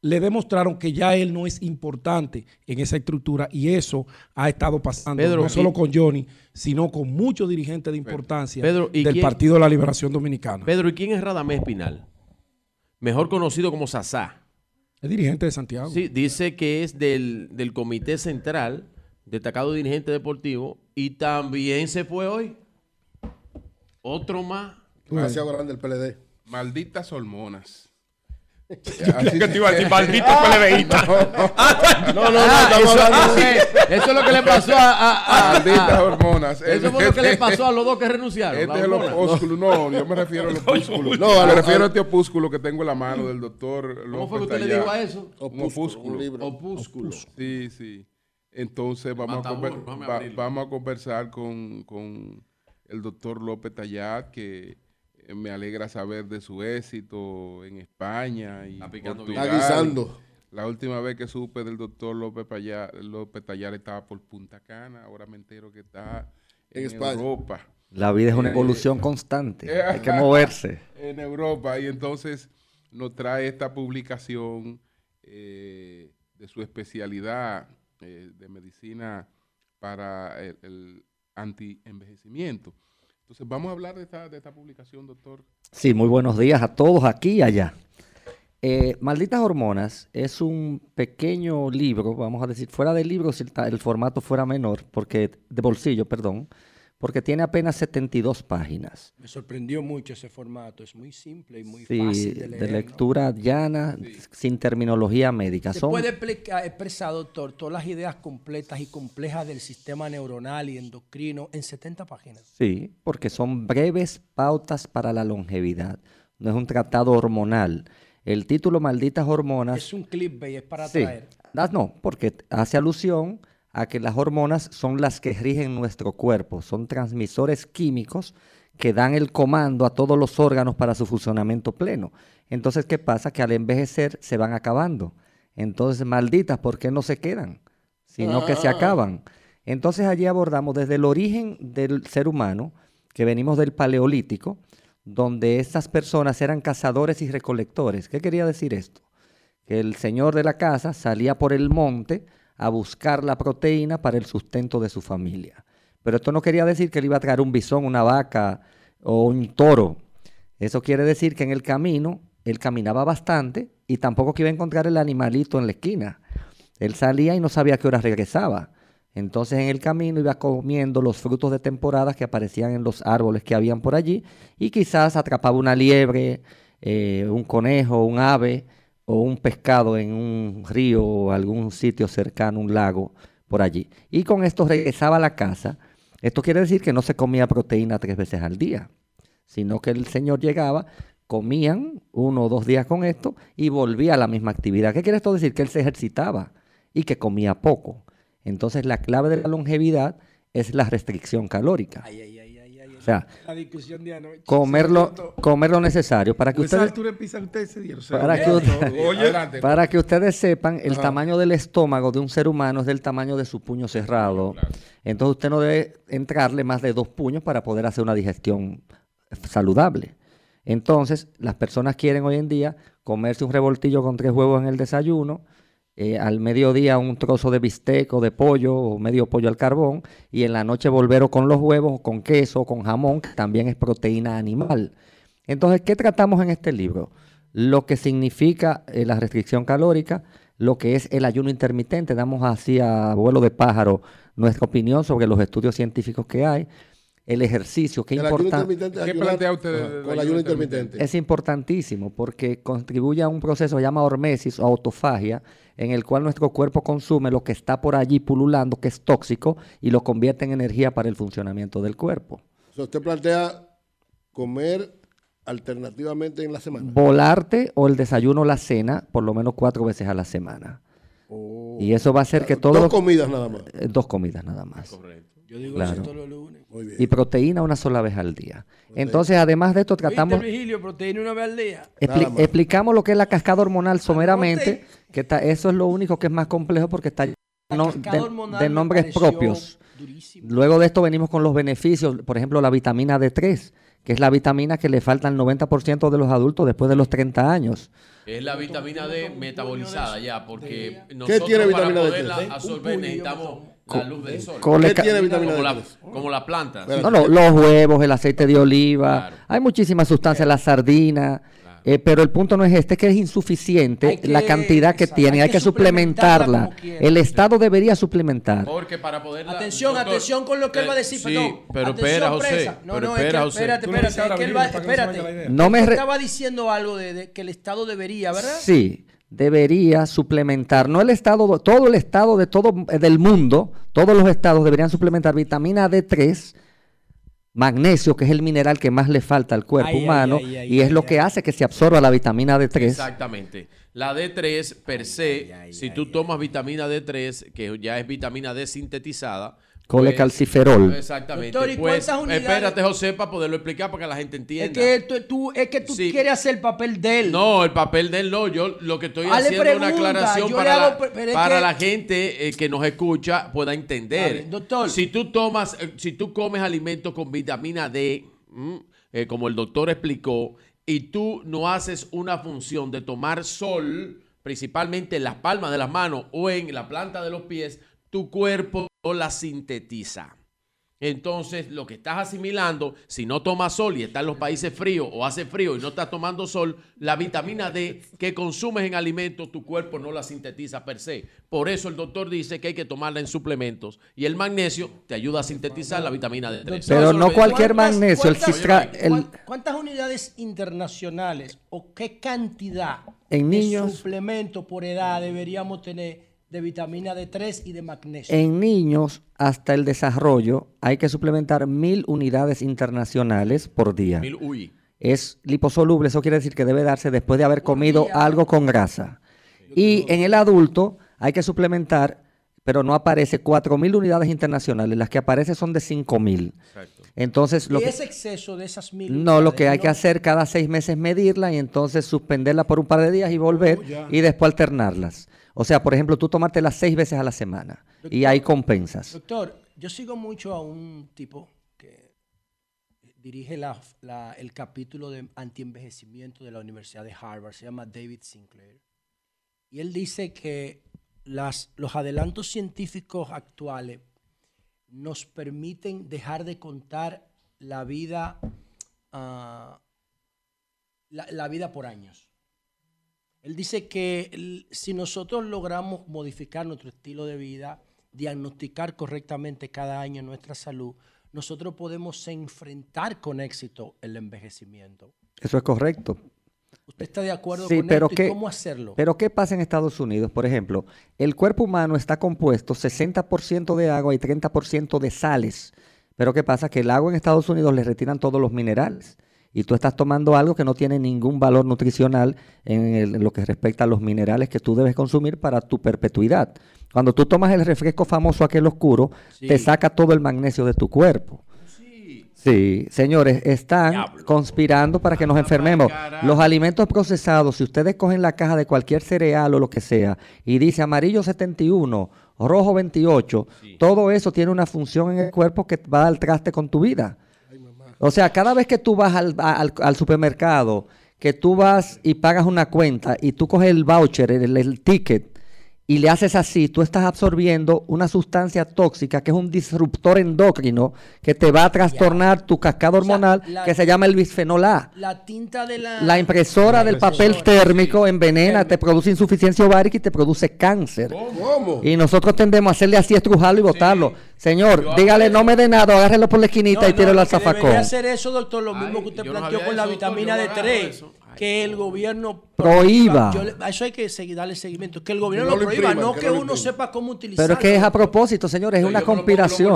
le demostraron que ya él no es importante en esa estructura, y eso ha estado pasando, Pedro, no solo con Johnny, sino con muchos dirigentes de importancia Pedro, del quién, Partido de la Liberación Dominicana. Pedro, ¿y quién es Radamés Espinal? Mejor conocido como Sasá. Es dirigente de Santiago. Sí, dice que es del, del Comité Central, destacado dirigente deportivo, y también se fue hoy. Otro más. Demasiado grande el P L D. Malditas hormonas. Así que te iba a decir, maldito peledeíta. No, no, no, estamos hablando de eso. Eso es lo que le pasó a. Malditas hormonas. Eso fue lo que le pasó a los dos que renunciaron. Este es el opúsculo. No, yo me refiero al opúsculo. No, me refiero a este opúsculo que tengo en la mano del doctor. ¿Cómo fue que usted le dijo a eso? Opúsculo. Opúsculo. Sí, sí. Entonces vamos a conversar con el doctor López Tallat, que. Me alegra saber de su éxito en España y Portugal. Aguisando. La última vez que supe del doctor López Payá, López Tallar estaba por Punta Cana, ahora me entero que está en, en España. Europa. La vida es una eh, evolución constante, eh, hay que moverse. En Europa, y entonces nos trae esta publicación eh, de su especialidad eh, de medicina para el, el antienvejecimiento. Entonces, vamos a hablar de esta, de esta publicación, doctor. Sí, muy buenos días a todos aquí y allá. Eh, Malditas Hormonas es un pequeño libro, vamos a decir, fuera del libro si el, el formato fuera menor, porque de bolsillo, perdón, porque tiene apenas setenta y dos páginas. Me sorprendió mucho ese formato, es muy simple y muy sí, fácil de leer. de lectura ¿no? llana, sí. sin terminología médica. Se Son... puede expresar, doctor, todas las ideas completas y complejas del sistema neuronal y endocrino en setenta páginas. Sí, porque son breves pautas para la longevidad. No es un tratado hormonal. El título Malditas Hormonas... Es un clickbait, es para sí. atraer. No, porque hace alusión... a que las hormonas son las que rigen nuestro cuerpo, son transmisores químicos que dan el comando a todos los órganos para su funcionamiento pleno. Entonces, ¿qué pasa? Que al envejecer se van acabando. Entonces, malditas, ¿por qué no se quedan? Sino ah. que se acaban. Entonces, allí abordamos desde el origen del ser humano, que venimos del Paleolítico, donde estas personas eran cazadores y recolectores. ¿Qué quería decir esto? Que el señor de la casa salía por el monte a buscar la proteína para el sustento de su familia. Pero esto no quería decir que le iba a traer un bisón, una vaca o un toro. Eso quiere decir que en el camino, él caminaba bastante y tampoco que iba a encontrar el animalito en la esquina. Él salía y no sabía a qué hora regresaba. Entonces en el camino iba comiendo los frutos de temporada que aparecían en los árboles que habían por allí y quizás atrapaba una liebre, eh, un conejo, un ave, o un pescado en un río o algún sitio cercano, un lago, por allí. Y con esto regresaba a la casa. Esto quiere decir que no se comía proteína tres veces al día, sino que el señor llegaba, comían uno o dos días con esto y volvía a la misma actividad. ¿Qué quiere esto decir? Que él se ejercitaba y que comía poco. Entonces la clave de la longevidad es la restricción calórica. Ay, ay, ay. O sea, la discusión de anoche, comer, lo, comer lo necesario para que pues ustedes para que, usted, para que ustedes sepan el Ajá. tamaño del estómago de un ser humano es del tamaño de su puño cerrado, claro. Entonces usted no debe entrarle más de dos puños para poder hacer una digestión saludable. Entonces las personas quieren hoy en día comerse un revoltillo con tres huevos en el desayuno, Eh, al mediodía un trozo de bistec o de pollo o medio pollo al carbón y en la noche volver con los huevos, con queso, con jamón, que también es proteína animal. Entonces, ¿qué tratamos en este libro? Lo que significa eh, la restricción calórica, lo que es el ayuno intermitente, damos así a vuelo de pájaro nuestra opinión sobre los estudios científicos que hay, el ejercicio, que es importante. ¿Qué plantea usted con el ayuno intermitente? Es importantísimo porque contribuye a un proceso que se llama hormesis o autofagia, en el cual nuestro cuerpo consume lo que está por allí pululando, que es tóxico, y lo convierte en energía para el funcionamiento del cuerpo. O sea, usted plantea comer alternativamente en la semana. Volarte o el desayuno o la cena, por lo menos cuatro veces a la semana. Oh. Y eso va a hacer claro, que todos... Dos comidas nada más. Eh, dos comidas nada más. Correcto. Yo digo claro. Eso todos los lunes. Muy bien. Y proteína una sola vez al día. Proteína. Entonces, además de esto, tratamos... ¿Viste, Virgilio? Proteína una vez al día. Expli explicamos lo que es la cascada hormonal someramente, que está, eso es lo único que es más complejo porque está no, de, de nombres propios. Durísimo. Luego de esto venimos con los beneficios, por ejemplo, la vitamina D tres, que es la vitamina que le falta al noventa por ciento de los adultos después de los treinta años. Es la vitamina D metabolizada ya, porque nosotros ¿qué tiene vitamina para poderla D tres? Absorber necesitamos la luz del sol. ¿Qué tiene vitamina como D tres? La, como las plantas. No, no, los huevos, el aceite de oliva, claro. Hay muchísimas sustancias, la sardina... Eh, pero el punto no es este, que es insuficiente que, la cantidad que exacto, tiene, hay, hay que, que suplementarla. suplementarla. El Estado sí. debería suplementar. Porque para poderla, atención, doctor, atención con lo que eh, él va a decir. Sí, perdón, pero espera, José. No, no, es que, espérate, espérate. Es que él va, espérate. No me estaba diciendo algo de, de que el Estado debería, ¿verdad? Sí, debería suplementar. No el Estado, todo el Estado de todo del mundo, todos los Estados deberían suplementar vitamina D tres. Magnesio, que es el mineral que más le falta al cuerpo ay, humano, ay, ay, ay, y es ay, lo ay, que ay. hace que se absorba la vitamina D tres. Exactamente. La D tres, per se, ay, ay, si ay, tú ay, tomas ay. vitamina D tres, que ya es vitamina D sintetizada. Colecalciferol. Pues, exactamente. Doctor, pues, espérate, José, para poderlo explicar, para que la gente entienda. Es que tú, es que tú sí. quieres hacer el papel de él. No, el papel de él no. Yo lo que estoy ah, haciendo es una aclaración para, hago, la, para que... la gente eh, que nos escucha pueda entender. Ver, doctor. Si tú tomas, eh, si tú comes alimentos con vitamina D, mm, eh, como el doctor explicó, y tú no haces una función de tomar sol, principalmente en las palmas de las manos o en la planta de los pies, tu cuerpo o la sintetiza. Entonces, lo que estás asimilando, si no tomas sol y estás en los países fríos o hace frío y no estás tomando sol, la vitamina D que consumes en alimentos, tu cuerpo no la sintetiza per se. Por eso el doctor dice que hay que tomarla en suplementos. Y el magnesio te ayuda a sintetizar la vitamina D tres. Pero no cualquier magnesio. El citra, el... ¿Cuántas unidades internacionales o qué cantidad en niños, de suplemento por edad deberíamos tener de vitamina D tres y de magnesio? En niños hasta el desarrollo hay que suplementar mil unidades internacionales por día. Mil U I. Es liposoluble, eso quiere decir que debe darse después de haber comido algo con grasa. Y en el adulto hay que suplementar, pero no aparece cuatro mil unidades internacionales, las que aparecen son de cinco mil. Entonces, lo ¿y ese que, exceso de esas mil? No, lo que hay no. que hacer cada seis meses medirla y entonces suspenderla por un par de días y volver oh, y después alternarlas. O sea, por ejemplo, tú tomarte las seis veces a la semana, doctor, y ahí compensas. Doctor, yo sigo mucho a un tipo que dirige la, la, el capítulo de antienvejecimiento de la Universidad de Harvard, se llama David Sinclair, y él dice que las, los adelantos científicos actuales nos permiten dejar de contar la vida, uh, la, la vida por años. Él dice que si nosotros logramos modificar nuestro estilo de vida, diagnosticar correctamente cada año nuestra salud, nosotros podemos enfrentar con éxito el envejecimiento. Eso es correcto. ¿Usted está de acuerdo sí, con pero esto? ¿Y cómo hacerlo? Pero ¿qué pasa en Estados Unidos? Por ejemplo, el cuerpo humano está compuesto sesenta por ciento de agua y treinta por ciento de sales. Pero ¿qué pasa? Que el agua en Estados Unidos le retiran todos los minerales. Y tú estás tomando algo que no tiene ningún valor nutricional en, el, en lo que respecta a los minerales que tú debes consumir para tu perpetuidad. Cuando tú tomas el refresco famoso aquel oscuro, sí. te saca todo el magnesio de tu cuerpo. Sí, sí. Señores, están Diablo. conspirando para que ah, nos enfermemos. Los alimentos procesados, si ustedes cogen la caja de cualquier cereal o lo que sea y dice amarillo setenta y uno, rojo veintiocho, sí. todo eso tiene una función en el cuerpo que va al traste con tu vida. O sea, cada vez que tú vas al, al, al supermercado, que tú vas y pagas una cuenta y tú coges el voucher, el, el ticket, y le haces así, tú estás absorbiendo una sustancia tóxica que es un disruptor endocrino que te va a trastornar ya. tu cascada hormonal, o sea, la, que se llama el bisfenol A. La tinta de la... La impresora la del impresora, papel térmico sí. envenena, sí. te produce insuficiencia ovárica y te produce cáncer. ¿Cómo? Y nosotros tendemos a hacerle así, estrujarlo y botarlo. Sí. Señor, yo dígale, no me dé nada, agárrelo por la esquinita no, y tírelo no, al zafacón. No hacer eso, doctor, lo mismo Ay, que usted planteó no con eso, la vitamina D tres. Que el gobierno prohíba. prohíba. Yo, eso hay que seguir, darle seguimiento. Que el gobierno no lo prohíba, impriman, no que, que uno impriman. sepa cómo utilizarlo. Pero es que es a propósito, señores, es una conspiración.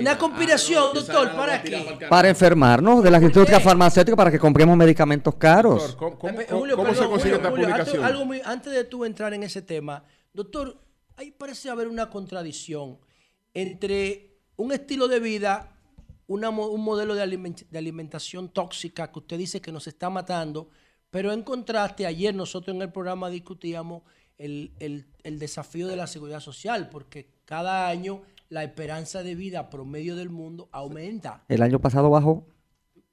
Una conspiración, ah, no, doctor, no ¿para qué? Para enfermarnos de la industria farmacéutica para que compremos medicamentos caros. Doctor, ¿cómo, cómo, eh, Julio, ¿cómo perdón, se consigue Julio, esta Julio, publicación? Algo muy, antes de tú entrar en ese tema, doctor, ahí parece haber una contradicción entre un estilo de vida... Una, un modelo de, aliment, de alimentación tóxica que usted dice que nos está matando, pero en contraste, ayer nosotros en el programa discutíamos el, el, el desafío de la seguridad social, porque cada año la esperanza de vida promedio del mundo aumenta. El año pasado bajó.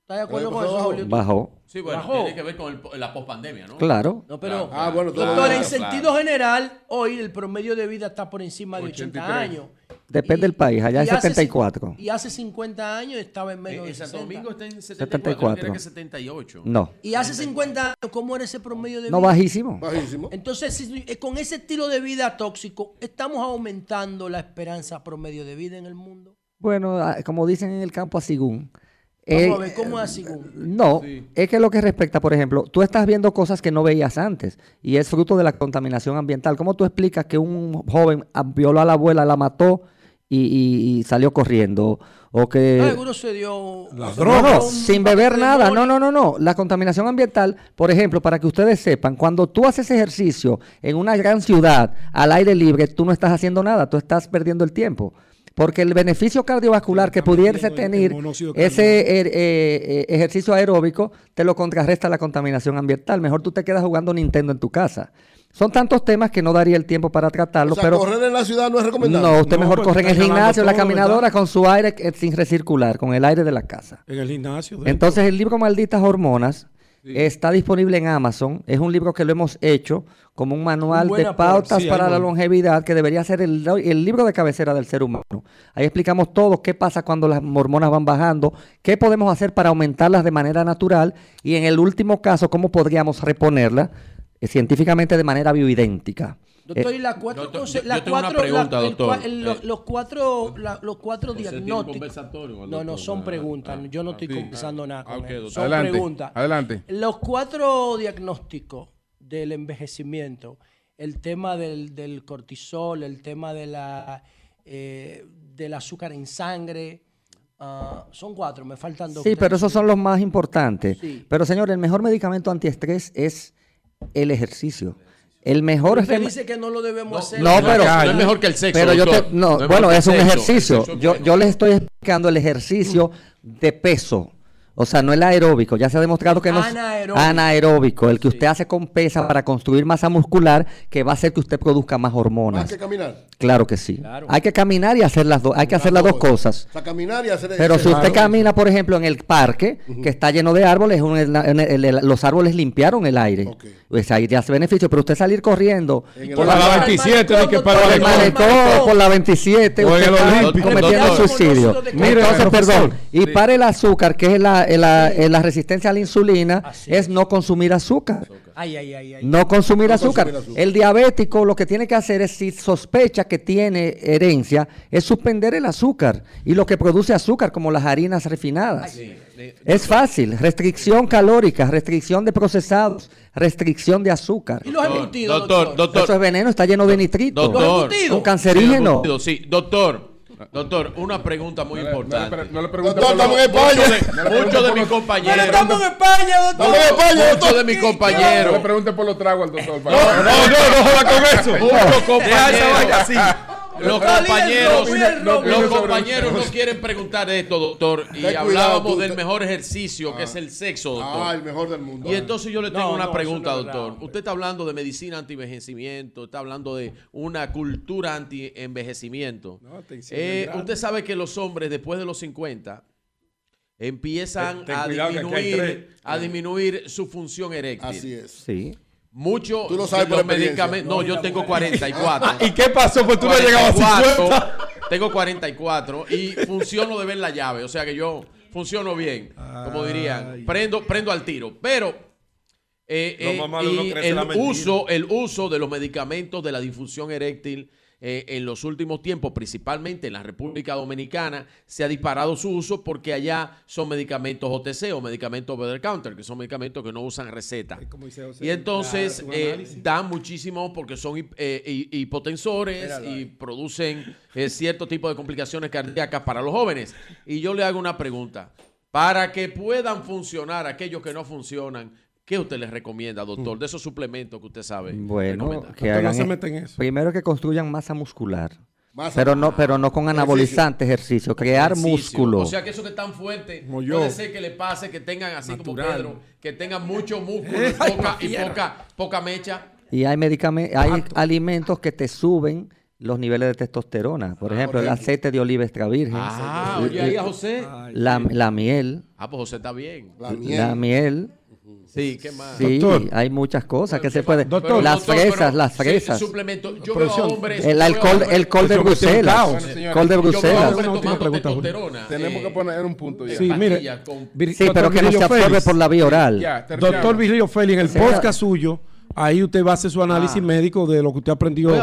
¿Estás de acuerdo con eso, Julio? Bajó. Sí, bueno, bajó. Tiene que ver con el, la pospandemia, ¿no? Claro. No, pero, claro, ah, bueno, doctor, claro, en sentido claro. general, hoy el promedio de vida está por encima de ochenta años. Depende y, del país, allá es setenta y cuatro. Hace, y hace cincuenta años estaba en menos de sesenta. Santo Domingo está en setenta y cuatro, era que setenta y ocho. No. Y hace cincuenta años, ¿cómo era ese promedio de vida? No, bajísimo. Bajísimo. Entonces, si, con ese estilo de vida tóxico, ¿estamos aumentando la esperanza promedio de vida en el mundo? Bueno, como dicen en el campo, a Sigún. Eh, Vamos a ver, ¿cómo es así? No, sí. es que lo que respecta, por ejemplo, tú estás viendo cosas que no veías antes y es fruto de la contaminación ambiental. ¿Cómo tú explicas que un joven violó a la abuela, la mató y, y, y salió corriendo? O que... Seguro se dio... Las drogas. No, no, sin beber nada. No, no, no, no. La contaminación ambiental, por ejemplo, para que ustedes sepan, cuando tú haces ejercicio en una gran ciudad, al aire libre, tú no estás haciendo nada, tú estás perdiendo el tiempo. Porque el beneficio cardiovascular que pudiese tener ese eh, eh, ejercicio aeróbico te lo contrarresta la contaminación ambiental. Mejor tú te quedas jugando Nintendo en tu casa. Son tantos temas que no daría el tiempo para tratarlos. O sea, pero correr en la ciudad no es recomendable. No, usted no, mejor corre en el gimnasio, en la caminadora, ¿verdad? Con su aire sin recircular, con el aire de la casa. En el gimnasio. Entonces, el libro Malditas Hormonas sí. está disponible en Amazon. Es un libro que lo hemos hecho como un manual de pautas sí, para la longevidad que debería ser el, el libro de cabecera del ser humano. Ahí explicamos todo qué pasa cuando las hormonas van bajando, qué podemos hacer para aumentarlas de manera natural y en el último caso cómo podríamos reponerlas eh, científicamente de manera bioidéntica. Doctor, y las cuatro los cuatro la, los cuatro diagnósticos. No, no son preguntas, ah, yo no ah, estoy sí, conversando ah, nada con okay, él. Son adelante, preguntas. Adelante. Los cuatro diagnósticos del envejecimiento, el tema del, del cortisol, el tema de la eh, del azúcar en sangre, uh, son cuatro, me faltan dos. Sí, tres, pero esos son los más importantes. Sí. Pero señor, el mejor medicamento antiestrés es el ejercicio. El mejor usted dice que no lo debemos no, hacer. No, pero no es mejor que el sexo. Pero yo te, no, no es bueno, es un sexo, ejercicio. Es yo, yo les estoy explicando el ejercicio de peso. O sea, no el aeróbico, ya se ha demostrado que no es anaeróbico, anaeróbico el que sí. usted hace con pesa para construir masa muscular que va a hacer que usted produzca más hormonas. ¿Hay que caminar? Claro que sí. Claro. Hay que caminar y hacer las dos, hay que claro. hacer las dos cosas. O sea, caminar y hacer Pero si usted claro. camina, por ejemplo, en el parque, uh-huh. que está lleno de árboles, un, el, el, el, los árboles limpiaron el aire. Okay. Pues ahí te hace beneficio, pero usted salir corriendo el por, el, la veintisiete, hay que parar el malecón, por la veintisiete, usted está cometiendo suicidio. Entonces, perdón, y para el azúcar, que es la La, sí. la resistencia a la insulina es, es no consumir azúcar. Ay, ay, ay, ay. No consumir no azúcar. Consumir azúcar. El diabético lo que tiene que hacer es, si sospecha que tiene herencia, es suspender el azúcar y lo que produce azúcar, como las harinas refinadas. Ay, sí. Es fácil. Restricción calórica, restricción de procesados, restricción de azúcar. ¿Y los embutidos, doctor? Doctor, doctor. Eso es veneno, está lleno de nitrito. Doctor, un cancerígeno. Sí, doctor. Doctor, una pregunta muy no, importante. No, no, no le pregunto doctor, estamos en España. Muchos de, mucho de mis compañeros. Pero estamos en España, doctor. Muchos de mis compañeros. No le pregunten por los tragos al doctor. No, no, no, no joda con eso. Muchos compañeros. Así. Los compañeros, no, los compañeros no quieren preguntar de esto, doctor. Y Ten hablábamos cuidado, del mejor ejercicio, ah. que es el sexo, doctor. Ah, el mejor del mundo. Y entonces yo le tengo no, una no, pregunta, no doctor. Verdad, usted está hablando de medicina anti-envejecimiento, está hablando de una cultura anti-envejecimiento. No, eh, usted sabe que los hombres, después de los cincuenta, empiezan ten, ten a, disminuir, a disminuir su función eréctil. Así es. Sí. Mucho. Tú lo sabes por medicamentos. No, yo tengo cuarenta y cuatro. ¿Y qué pasó? Pues tú no llegabas a cincuenta. Tengo cuarenta y cuatro y funciono de ver la llave. O sea que yo funciono bien, como dirían. Prendo, prendo al tiro. Pero eh, eh, y el, uso, el uso de los medicamentos de la disfunción eréctil eh, en los últimos tiempos, principalmente en la República Dominicana, se ha disparado su uso porque allá son medicamentos O T C o medicamentos over the counter, que son medicamentos que no usan receta. Y entonces eh, dan muchísimo porque son eh, hipotensores y producen eh, cierto tipo de complicaciones cardíacas para los jóvenes. Y yo le hago una pregunta. Para que puedan funcionar aquellos que no funcionan, ¿qué usted les recomienda, doctor? De esos suplementos que usted sabe. Bueno, que hagan, no se meten eso. Primero que construyan masa muscular. Masa pero muscular. no pero no con anabolizantes, ejercicio. ejercicio. Crear ejercicio. músculo. O sea, que eso que es tan fuerte, yo. puede ser que le pase que tengan, así Natural. como Pedro, que tengan mucho músculo y, poca, y poca, poca mecha. Y hay, hay alimentos que te suben los niveles de testosterona. Por ah, ejemplo, el aceite de oliva extra virgen. Ah, el, oye, ahí a José. La, la miel. Ah, pues José está bien. La miel. La miel. Sí, ¿qué más? Sí, doctor, hay muchas cosas que se pueden. Doctor, las doctor, fresas, las fresas. Sí, suplementos. Yo veo hombres, el alcohol, el col de Bruselas. Col de Bruselas. Tenemos que poner un punto ya. Sí, mire, sí, pero que no se absorbe por la vía oral. Doctor Virgilio Félix, en el podcast suyo, ahí usted va a hacer su análisis ah. médico de lo que usted aprendió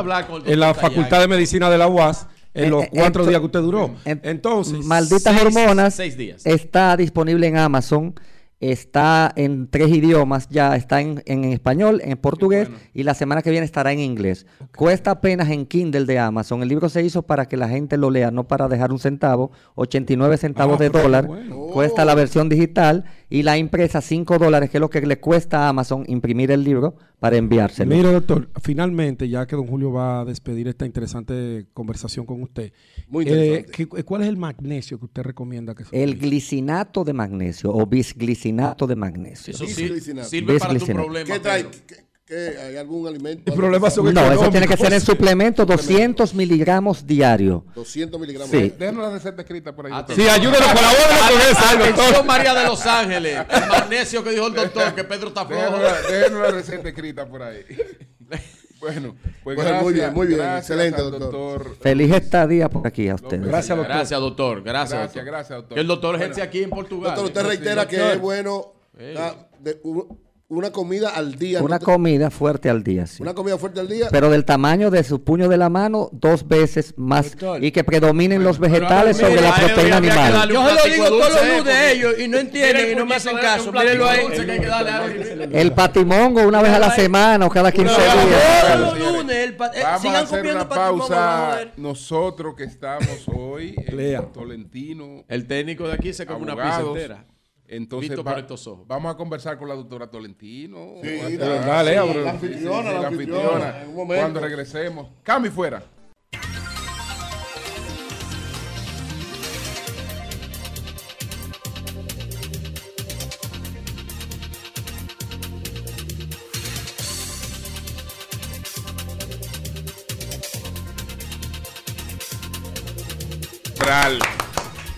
en la Facultad de Medicina de la U A S en los cuatro días que usted duró. Entonces, Malditas Hormonas está disponible en Amazon. Está en tres idiomas, ya está en, en español, en portugués, bueno, y la semana que viene estará en inglés. Okay. Cuesta apenas en Kindle de Amazon. El libro se hizo para que la gente lo lea, no para dejar un centavo, ochenta y nueve centavos ah, de dólar. Bueno. Cuesta oh. la versión digital y la impresa cinco dólares, que es lo que le cuesta a Amazon imprimir el libro para enviárselo. Mire, doctor, finalmente, ya que don Julio va a despedir esta interesante conversación con usted, Muy interesante. Eh, ¿qué, ¿cuál es el magnesio que usted recomienda que se utilice? El glicinato de magnesio o bisglicinato. de magnesio. Eso sí, sirve para tu problema. ¿Qué trae? ¿Qué, qué, ¿Hay algún alimento? El problema son no, eso tiene que ser en suplemento, doscientos miligramos diario. doscientos miligramos. Sí. Déjenos la receta escrita por ahí. Sí, ayúdenos, colaboren con esa. Atención, María de los Ángeles. El magnesio que dijo el doctor, que Pedro está flojo. Déjenos la receta escrita por ahí. Bueno, pues, pues gracias, muy bien, muy bien, excelente, doctor. doctor. Feliz estadía por aquí a ustedes. Gracias, doctor. Gracias, doctor. Gracias, gracias, doctor. Gracias, doctor. Que el doctor ejerce bueno, aquí en Portugal. Doctor, usted reitera sí, que doctor. es bueno la, de, una comida al día. Una ¿no? comida fuerte al día, sí. Una comida fuerte al día. Pero del tamaño de su puño de la mano, dos veces más. Doctor. Y que predominen bueno, los vegetales sobre la proteína animal. Yo se lo digo todos los lunes de ellos y no entienden y no me hacen caso. Mírenlo ahí. El patimongo una vez a la semana o cada quince días. Vamos a hacer una pausa. Nosotros que estamos hoy, el Tolentino, el técnico de aquí se come una pizza entera. Entonces vamos a conversar con la doctora Tolentino. Sí, dale, la anfitriona, la anfitriona. Cuando regresemos, cambio y fuera.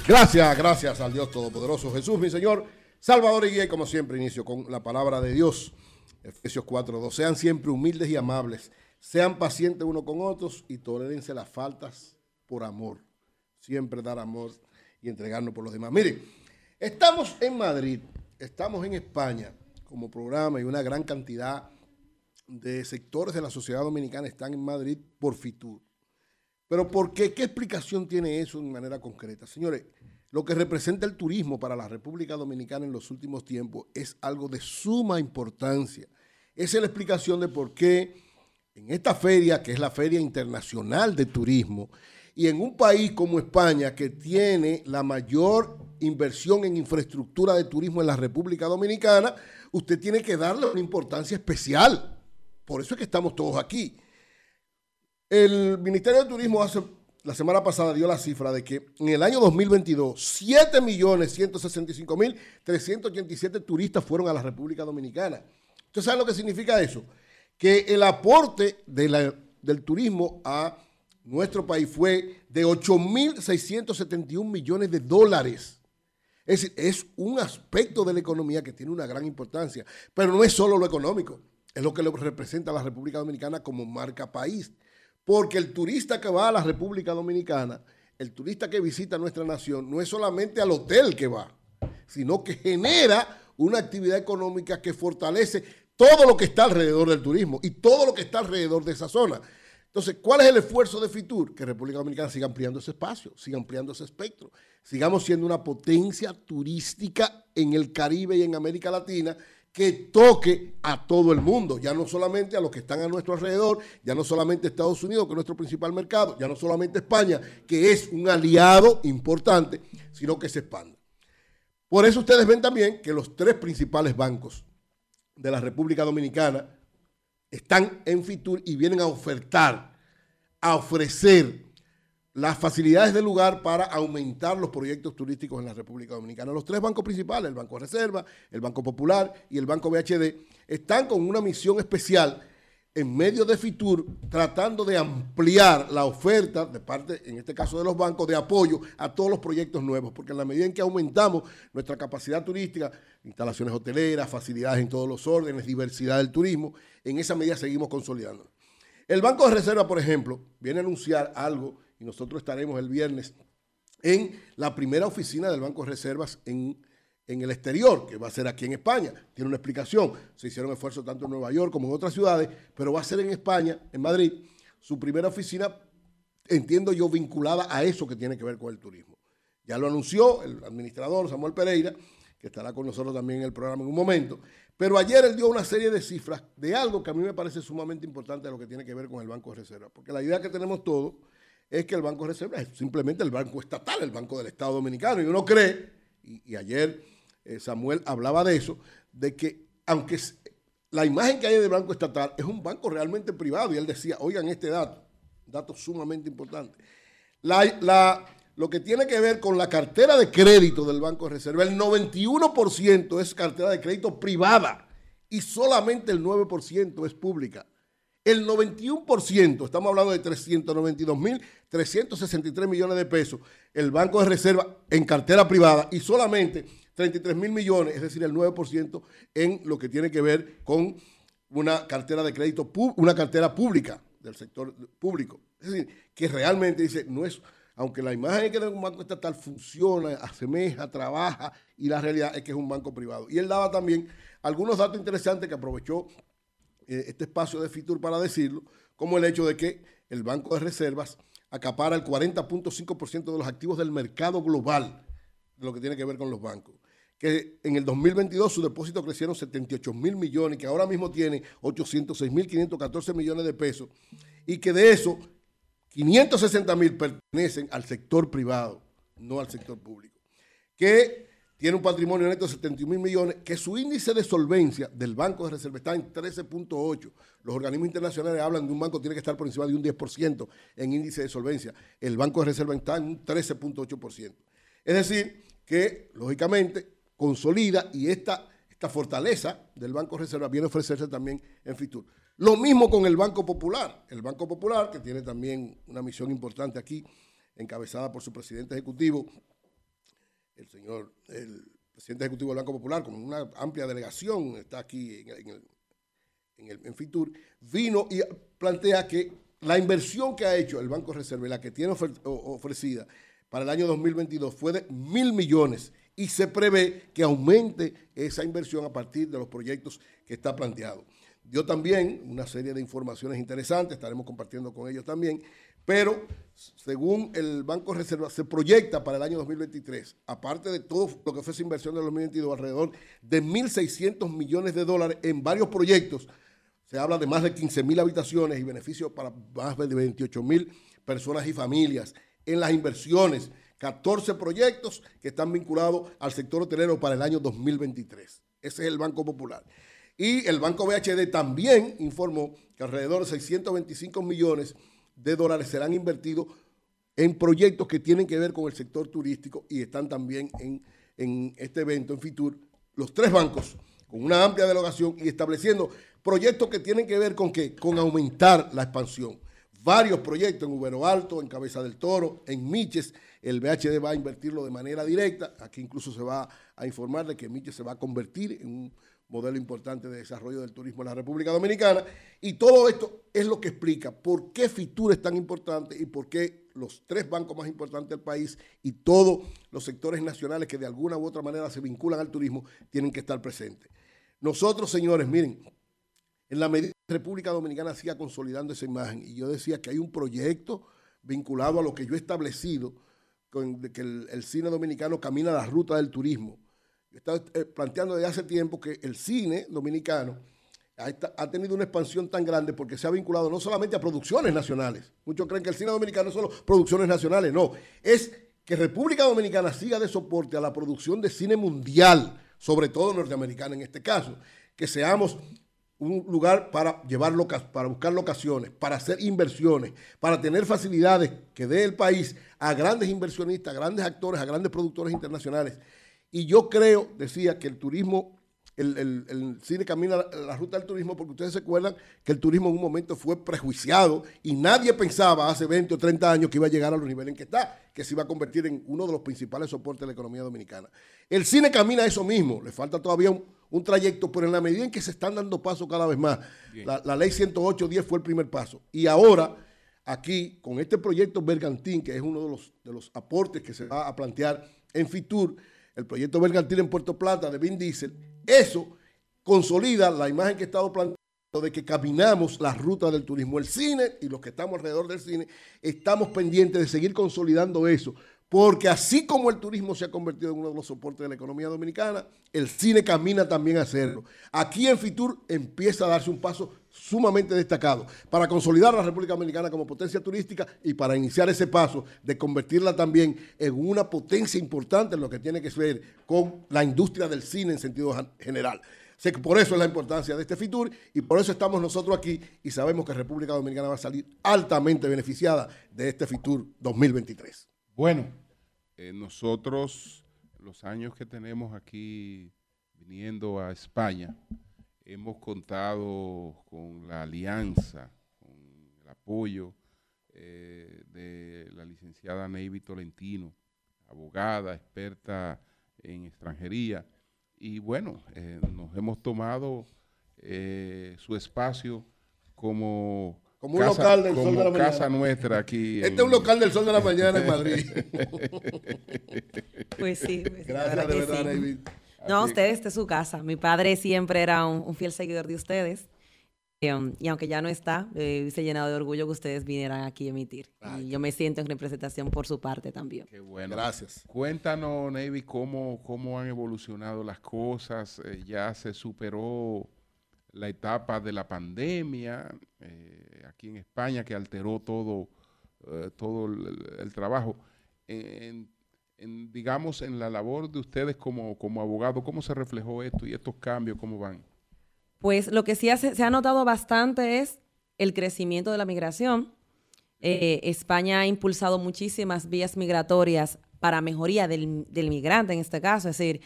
Gracias, gracias al Dios Todopoderoso, Jesús, mi Señor, Salvador y Guía, y como siempre inicio con la palabra de Dios, Efesios cuatro dos, sean siempre humildes y amables, sean pacientes unos con otros y tolérense las faltas por amor, siempre dar amor y entregarnos por los demás. Miren, estamos en Madrid, estamos en España como programa y una gran cantidad de sectores de la sociedad dominicana están en Madrid por Fitur. Pero ¿por qué? ¿Qué explicación tiene eso de manera concreta? Señores, lo que representa el turismo para la República Dominicana en los últimos tiempos es algo de suma importancia. Esa es la explicación de por qué en esta feria, que es la Feria Internacional de Turismo, y en un país como España, que tiene la mayor inversión en infraestructura de turismo en la República Dominicana, usted tiene que darle una importancia especial. Por eso es que estamos todos aquí. El Ministerio de Turismo hace, la semana pasada dio la cifra de que en el año dos mil veintidós siete millones ciento sesenta y cinco mil trescientos ochenta y siete turistas fueron a la República Dominicana. ¿Ustedes saben lo que significa eso? Que el aporte de la, del turismo a nuestro país fue de ocho mil seiscientos setenta y un millones de dólares. Es decir, es un aspecto de la economía que tiene una gran importancia, pero no es solo lo económico. Es lo que le representa a la República Dominicana como marca país. Porque el turista que va a la República Dominicana, el turista que visita nuestra nación, no es solamente al hotel que va, sino que genera una actividad económica que fortalece todo lo que está alrededor del turismo y todo lo que está alrededor de esa zona. Entonces, ¿cuál es el esfuerzo de Fitur? Que República Dominicana siga ampliando ese espacio, siga ampliando ese espectro. Sigamos siendo una potencia turística en el Caribe y en América Latina que toque a todo el mundo, ya no solamente a los que están a nuestro alrededor, ya no solamente Estados Unidos, que es nuestro principal mercado, ya no solamente España, que es un aliado importante, sino que se expanda. Por eso ustedes ven también que los tres principales bancos de la República Dominicana están en Fitur y vienen a ofertar, a ofrecer las facilidades del lugar para aumentar los proyectos turísticos en la República Dominicana. Los tres bancos principales, el Banco de Reserva, el Banco Popular y el Banco B H D, están con una misión especial en medio de Fitur, tratando de ampliar la oferta de parte, en este caso de los bancos, de apoyo a todos los proyectos nuevos, porque en la medida en que aumentamos nuestra capacidad turística, instalaciones hoteleras, facilidades en todos los órdenes, diversidad del turismo, en esa medida seguimos consolidándonos. El Banco de Reserva, por ejemplo, viene a anunciar algo, y nosotros estaremos el viernes en la primera oficina del Banco de Reservas en en el exterior, que va a ser aquí en España. Tiene una explicación. Se hicieron esfuerzos tanto en Nueva York como en otras ciudades, pero va a ser en España, en Madrid, su primera oficina, entiendo yo, vinculada a eso que tiene que ver con el turismo. Ya lo anunció el administrador Samuel Pereira, que estará con nosotros también en el programa en un momento. Pero ayer él dio una serie de cifras de algo que a mí me parece sumamente importante, lo que tiene que ver con el Banco de Reserva. Porque la idea que tenemos todos es que el Banco de Reserva es simplemente el banco estatal, el banco del Estado Dominicano. Y uno cree, y, y ayer Samuel hablaba de eso, de que aunque la imagen que hay del banco estatal es un banco realmente privado, y él decía, oigan este dato, dato sumamente importante, la, la, lo que tiene que ver con la cartera de crédito del Banco de Reserva, el noventa y uno por ciento es cartera de crédito privada y solamente el nueve por ciento es pública. El noventa y uno por ciento, estamos hablando de trescientos noventa y dos mil trescientos sesenta y tres millones de pesos, el Banco de Reserva en cartera privada y solamente treinta y tres mil millones, es decir, el nueve por ciento en lo que tiene que ver con una cartera de crédito, una cartera pública del sector público. Es decir, que realmente dice, no es, aunque la imagen es que un banco estatal funciona, asemeja, trabaja, y la realidad es que es un banco privado. Y él daba también algunos datos interesantes que aprovechó eh, este espacio de Fitur para decirlo, como el hecho de que el Banco de Reservas acapara el cuarenta punto cinco por ciento de los activos del mercado global, de lo que tiene que ver con los bancos. Que en el dos mil veintidós sus depósitos crecieron setenta y ocho mil millones, que ahora mismo tiene ochocientos seis mil quinientos catorce millones de pesos, y que de eso quinientos sesenta mil pertenecen al sector privado, no al sector público. Que tiene un patrimonio neto de setenta y un mil millones, que su índice de solvencia del Banco de Reserva está en trece punto ocho. Los organismos internacionales hablan de un banco que tiene que estar por encima de un diez por ciento en índice de solvencia. El Banco de Reserva está en un trece punto ocho por ciento. Es decir, que lógicamente consolida, y esta, esta fortaleza del Banco de Reserva viene a ofrecerse también en Fitur. Lo mismo con el Banco Popular. El Banco Popular, que tiene también una misión importante aquí, encabezada por su presidente ejecutivo, el señor, el presidente ejecutivo del Banco Popular, con una amplia delegación, está aquí en, en, el, en, el, en Fitur, vino y plantea que la inversión que ha hecho el Banco de Reserva y la que tiene ofre, ofrecida para el año dos mil veintidós fue de mil millones. Y se prevé que aumente esa inversión a partir de los proyectos que está planteado. Dio también una serie de informaciones interesantes, estaremos compartiendo con ellos también, pero según el Banco de Reserva se proyecta para el año dos mil veintitrés, aparte de todo lo que fue esa inversión del dos mil veintidós, alrededor de mil seiscientos millones de dólares en varios proyectos. Se habla de más de quince mil habitaciones y beneficios para más de veintiocho mil personas y familias en las inversiones. catorce proyectos que están vinculados al sector hotelero para el año dos mil veintitrés. Ese es el Banco Popular. Y el Banco B H D también informó que alrededor de seiscientos veinticinco millones de dólares serán invertidos en proyectos que tienen que ver con el sector turístico y están también en, en este evento, en Fitur, los tres bancos con una amplia delegación y estableciendo proyectos que tienen que ver con, ¿qué? Con aumentar la expansión. varios proyectos en Ubero Alto, en Cabeza del Toro, en Miches. El B H D va a invertirlo de manera directa. Aquí incluso se va a informar de que Miches se va a convertir en un modelo importante de desarrollo del turismo en la República Dominicana. Y todo esto es lo que explica por qué Fitur es tan importante y por qué los tres bancos más importantes del país y todos los sectores nacionales que de alguna u otra manera se vinculan al turismo tienen que estar presentes. Nosotros, señores, miren, en la medida que la República Dominicana siga consolidando esa imagen, y yo decía que hay un proyecto vinculado a lo que yo he establecido, con, de que el, el cine dominicano camina la ruta del turismo. Yo estaba eh, planteando desde hace tiempo que el cine dominicano ha, está, ha tenido una expansión tan grande porque se ha vinculado no solamente a producciones nacionales. Muchos creen que el cine dominicano es solo producciones nacionales. No, es que República Dominicana siga de soporte a la producción de cine mundial, sobre todo norteamericana en este caso, que seamos un lugar para, llevar loca, para buscar locaciones, para hacer inversiones, para tener facilidades que dé el país a grandes inversionistas, a grandes actores, a grandes productores internacionales. Y yo creo, decía, que el turismo, el, el, el cine camina la, la ruta del turismo, porque ustedes se acuerdan que el turismo en un momento fue prejuiciado y nadie pensaba hace veinte o treinta años que iba a llegar a los niveles en que está, que se iba a convertir en uno de los principales soportes de la economía dominicana. El cine camina eso mismo, le falta todavía un, un trayecto, pero en la medida en que se están dando pasos cada vez más, la, la ley ciento ocho diez fue el primer paso. Y ahora, aquí, con este proyecto Bergantín, que es uno de los, de los aportes que se va a plantear en Fitur, el proyecto Bergantín en Puerto Plata de Vin Diesel, eso consolida la imagen que he estado planteando de que caminamos la ruta del turismo. El cine y los que estamos alrededor del cine estamos pendientes de seguir consolidando eso, porque así como el turismo se ha convertido en uno de los soportes de la economía dominicana, el cine camina también a hacerlo. Aquí en Fitur empieza a darse un paso sumamente destacado para consolidar a la República Dominicana como potencia turística y para iniciar ese paso de convertirla también en una potencia importante en lo que tiene que ver con la industria del cine en sentido general. Así que por eso es la importancia de este Fitur y por eso estamos nosotros aquí y sabemos que República Dominicana va a salir altamente beneficiada de este Fitur dos mil veintitrés. Bueno, eh, nosotros los años que tenemos aquí viniendo a España, hemos contado con la alianza, con el apoyo eh, de la licenciada Neyvi Tolentino, abogada, experta en extranjería. Y bueno, eh, nos hemos tomado eh, su espacio como, como, casa, un local del como Sol de la Mañana. Casa nuestra aquí. Este es un local del Sol de la Mañana en Madrid. Pues sí. Pues gracias, de verdad, sí. Neyvi. No, ustedes, esta es su casa. Mi padre siempre era un, un fiel seguidor de ustedes. Y, um, y aunque ya no está, eh, se ha llenado de orgullo que ustedes vinieran aquí a emitir. Ay, y yo me siento en representación por su parte también. Qué bueno. Gracias. Cuéntanos, Neyvi, cómo, cómo han evolucionado las cosas. Eh, ya se superó la etapa de la pandemia eh, aquí en España, que alteró todo, eh, todo el, el trabajo. Eh, en, En, digamos, en la labor de ustedes como, como abogados, ¿cómo se reflejó esto y estos cambios, cómo van? Pues lo que sí hace, se ha notado bastante es el crecimiento de la migración. Eh, España ha impulsado muchísimas vías migratorias para mejoría del, del migrante en este caso. Es decir,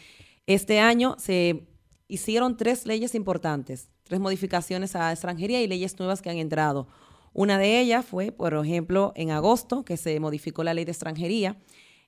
este año se hicieron tres leyes importantes, tres modificaciones a extranjería y leyes nuevas que han entrado. Una de ellas fue, por ejemplo, en agosto, que se modificó la ley de extranjería,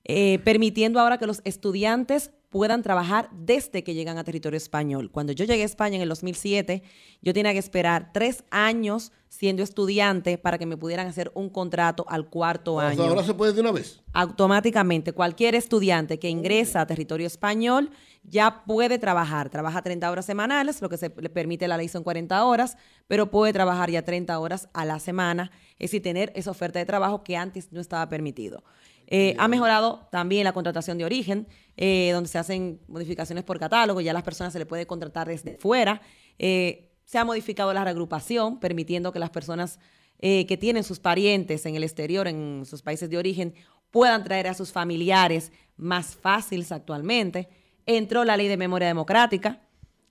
Eh, permitiendo ahora que los estudiantes puedan trabajar desde que llegan a territorio español. Cuando yo llegué a España en el dos mil siete, yo tenía que esperar tres años siendo estudiante para que me pudieran hacer un contrato al cuarto año. ¿Ahora se puede de una vez? Automáticamente. Cualquier estudiante que ingresa a territorio español ya puede trabajar. Trabaja treinta horas semanales, lo que se le permite la ley son cuarenta horas, pero puede trabajar ya treinta horas a la semana. Es decir, tener esa oferta de trabajo que antes no estaba permitido. Eh, ha mejorado también la contratación de origen, eh, donde se hacen modificaciones por catálogo, ya a las personas se les puede contratar desde fuera. Eh, se ha modificado la reagrupación, permitiendo que las personas eh, que tienen sus parientes en el exterior, en sus países de origen, puedan traer a sus familiares más fáciles actualmente. Entró la ley de memoria democrática,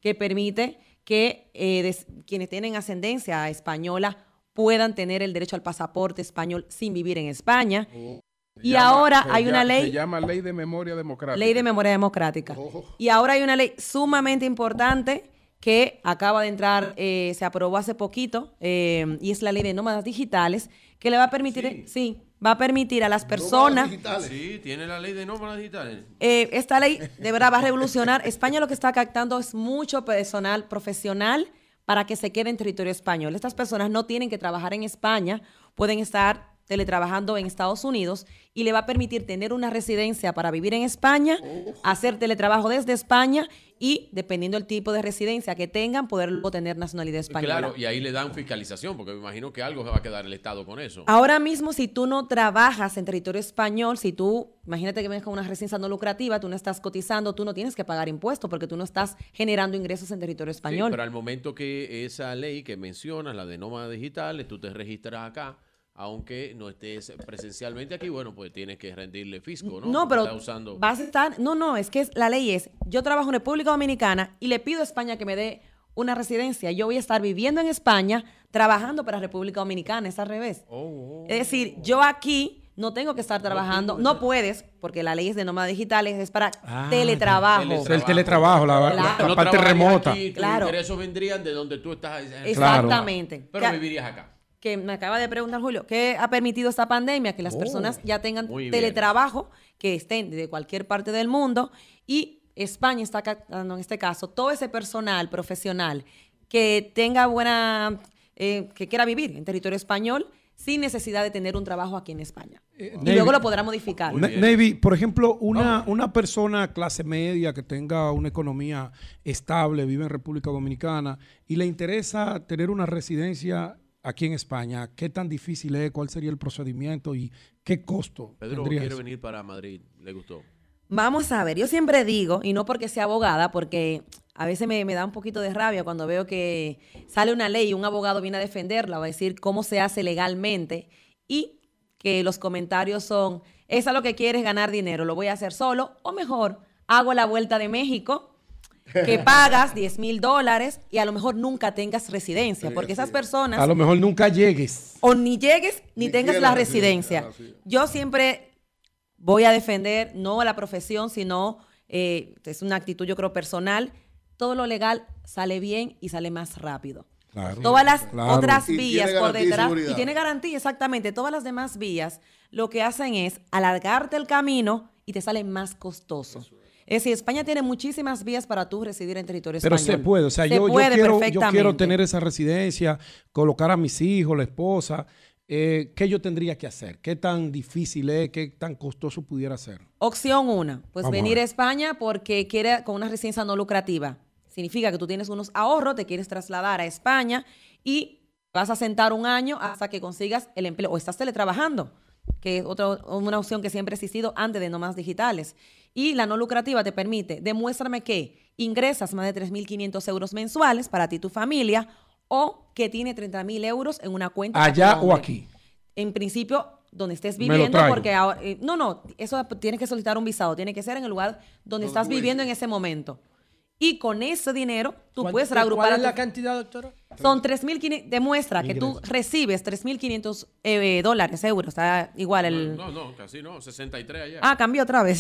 que permite que eh, des, quienes tienen ascendencia española puedan tener el derecho al pasaporte español sin vivir en España. Oh. Y llama, ahora hay llama, una ley... Se llama Ley de Memoria Democrática. Ley de Memoria Democrática. Oh. Y ahora hay una ley sumamente importante que acaba de entrar, eh, se aprobó hace poquito, eh, y es la ley de nómadas digitales, que le va a permitir, sí, sí va a permitir a las personas... Sí, tiene la ley de nómadas digitales. Eh, esta ley de verdad va a revolucionar. España lo que está captando es mucho personal profesional para que se quede en territorio español. Estas personas no tienen que trabajar en España, pueden estar teletrabajando en Estados Unidos, y le va a permitir tener una residencia para vivir en España, hacer teletrabajo desde España y, dependiendo del tipo de residencia que tengan, poder tener nacionalidad española. Claro, y ahí le dan fiscalización, porque me imagino que algo se va a quedar el Estado con eso. Ahora mismo, si tú no trabajas en territorio español, si tú, imagínate que vengas con una residencia no lucrativa, tú no estás cotizando, tú no tienes que pagar impuestos porque tú no estás generando ingresos en territorio español. Sí, pero al momento que esa ley que mencionas, la de nómadas digitales, tú te registras acá, aunque no estés presencialmente aquí, bueno, pues tienes que rendirle fisco, ¿no? No, pero usando... vas a estar... No, no, es que la ley es, yo trabajo en República Dominicana y le pido a España que me dé una residencia. Yo voy a estar viviendo en España, trabajando para República Dominicana, es al revés. Oh, oh, es decir, yo aquí no tengo que estar trabajando, no puedes, porque la ley es de nómadas digitales, es para ah, teletrabajo. teletrabajo. El teletrabajo, la, claro. la, la no parte remota. Aquí, claro. Los ingresos vendrían de donde tú estás. Exactamente. Claro. Pero vivirías acá. Que me acaba de preguntar Julio, ¿qué ha permitido esta pandemia? Que las oh, personas ya tengan teletrabajo, que estén de cualquier parte del mundo, y España está captando en este caso todo ese personal profesional que tenga buena, eh, que quiera vivir en territorio español sin necesidad de tener un trabajo aquí en España. Eh, y Neyvi, luego lo podrá modificar. Neyvi, por ejemplo, una, oh. una persona clase media que tenga una economía estable, vive en República Dominicana y le interesa tener una residencia aquí en España, ¿qué tan difícil es? ¿Cuál sería el procedimiento? ¿Y qué costo Pedro tendría quiere eso? Venir para Madrid, ¿le gustó? Vamos a ver, yo siempre digo, y no porque sea abogada, porque a veces me, me da un poquito de rabia cuando veo que sale una ley y un abogado viene a defenderla, va a decir cómo se hace legalmente, y que los comentarios son, esa lo que quiere es ganar dinero, lo voy a hacer solo, o mejor, hago la vuelta de México, que pagas diez mil dólares y a lo mejor nunca tengas residencia, porque esas personas... A lo mejor nunca llegues. O ni llegues ni, ni tengas la residencia. La residencia. Yo siempre voy a defender, no a la profesión, sino eh, es una actitud yo creo personal, todo lo legal sale bien y sale más rápido. Claro, todas las claro. otras vías por detrás, y, y tiene garantía, exactamente, todas las demás vías lo que hacen es alargarte el camino y te sale más costoso. Eso. Es decir, España tiene muchísimas vías para tú residir en territorio español. Pero se puede, o sea, se yo, puede yo, quiero, yo quiero tener esa residencia, colocar a mis hijos, la esposa. Eh, ¿Qué yo tendría que hacer? ¿Qué tan difícil es? ¿Qué tan costoso pudiera ser? Opción una, pues Vamos venir a, a España porque quiere con una residencia no lucrativa. Significa que tú tienes unos ahorros, te quieres trasladar a España y vas a sentar un año hasta que consigas el empleo. O estás teletrabajando, que es otra, una opción que siempre ha existido antes de nómadas digitales. Y la no lucrativa te permite, demuéstrame que ingresas más de tres mil quinientos euros mensuales para ti y tu familia, o que tiene treinta mil euros en una cuenta. ¿Allá o aquí? En principio, donde estés viviendo, porque ahora... Eh, no, no, eso tienes que solicitar un visado, tiene que ser en el lugar donde estás viviendo en ese momento. Y con ese dinero, tú puedes reagrupar... ¿Cuál es la cantidad, doctora? Son tres mil quinientos... Demuestra que tú recibes tres mil quinientos eh, dólares, euros. Está igual el... No, no, casi no. sesenta y tres allá. Ah, cambió otra vez.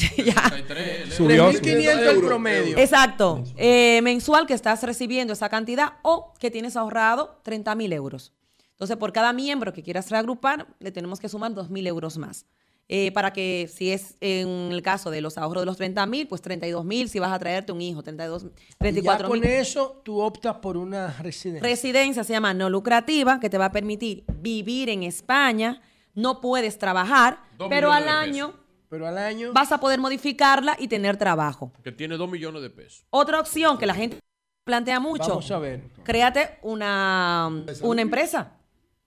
tres mil quinientos el promedio. Exacto. Eh, mensual que estás recibiendo esa cantidad, o que tienes ahorrado treinta mil euros. Entonces, por cada miembro que quieras reagrupar, le tenemos que sumar dos mil euros más. Eh, para que, si es en el caso de los ahorros de los treinta mil, pues treinta y dos mil si vas a traerte un hijo, treinta y dos, treinta y cuatro mil. Con eso tú optas por una residencia. Residencia se llama no lucrativa, que te va a permitir vivir en España, no puedes trabajar, pero al año, pero al año vas a poder modificarla y tener trabajo. Que tiene dos millones de pesos. Otra opción que la gente plantea mucho. Vamos a ver. Créate una, una empresa.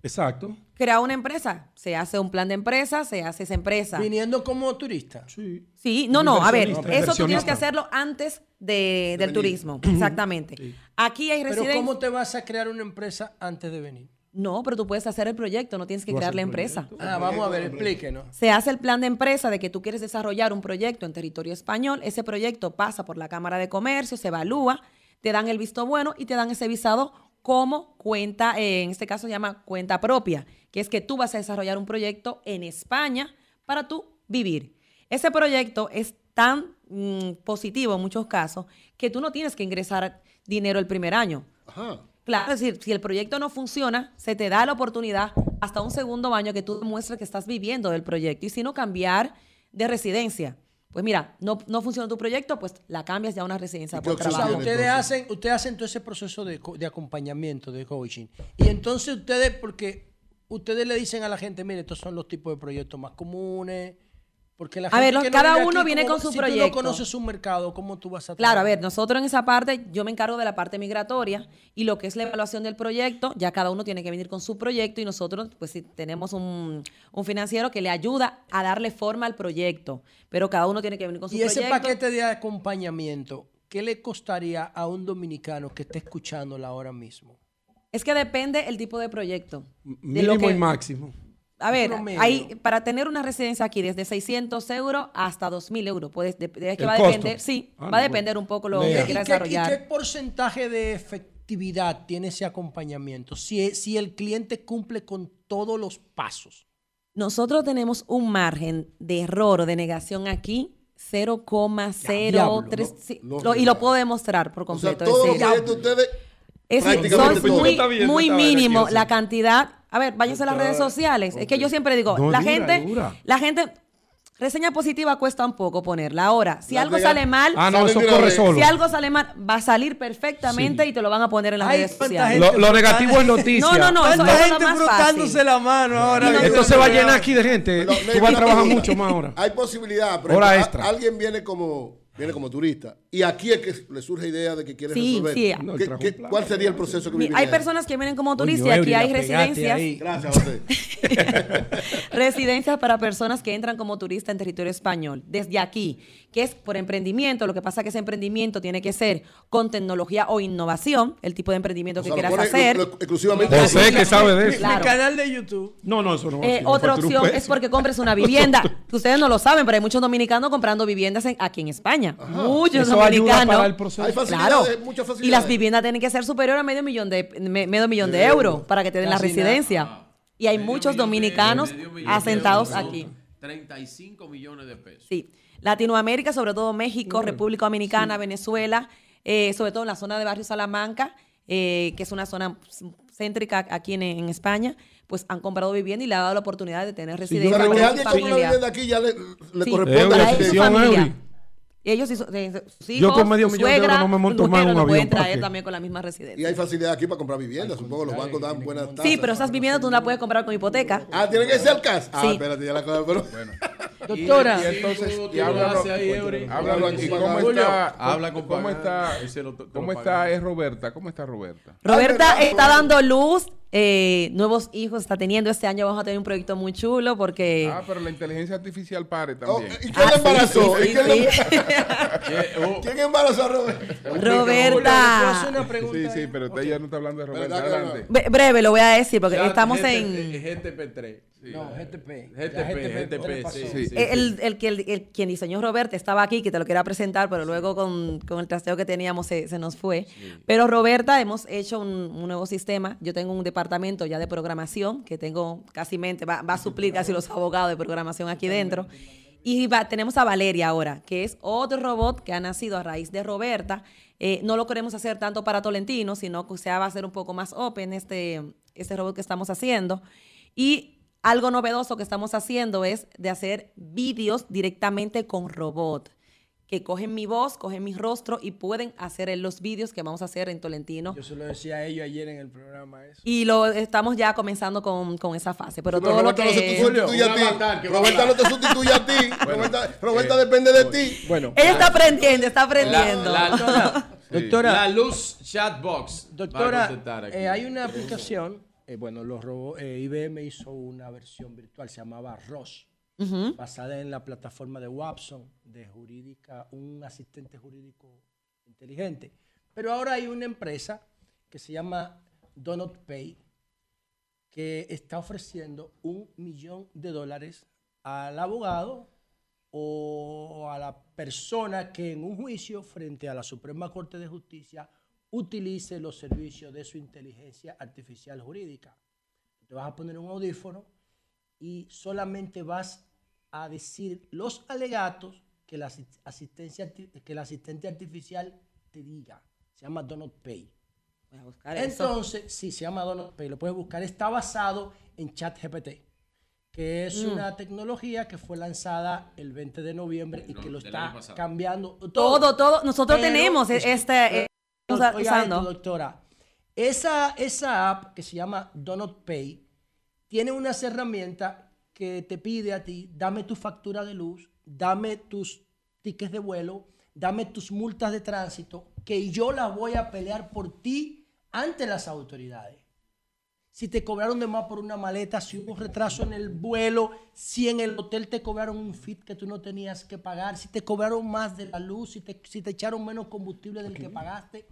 Exacto. Crea una empresa, se hace un plan de empresa, se hace esa empresa. Viniendo como turista. Sí. Sí, no, no, a ver, eso tú tienes que hacerlo antes de, de del venir. turismo, exactamente. Sí. Aquí hay residencia. Pero ¿cómo te vas a crear una empresa antes de venir? No, pero tú puedes hacer el proyecto, no tienes que crear la empresa. Ah, vamos a ver, explíquenos. Se hace el plan de empresa de que tú quieres desarrollar un proyecto en territorio español, ese proyecto pasa por la Cámara de Comercio, se evalúa, te dan el visto bueno y te dan ese visado como cuenta, eh, en este caso se llama cuenta propia, que es que tú vas a desarrollar un proyecto en España para tú vivir. Ese proyecto es tan mmm, positivo en muchos casos que tú no tienes que ingresar dinero el primer año. Ajá. Claro, es decir, si el proyecto no funciona, se te da la oportunidad hasta un segundo año que tú demuestres que estás viviendo del proyecto. Y si no, cambiar de residencia. Pues mira, no, no funciona tu proyecto, pues la cambias ya a una residencia por trabajo. O sea, ustedes hacen, ustedes hacen todo ese proceso de, de acompañamiento, de coaching. Y entonces ustedes, porque ustedes le dicen a la gente, mire, estos son los tipos de proyectos más comunes. Porque la a gente ver, los, que no cada viene uno aquí, viene como, con su si proyecto. Si tú no conoces un mercado, ¿cómo tú vas a...? Claro, a ver, nosotros en esa parte, yo me encargo de la parte migratoria y lo que es la evaluación del proyecto, ya cada uno tiene que venir con su proyecto y nosotros, pues si tenemos un, un financiero que le ayuda a darle forma al proyecto, pero cada uno tiene que venir con su ¿Y proyecto. Y ese paquete de acompañamiento, ¿qué le costaría a un dominicano que esté escuchándola ahora mismo? Es que depende el tipo de proyecto. Mínimo de lo que, y máximo. A ver, hay, para tener una residencia aquí desde seiscientos euros hasta dos mil euros, pues, de, de, es que va a depender, sí, ah, va a depender bueno. un poco lo Mira. que quieras desarrollar. ¿Y qué porcentaje de efectividad tiene ese acompañamiento si, si el cliente cumple con todos los pasos? Nosotros tenemos un margen de error o de negación aquí cero coma cero tres, no, no, y lo puedo demostrar por completo. O sea, todo lo que ustedes... Es decir, son muy, bien, muy mínimo aquí, la cantidad. A ver, váyanse a las redes sociales. Okay. Es que yo siempre digo, no, la dura, gente, dura. la gente, reseña positiva cuesta un poco ponerla. Ahora, si la algo legal. sale mal, ah, no, eso corre solo. si algo sale mal, va a salir perfectamente sí. y te lo van a poner en las Ay, redes sociales. Lo, lo negativo es noticia. No, no, no. Eso, eso gente más fácil. La mano ahora. No, esto se va a llenar aquí de gente. Tú vas a trabajar mucho más ahora. Hay posibilidad, pero hora extra. Alguien viene como... Viene como turista. Y aquí es que le surge idea de que quiere sí, resolver. Sí. No, ¿Qué, qué, ¿Cuál sería el proceso que viviría? Hay personas que vienen como turistas y aquí hay residencias. Gracias, José. Residencias para personas que entran como turistas en territorio español. Desde aquí, que es por emprendimiento. Lo que pasa es que ese emprendimiento tiene que ser con tecnología o innovación, el tipo de emprendimiento o que sea, quieras hacer. Lo, lo, exclusivamente José, que sabe de eso. Claro. Mi canal de YouTube. No, no, eso no. Eh, otra opción es porque compres una vivienda. Ustedes no lo saben, pero hay muchos dominicanos comprando viviendas en, aquí en España. Ajá. Muchos Eso dominicanos. Hay facilidades, claro. muchas facilidades. Y las viviendas tienen que ser superior a medio millón de, me, medio millón de, de euros, euros para que te den Casi la residencia. Nada. Y hay medio muchos dominicanos de, asentados de euros, aquí. treinta y cinco millones de pesos. Sí. Latinoamérica, sobre todo México, bueno, República Dominicana, sí. Venezuela, eh, sobre todo en la zona de Barrio Salamanca, eh, que es una zona céntrica aquí en, en España, pues han comprado vivienda y le ha dado la oportunidad de tener residencia. Si alguien compra una vivienda aquí, ya le, le sí. corresponde Euro, a su familia. Ellos y sus hijos, yo con medio su millón suegra, de euros no me monto más un avión. Pueden traer también con la misma residencia. Y hay facilidad aquí para comprar viviendas. Supongo que los bancos dan buenas tasas. Sí, pero esas viviendas tú no las puedes comprar con hipoteca. Ah, tiene que ser cash. Ah, sí. espérate, ya la cosa. Pero... Bueno. Doctora. Y, y entonces, y háblalo, háblalo aquí. ¿Cómo está? Habla con ¿Cómo está? ¿Cómo está? Es Roberta. ¿Cómo está Roberta? Roberta está dando luz. Eh, nuevos hijos está teniendo. Este año vamos a tener un proyecto muy chulo porque... Ah, pero la inteligencia artificial pare también. Oh, ¿Y quién ah, embarazó? Sí, sí, ¿Y sí, sí. Embarazó? ¿Quién embarazó a Roberta? Roberta. ¿Puedo una pregunta? Sí, sí, pero usted okay. ya no está hablando de Roberta. Adelante. Bre breve, lo voy a decir porque ya, estamos en... G T P tres. Sí. No, G T P. G T P, G T P, G T P, G T P sí, sí, sí. El, el, el, el quien diseñó Roberta estaba aquí, que te lo quería presentar, pero luego con, con el trasteo que teníamos se, se nos fue. Sí. Pero Roberta, hemos hecho un, un nuevo sistema. Yo tengo un departamento ya de programación, que tengo casi mente, va, va a suplir casi los abogados de programación aquí dentro. Y va, tenemos a Valeria ahora, que es otro robot que ha nacido a raíz de Roberta. Eh, no lo queremos hacer tanto para Tolentino, sino que o sea, va a ser un poco más open este, este robot que estamos haciendo. Y algo novedoso que estamos haciendo es de hacer vídeos directamente con robot, que cogen mi voz, cogen mi rostro y pueden hacer los vídeos que vamos a hacer en Tolentino. Yo se lo decía a ellos ayer en el programa eso. Y lo estamos ya comenzando con, con esa fase. Pero, pero todo Roberta lo que... No Julio, a matar, que Roberta no te sustituye a ti. Bueno, Roberta, Roberta eh, depende de bueno. ti. Bueno, Ella está aprendiendo, está aprendiendo. La, la, la, sí. Doctora, la luz chatbox. Doctora, eh, hay una aplicación... Eh, bueno, los robots, eh, I B M hizo una versión virtual, se llamaba R O S, uh-huh. basada en la plataforma de Watson, de jurídica, un asistente jurídico inteligente. Pero ahora hay una empresa que se llama Donut Pay, que está ofreciendo un millón de dólares al abogado o a la persona que en un juicio frente a la Suprema Corte de Justicia utilice los servicios de su inteligencia artificial jurídica. Te vas a poner un audífono y solamente vas a decir los alegatos que la, asistencia, que la asistente artificial te diga. Se llama Donut Pay. Voy a buscar Entonces, eso. sí, se llama Donut Pay. Lo puedes buscar. Está basado en ChatGPT, que es mm. una tecnología que fue lanzada el veinte de noviembre el, y que lo está cambiando. Todo, todo. todo. Nosotros Pero, tenemos es, este... Eh, oiga usando. Esto, doctora. Esa, esa app que se llama Donut Pay tiene unas herramientas que te pide a ti, dame tu factura de luz, dame tus tickets de vuelo, dame tus multas de tránsito, que yo las voy a pelear por ti ante las autoridades. Si te cobraron de más por una maleta, si hubo retraso en el vuelo, si en el hotel te cobraron un fit que tú no tenías que pagar, si te cobraron más de la luz, si te, si te echaron menos combustible del que pagaste.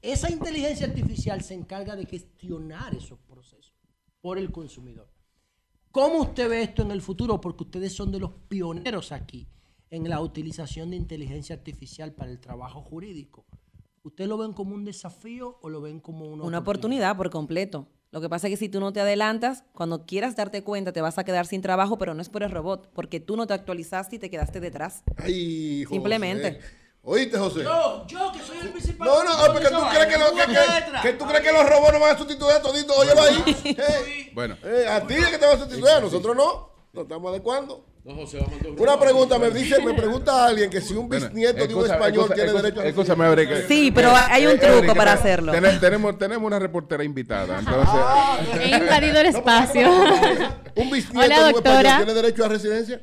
Esa inteligencia artificial se encarga de gestionar esos procesos por el consumidor. ¿Cómo usted ve esto en el futuro? Porque ustedes son de los pioneros aquí en la utilización de inteligencia artificial para el trabajo jurídico. ¿Usted lo ven como un desafío o lo ven como una, una oportunidad? Una oportunidad por completo. Lo que pasa es que si tú no te adelantas, cuando quieras darte cuenta te vas a quedar sin trabajo, pero no es por el robot, porque tú no te actualizaste y te quedaste detrás. Ay, José. Simplemente. ¿Oíste, José? No, yo que soy el principal. No, no, porque tú crees que, lo, que, que, que, tú crees que los robots no van a sustituir a todito. Óyelo ahí. Hey, bueno. Eh, a ti es que te van a sustituir, a nosotros no. Nos estamos adecuando. No, José, vamos a Una pregunta, me dice, me pregunta a alguien que si un bisnieto de un español escucha, tiene escucha, derecho a... Escúchame, Abrique. Sí, pero hay un truco Abrique, para hacerlo. Ten, tenemos, tenemos una reportera invitada. Entonces... Ah, he invadido el espacio. ¿Un bisnieto Hola, de un español tiene derecho a residencia?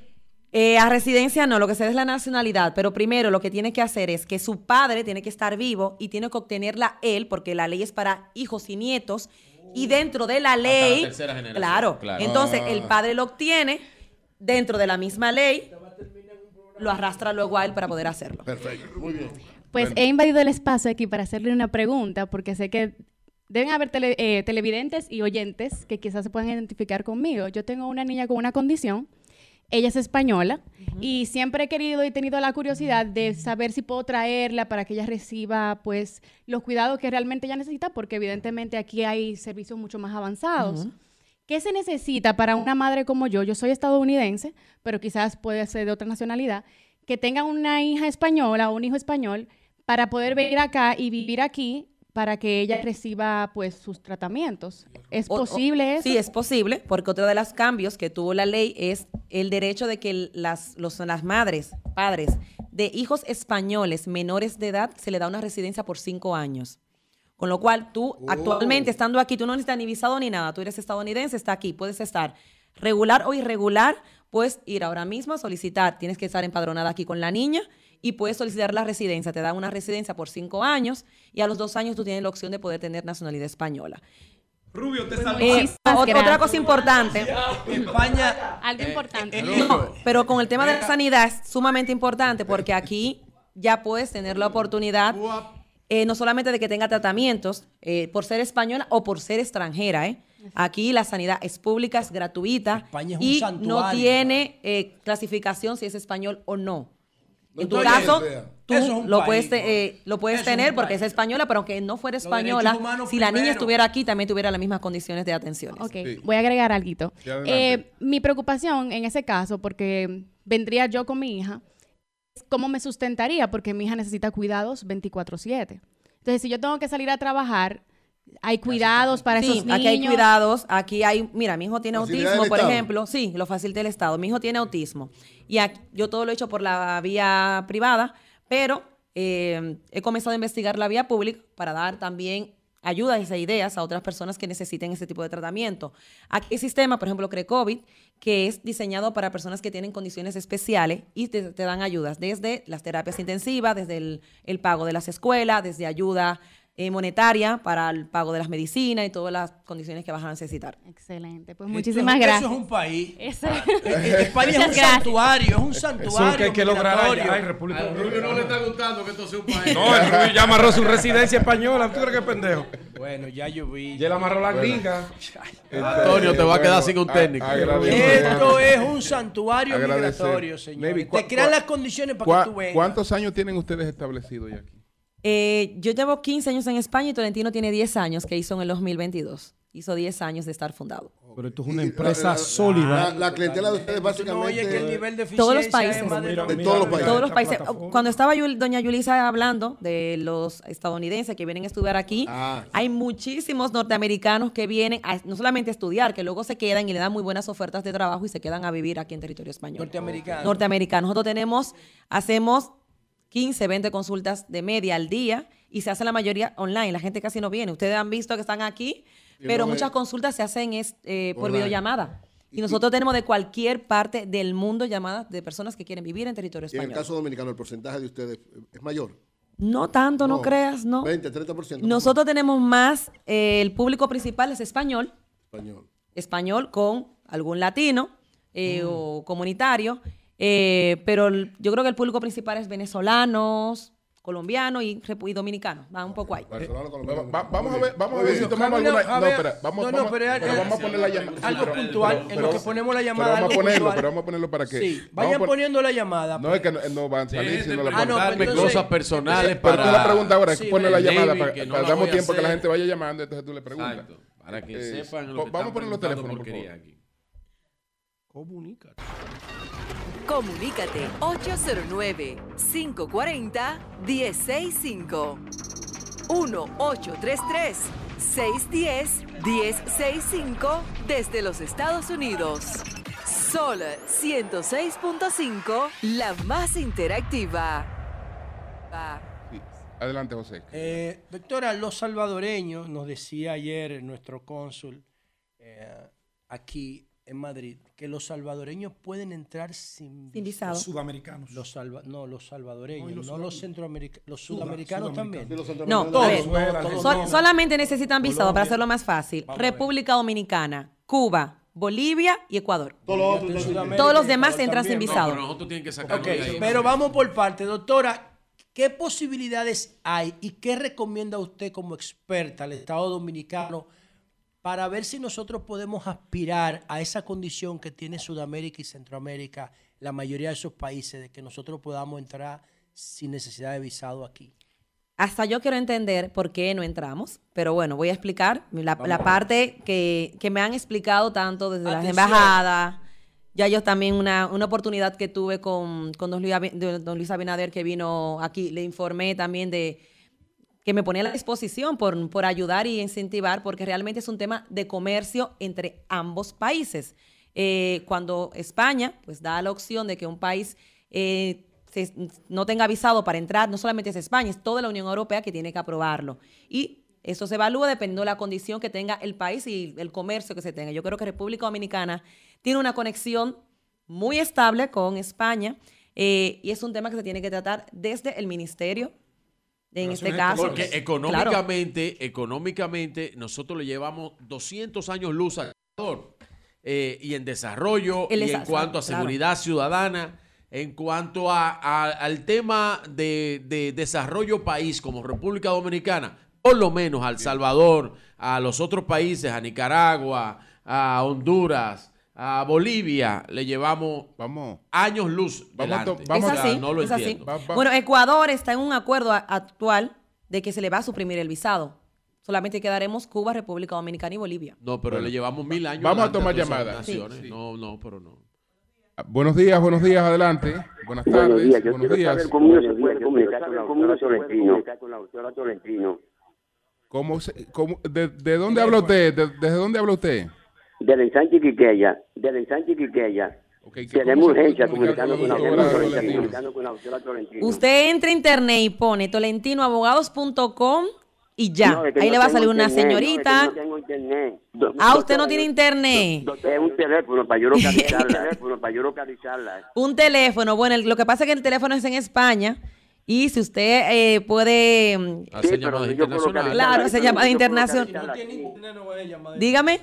Eh, a residencia no, lo que se da es la nacionalidad, pero primero lo que tiene que hacer es que su padre tiene que estar vivo y tiene que obtenerla él, porque la ley es para hijos y nietos, uh, y dentro de la ley, hasta la tercera generación, claro, claro, entonces ah. el padre lo obtiene dentro de la misma ley, lo arrastra luego a él para poder hacerlo. Perfecto, muy bien. Pues bueno. He invadido el espacio aquí para hacerle una pregunta, porque sé que deben haber tele, eh, televidentes y oyentes que quizás se puedan identificar conmigo. Yo tengo una niña con una condición. Ella es española, uh-huh, y siempre he querido y he tenido la curiosidad de saber si puedo traerla para que ella reciba, pues, los cuidados que realmente ella necesita, porque evidentemente aquí hay servicios mucho más avanzados. Uh-huh. ¿Qué se necesita para una madre como yo? Yo soy estadounidense, pero quizás puede ser de otra nacionalidad, que tenga una hija española o un hijo español para poder venir acá y vivir aquí, para que ella reciba, pues, sus tratamientos. ¿Es o, posible o, eso? Sí, es posible, porque otro de los cambios que tuvo la ley es el derecho de que las, los, las madres, padres de hijos españoles menores de edad se le da una residencia por cinco años. Con lo cual, tú oh. actualmente, estando aquí, tú no necesitas ni visado ni nada, tú eres estadounidense, está aquí, puedes estar regular o irregular, puedes ir ahora mismo a solicitar, tienes que estar empadronada aquí con la niña, y puedes solicitar la residencia, te dan una residencia por cinco años y a los dos años tú tienes la opción de poder tener nacionalidad española. Rubio, te eh, otra, otra cosa importante. España, algo importante. No, pero con el tema de la sanidad es sumamente importante porque aquí ya puedes tener la oportunidad eh, no solamente de que tenga tratamientos eh, por ser española o por ser extranjera, ¿eh? Aquí la sanidad es pública, es gratuita y no tiene eh, clasificación si es español o no. En tu Entonces, caso, tú es lo, país, puedes, eh, lo puedes tener porque es española, pero aunque no fuera española, si primero. la niña estuviera aquí, también tuviera las mismas condiciones de atención. Ok, sí. Voy a agregar algo. Sí, eh, mi preocupación en ese caso, porque vendría yo con mi hija, es cómo me sustentaría, porque mi hija necesita cuidados veinticuatro siete. Entonces, si yo tengo que salir a trabajar, hay cuidados para sí, esos niños. Aquí hay cuidados, aquí hay, mira, mi hijo tiene autismo, por ejemplo, sí, lo facilita el Estado, mi hijo tiene autismo y aquí, yo todo lo he hecho por la vía privada, pero eh, he comenzado a investigar la vía pública para dar también ayudas e ideas a otras personas que necesiten ese tipo de tratamiento. Aquí hay sistema, por ejemplo, CRECOVID, que es diseñado para personas que tienen condiciones especiales y te, te dan ayudas desde las terapias intensivas, desde el, el pago de las escuelas, desde ayuda monetaria para el pago de las medicinas y todas las condiciones que vas a necesitar. Excelente, pues muchísimas Esto, gracias. Eso es un país. Eso. España es un gracias. santuario, es un santuario. Eso que hay que lograr allá en República Dominicana. Rubio no le está gustando que esto sea un país. No, el Rubio ya amarró su residencia española. ¿Tú crees que es pendejo? Bueno, ya yo vi. Ya la amarró la gringa. Bueno. Antonio, te va a quedar sin un técnico. A, Esto es un santuario agradecer. migratorio, señor. Maybe, te crean las condiciones para que tú vengas. ¿Cuántos años tienen ustedes establecidos ya aquí? Eh, yo llevo quince años en España y Tolentino tiene diez años, que hizo en el dos mil veintidós. Hizo diez años de estar fundado. Pero esto es una empresa la, la, sólida. La, la clientela de ustedes básicamente... No, que el nivel de todos los países. Mira, mira, de todos los países. Todos los países. Cuando estaba doña Julissa hablando de los estadounidenses que vienen a estudiar aquí, ah, sí. hay muchísimos norteamericanos que vienen a, no solamente a estudiar, que luego se quedan y le dan muy buenas ofertas de trabajo y se quedan a vivir aquí en territorio español. Norteamericanos. Norteamericanos. Nosotros tenemos, hacemos quince, veinte consultas de media al día y se hace la mayoría online. La gente casi no viene. Ustedes han visto que están aquí, pero muchas consultas se hacen es, eh, por videollamada. Y nosotros tenemos de cualquier parte del mundo llamadas de personas que quieren vivir en territorio español. Y en el caso dominicano, ¿el porcentaje de ustedes es mayor? No tanto, no, no creas, no. veinte, treinta por ciento. Nosotros tenemos más, eh, el público principal es español. Español. Español con algún latino eh, mm. o comunitario. Eh, pero el, yo creo que el público principal es venezolanos, colombiano y, y dominicano, va un poco ahí. Vamos a ver, vamos a ver si tomamos alguna. No, espera, vamos a poner la llamada. Algo puntual, en lo que ponemos la llamada. Vamos a ponerlo, pero vamos a ponerlo para que. Sí, vayan poniendo la llamada. No es que no van a salir, sino la ponen. Cosas personales para. Tú la preguntas ahora, es que poner la llamada. Damos tiempo que la gente vaya llamando, entonces tú le preguntas. Para que sepan. Vamos a poner los teléfonos, por favor. Comunícate. Comunícate ocho cero nueve, cinco cuatro cero, uno cero seis cinco, uno ocho tres tres, seis uno cero, uno cero seis cinco desde los Estados Unidos. Sol ciento seis punto cinco, la más interactiva. Sí. Adelante, José. Eh, doctora, los salvadoreños, nos decía ayer nuestro cónsul eh, aquí en Madrid, que los salvadoreños pueden entrar sin, sin visado. Los sudamericanos. Los salva no, los salvadoreños, no los, no los centroamericanos. Los sudamericanos también. No, no, todos, no, todos, so no. Solamente necesitan visado, Colombia, para hacerlo más fácil. Vamos, República Dominicana, Cuba, Bolivia y Ecuador. Todos los, Todos los demás Ecuador entran también sin visado. No, pero nosotros tienen que sacarlo okay, de ahí. Pero vamos por parte. Doctora, ¿qué posibilidades hay y qué recomienda usted como experta al Estado Dominicano para ver si nosotros podemos aspirar a esa condición que tiene Sudamérica y Centroamérica, la mayoría de esos países, de que nosotros podamos entrar sin necesidad de visado aquí? Hasta yo quiero entender por qué no entramos, pero bueno, voy a explicar la, la parte que, que me han explicado tanto desde Atención. las embajadas. Ya yo también una, una oportunidad que tuve con, con don, Luis, don Luis Abinader, que vino aquí, le informé también de... que me ponía a la disposición por, por ayudar y incentivar, porque realmente es un tema de comercio entre ambos países. Eh, cuando España pues da la opción de que un país eh, se, no tenga visado para entrar, no solamente es España, es toda la Unión Europea que tiene que aprobarlo. Y eso se evalúa dependiendo de la condición que tenga el país y el comercio que se tenga. Yo creo que República Dominicana tiene una conexión muy estable con España eh, y es un tema que se tiene que tratar desde el Ministerio. En este caso, porque económicamente, claro. económicamente, nosotros le llevamos doscientos años luz al Salvador. Eh, y en desarrollo, El y en cuanto a seguridad claro. ciudadana, en cuanto a, a, al tema de, de desarrollo país como República Dominicana, por lo menos al Salvador, a los otros países, a Nicaragua, a Honduras, a Bolivia, le llevamos vamos. años luz delante. Vamos, vamos, es así, no lo es entiendo. Así. Va, va. Bueno, Ecuador está en un acuerdo a, actual de que se le va a suprimir el visado. Solamente quedaremos Cuba, República Dominicana y Bolivia. No, pero bueno, le llevamos mil años. Vamos a tomar llamadas. Sí. Sí. No, no, pero no. Buenos días, buenos días, adelante. Buenas tardes. Buenos días. Yo buenos días. Saber cómo se puede comunicar con la doctora Tolentino. Con la doctora Tolentino. ¿Cómo se, cómo, de, de dónde habla usted? De, ¿Desde dónde habla usted? Del ensanche Quiqueya, del ensanche Quiqueya. Okay, tenemos urgencia comunicando con, con, con la doctora Tolentino. Usted entra a internet y pone tolentino abogados punto com y ya. No, es que ahí no le va a salir una internet, señorita. No, es que no tengo internet. Do, ah, usted no tiene internet. Do, do, do, es un teléfono para yo localizarla. para yo localizarla. Un teléfono. Bueno, el, lo que pasa es que el teléfono es en España. Y si usted eh, puede... Hacer sí, llamadas internacionales. Claro, hacer llamadas internacionales. No tiene internet, no voy a llamar. Dígame.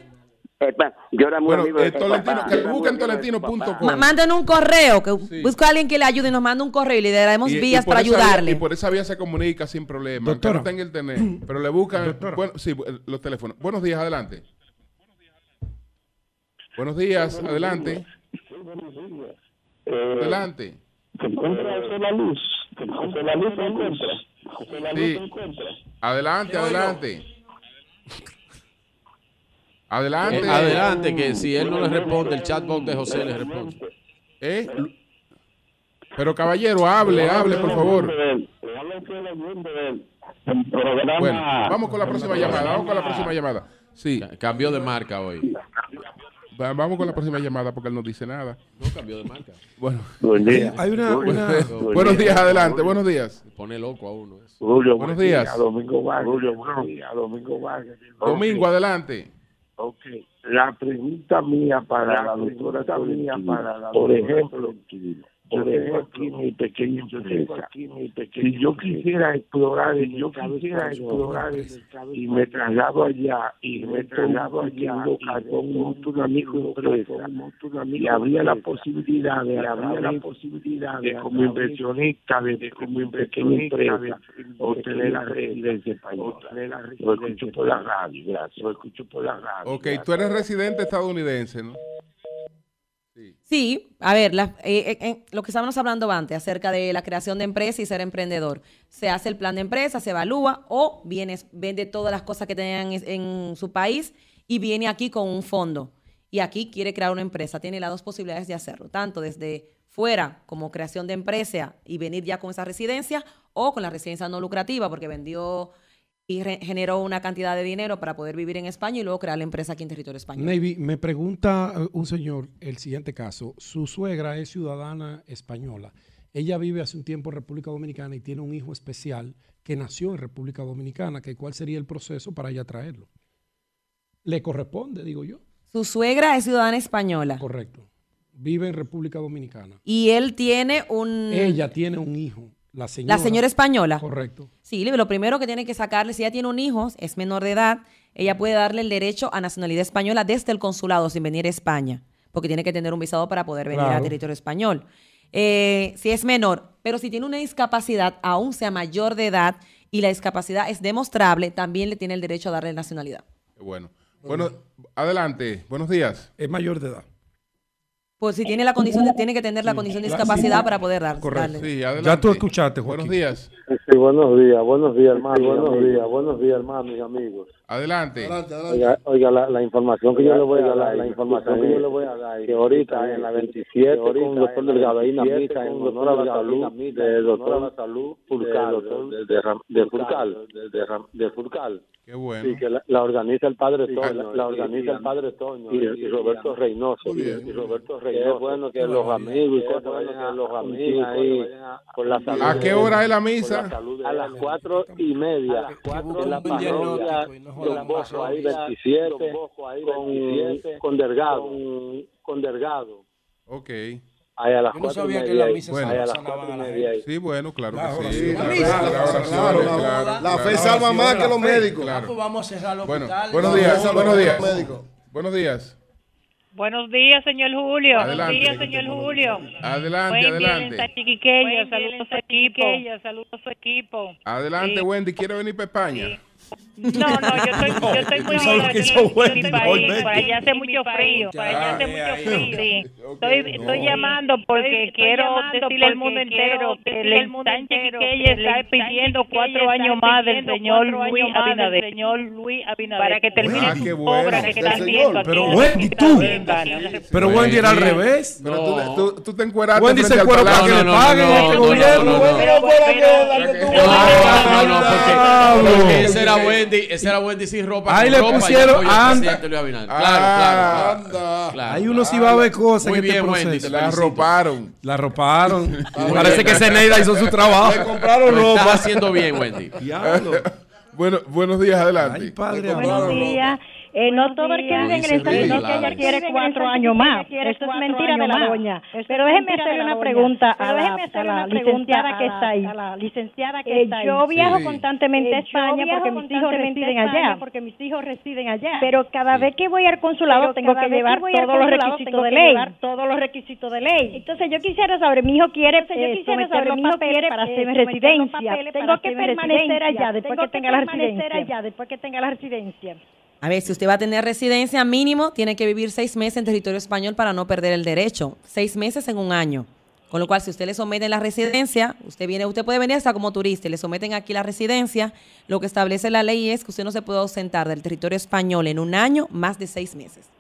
Epa, yo era muy bueno, amigo de eh, Tolentino, papá, que busquen tolentino punto com. Manden un correo, que sí. busca a alguien que le ayude y nos manda un correo y le daremos y, vías y para ayudarle. Vía, y por esa vía se comunica sin problema. Doctora. No tenga el tener, pero le buscan bueno, sí, los teléfonos. Buenos días, adelante. Buenos días, adelante. Buenos días. Adelante. ¿Te encuentra José la Luz? José la Luz te encuentra. José la Luz te encuentra. Adelante, adelante. Adelante. Eh, adelante, que si él no le responde, el chatbot de José le responde. ¿Eh? Pero caballero, hable, hable, por favor. Bueno, vamos con la próxima llamada, vamos con la próxima llamada. Sí. Cambió de marca hoy. Vamos con la próxima llamada porque él no dice nada. No cambió de marca. Bueno. Eh, hay una, una... Buenos días, adelante, buenos días. Pone loco a uno. Julio, buenos días. A Domingo Vargas. A Domingo Vargas. Domingo, adelante. Ok. La pregunta mía para la doctora mía para la por ejemplo, yo tengo aquí mi pequeña empresa. Si yo quisiera explorar, y yo quisiera explorar y me traslado allá y me traslado allá con un amigo empresa y habría la posibilidad de habría la posibilidad de como inversionista de como inversionista obtener la residencia española. Lo escucho por la radio, gracias. Lo escucho por la radio. Okay, tú eres residente estadounidense, ¿no? Sí. sí, a ver, la, eh, eh, lo que estábamos hablando antes acerca de la creación de empresa y ser emprendedor. Se hace el plan de empresa, se evalúa o viene, vende todas las cosas que tengan en su país y viene aquí con un fondo. Y aquí quiere crear una empresa. Tiene las dos posibilidades de hacerlo, tanto desde fuera como creación de empresa y venir ya con esa residencia o con la residencia no lucrativa porque vendió y generó una cantidad de dinero para poder vivir en España y luego crear la empresa aquí en territorio español. Neyvi, me pregunta un señor el siguiente caso. Su suegra es ciudadana española. Ella vive hace un tiempo en República Dominicana y tiene un hijo especial que nació en República Dominicana. Que ¿cuál sería el proceso para ella traerlo? Le corresponde, digo yo. Su suegra es ciudadana española. Correcto. Vive en República Dominicana. Y él tiene un... Ella tiene un hijo. La señora, la señora española. Correcto. Sí, lo primero que tiene que sacarle, si ella tiene un hijo, es menor de edad, ella puede darle el derecho a nacionalidad española desde el consulado sin venir a España, porque tiene que tener un visado para poder venir claro. a territorio español. Eh, si es menor, pero si tiene una discapacidad, aún sea mayor de edad y la discapacidad es demostrable, también le tiene el derecho a darle nacionalidad. Bueno, bueno, adelante. Buenos días. Es mayor de edad. Pues si tiene la condición, tiene que tener la condición de discapacidad para poder dar. Correcto. Sí, ya tú escuchaste, Joaquín. Buenos días. Sí, buenos días, buenos días, hermano, buenos días, buenos días, hermano, mis amigos. Adelante. adelante, adelante. Oiga, oiga la, la información que yo le voy a dar, la información que yo le voy a dar, que ahorita en la veintisiete, ahorita con el doctor Delgado, en honor a la salud, de doctor Fulcar, de Fulcar, de Fulcar. Qué bueno. Sí, que la, la organiza el padre Toño, la, la organiza el padre Toño y, y Roberto Reynoso. Y Roberto Reynoso. Es bueno que los amigos y cosas vayan a los amigos ahí con la salud. ¿A qué hora es la misa? A las cuatro y media. A las cuatro de la parroquia de la Moca, ahí veintisiete, con, con Delgado. Con, con Delgado. Ok. Ahí a las Yo no cuatro sabía y media que la misa bueno. se salaba a la gente. Sí, bueno, claro que sí. La fe salva más que los médicos. Claro. Vamos a cerrar los bueno, buenos días, buenos días. Buenos días. Buenos días, señor Julio. Adelante. Buenos días, señor Julio. Adelante, Buen adelante. Saludos, saludos a equipo. Saludos a equipo. Adelante, sí. Wendy. ¿Quiere venir para España? No, no, yo estoy, yo estoy muy bien. Para allá hace mucho frío. Para allá hace mucho frío. Sí. Estoy, no. estoy llamando porque estoy quiero llamando decirle al mundo entero que el ensanche Quiqueya está pidiendo cuatro años más del señor Luis Abinader. Señor Luis Abinader. Para que termine ah, su bueno, obra que están viendo aquí. Pero Wendy, tú. Pero Wendy era al revés. Pero tú, tú te encueraste. Wendy se encuera para que le paguen este gobierno. No, no, no. Ese era Wendy. Ese era Wendy sin ropa. Ahí le ropa, pusieron yo, anda. Claro, ah, claro, claro, claro. Ahí uno sí va a ver cosas. Muy en bien, este proceso. Wendy, la roparon. La roparon. Parece que Zeneida hizo su trabajo. Le compraron ropa. Lo está haciendo bien, Wendy. Bueno, buenos días, adelante. Ay, padre, buenos días. Eh, no todo el que vive en el extranjero, sino que ella quiere cuatro años más. Eso es mentira de la doña. Pero déjeme hacerle una pregunta a la licenciada que está ahí. Eh, yo viajo constantemente a España porque mis hijos residen allá. Porque mis hijos residen allá. Pero cada vez que voy al consulado tengo que llevar todos los requisitos de ley. Todos los requisitos de ley. Entonces yo quisiera saber, mi hijo quiere someter los papeles para hacerme residencia. Tengo que permanecer allá después que tenga la residencia. Después que tenga la residencia. A ver, si usted va a tener residencia mínimo, tiene que vivir seis meses en territorio español para no perder el derecho. Seis meses en un año. Con lo cual, si usted le someten la residencia, usted viene, usted puede venir hasta como turista, y le someten aquí la residencia, lo que establece la ley es que usted no se puede ausentar del territorio español en un año más de seis meses.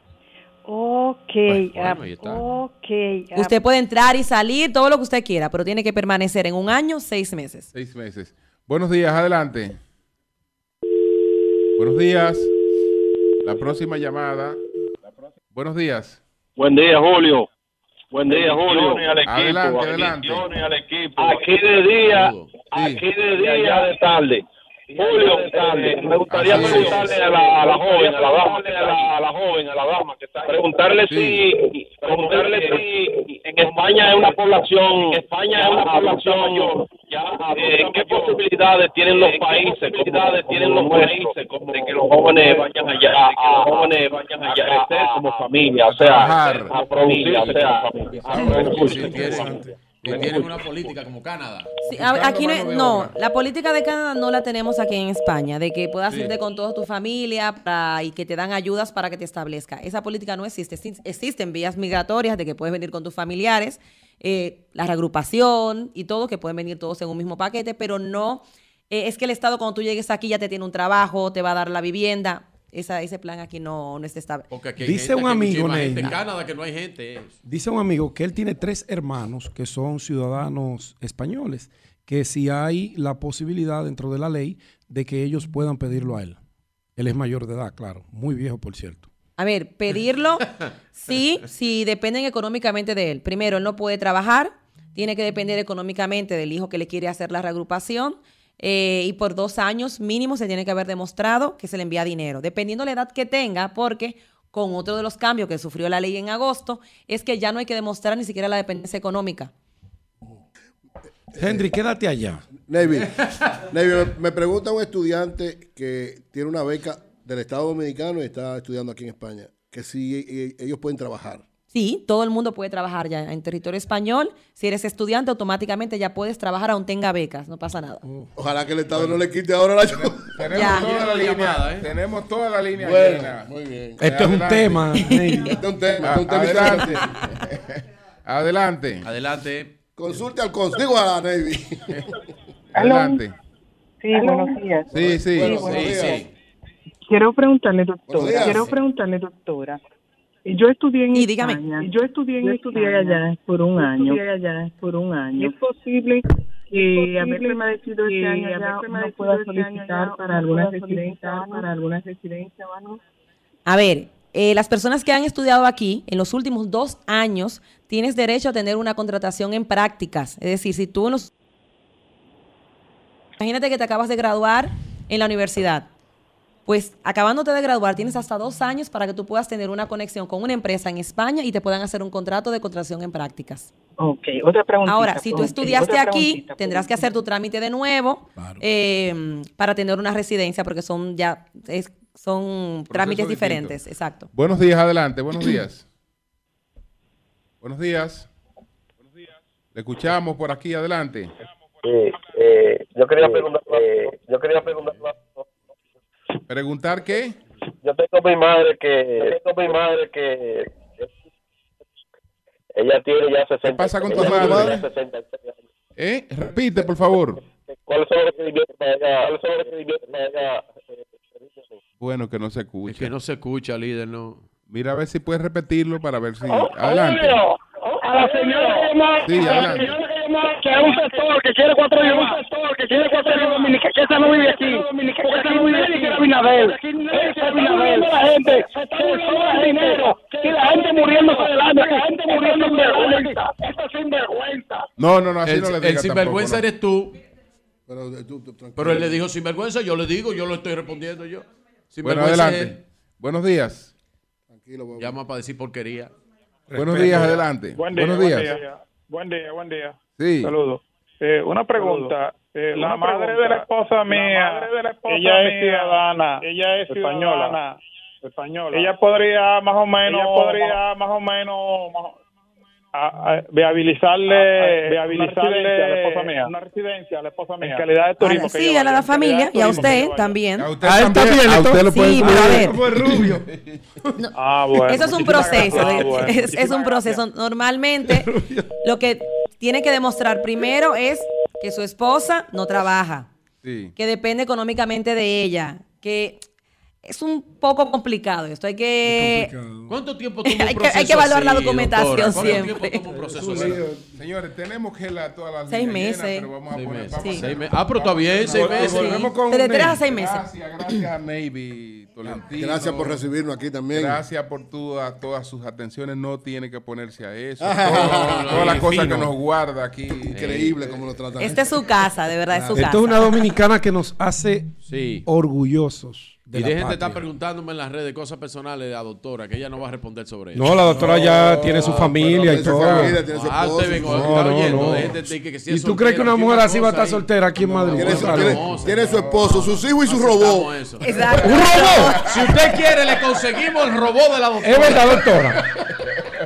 Ok, pues, bueno, okay usted puede entrar y salir, todo lo que usted quiera, pero tiene que permanecer en un año, seis meses. Seis meses. Buenos días, adelante. Buenos días. La próxima llamada. La próxima. Buenos días. Buen día, Julio. Buen día, Julio. Al equipo, adelante, adelante. Al equipo. Aquí de día, sí. Aquí de día de tarde. Julio, de tarde. Me gustaría Así preguntarle es. a la, a la joven, a la dama, a la, a la joven, a la dama, que está. Preguntarle sí. si, preguntarle sí. si en España es una población, España es una población mayor. Ya, eh, ¿Qué posibilidades tienen los países, posibilidades como, tienen como los países como, de que los jóvenes vayan allá, de que los jóvenes vayan allá a, a crecer como familia, o sea, a producir, o sea, a que tienen una política como Canadá. Sí, aquí no, no, la política de Canadá no la tenemos aquí en España, de que puedas sí. irte con toda tu familia para, y que te dan ayudas para que te establezca. Esa política no existe. Existen vías migratorias de que puedes venir con tus familiares, eh, la reagrupación y todo, que pueden venir todos en un mismo paquete, pero no, eh, es que el Estado cuando tú llegues aquí ya te tiene un trabajo, te va a dar la vivienda. Esa, ese plan aquí no, no está estable. Dice un amigo, Neyvi, en Canadá que no hay gente. Dice un amigo que él tiene tres hermanos que son ciudadanos españoles, que si hay la posibilidad dentro de la ley de que ellos puedan pedirlo a él. Él es mayor de edad, claro. Muy viejo, por cierto. A ver, pedirlo, sí, sí, dependen económicamente de él. Primero, él no puede trabajar, tiene que depender económicamente del hijo que le quiere hacer la reagrupación. Eh, y por dos años mínimo se tiene que haber demostrado que se le envía dinero, dependiendo de la edad que tenga, porque con otro de los cambios que sufrió la ley en agosto, es que ya no hay que demostrar ni siquiera la dependencia económica. Henry, eh, quédate allá. Neyvi, Neyvi, me pregunta un estudiante que tiene una beca del Estado Dominicano y está estudiando aquí en España, que si ellos pueden trabajar. Sí, todo el mundo puede trabajar ya en territorio español. Si eres estudiante, automáticamente ya puedes trabajar aún tenga becas. No pasa nada. Uh, Ojalá que el Estado bueno. no le quite ahora la ayuda. Tenemos toda la línea. Tenemos toda la línea. Bueno, llena. Muy bien. Esto adelante. es un tema. Esto es un tema. Esto es un tema. Adelante. Adelante. Adelante. Consulte al consigo a la Neyvi. Adelante. Sí, buenos días. Sí, sí. Bueno, sí, días. sí. Quiero preguntarle, doctora. Quiero preguntarle, doctora. Yo estudié en y España. Yo estudié en yo estudié España. allá por un yo año. Estudié allá por un año. ¿Es posible que haber permanecido este año allá no pueda solicitar para alguna residencia, para alguna residencia, ¿no? A ver, eh, las personas que han estudiado aquí en los últimos dos años tienes derecho a tener una contratación en prácticas. Es decir, si tú nos imagínate que te acabas de graduar en la universidad. Pues acabándote de graduar, tienes hasta dos años para que tú puedas tener una conexión con una empresa en España y te puedan hacer un contrato de contratación en prácticas. Ok, otra pregunta. Ahora, si tú estudiaste aquí, tendrás que hacer tu trámite de nuevo claro. eh, para tener una residencia, porque son ya es, son Proceso trámites diferentes. Distinto. Exacto. Buenos días, adelante. Buenos días. Buenos días. Buenos días. Le escuchamos por aquí, adelante. Eh, eh, yo quería preguntar. Eh, yo quería preguntar. ¿Preguntar qué? Yo tengo mi madre que... Yo tengo mi madre que... Ella tiene ya sesenta... ¿Qué pasa con tu madre? ¿Eh? Repite, por favor. ¿Cuáles son los requerimientos para allá? ¿Cuáles son los requerimientos para allá? Bueno, que no se escucha. Es que no se escucha, líder, no. Mira, a ver si puedes repetirlo para ver si... Oh, adelante. Oh, oh, a la señora Germán. Sí, adelante. Que es un sector que quiere cuatro llamadas, que quiere cuatro llamadas, que esa no vive aquí, porque esa no vive aquí, que era Abinader, aquí no vive la gente, se está muriendo el dinero, que la gente muriéndose delante, que la gente muriéndose vergüenza, esta sinvergüenza. No, no, no, así no le digas. El sinvergüenza eres tú, pero él le dijo sinvergüenza, yo le digo, yo lo estoy respondiendo yo. Bueno, adelante. Buenos días. Tranquilo. Llama para decir porquería. Buenos días, adelante. Buenos días. Buen día, buen día. Sí. Saludos. Eh, una pregunta. Eh, una la madre pregunta. de la esposa mía, la madre de la esposa ella mía, es ciudadana, ella es española, ciudadana, española. Ella podría más o menos, ella podría más o menos a, a, viabilizarle, a, a, viabilizarle a la esposa mía, una residencia a la esposa mía, en calidad de turismo. Sí, a la, la familia y a usted también. A usted también. A usted lo puede. Sí, pero a ver. Fue rubio. No. Ah, bueno. Eso es un proceso. Ah, bueno. es, es un proceso. Normalmente lo que tiene que demostrar primero es que su esposa no trabaja, sí, que depende económicamente de ella, que es un poco complicado esto, hay que... ¿Cuánto tiempo toma un proceso? Hay que evaluar la documentación siempre. ¿Cuánto tiempo toma un proceso? Señores, tenemos que la todas las... Seis meses. Pero vamos a poner... Ah, pero todavía es seis meses. De tres a seis meses. Gracias, gracias a Neyvi Tolentino. Gracias por recibirnos aquí también. Gracias por todas sus atenciones. No tiene que ponerse a eso. Todas las cosas que nos guarda aquí. Increíble cómo lo tratan. Esta es su casa, de verdad, es su casa. Esto es una dominicana que nos hace orgullosos. De y de gente patria. Está preguntándome en las redes cosas personales de la doctora, que ella no va a responder sobre eso. No, la doctora no, ya tiene su familia y todo. ¿Y tú crees que una mujer así va a estar soltera aquí en Madrid? Tiene su esposo, sus hijos y su robot. Exacto. ¡Un robot! Si usted quiere, le conseguimos el robot de la doctora. Es verdad, doctora.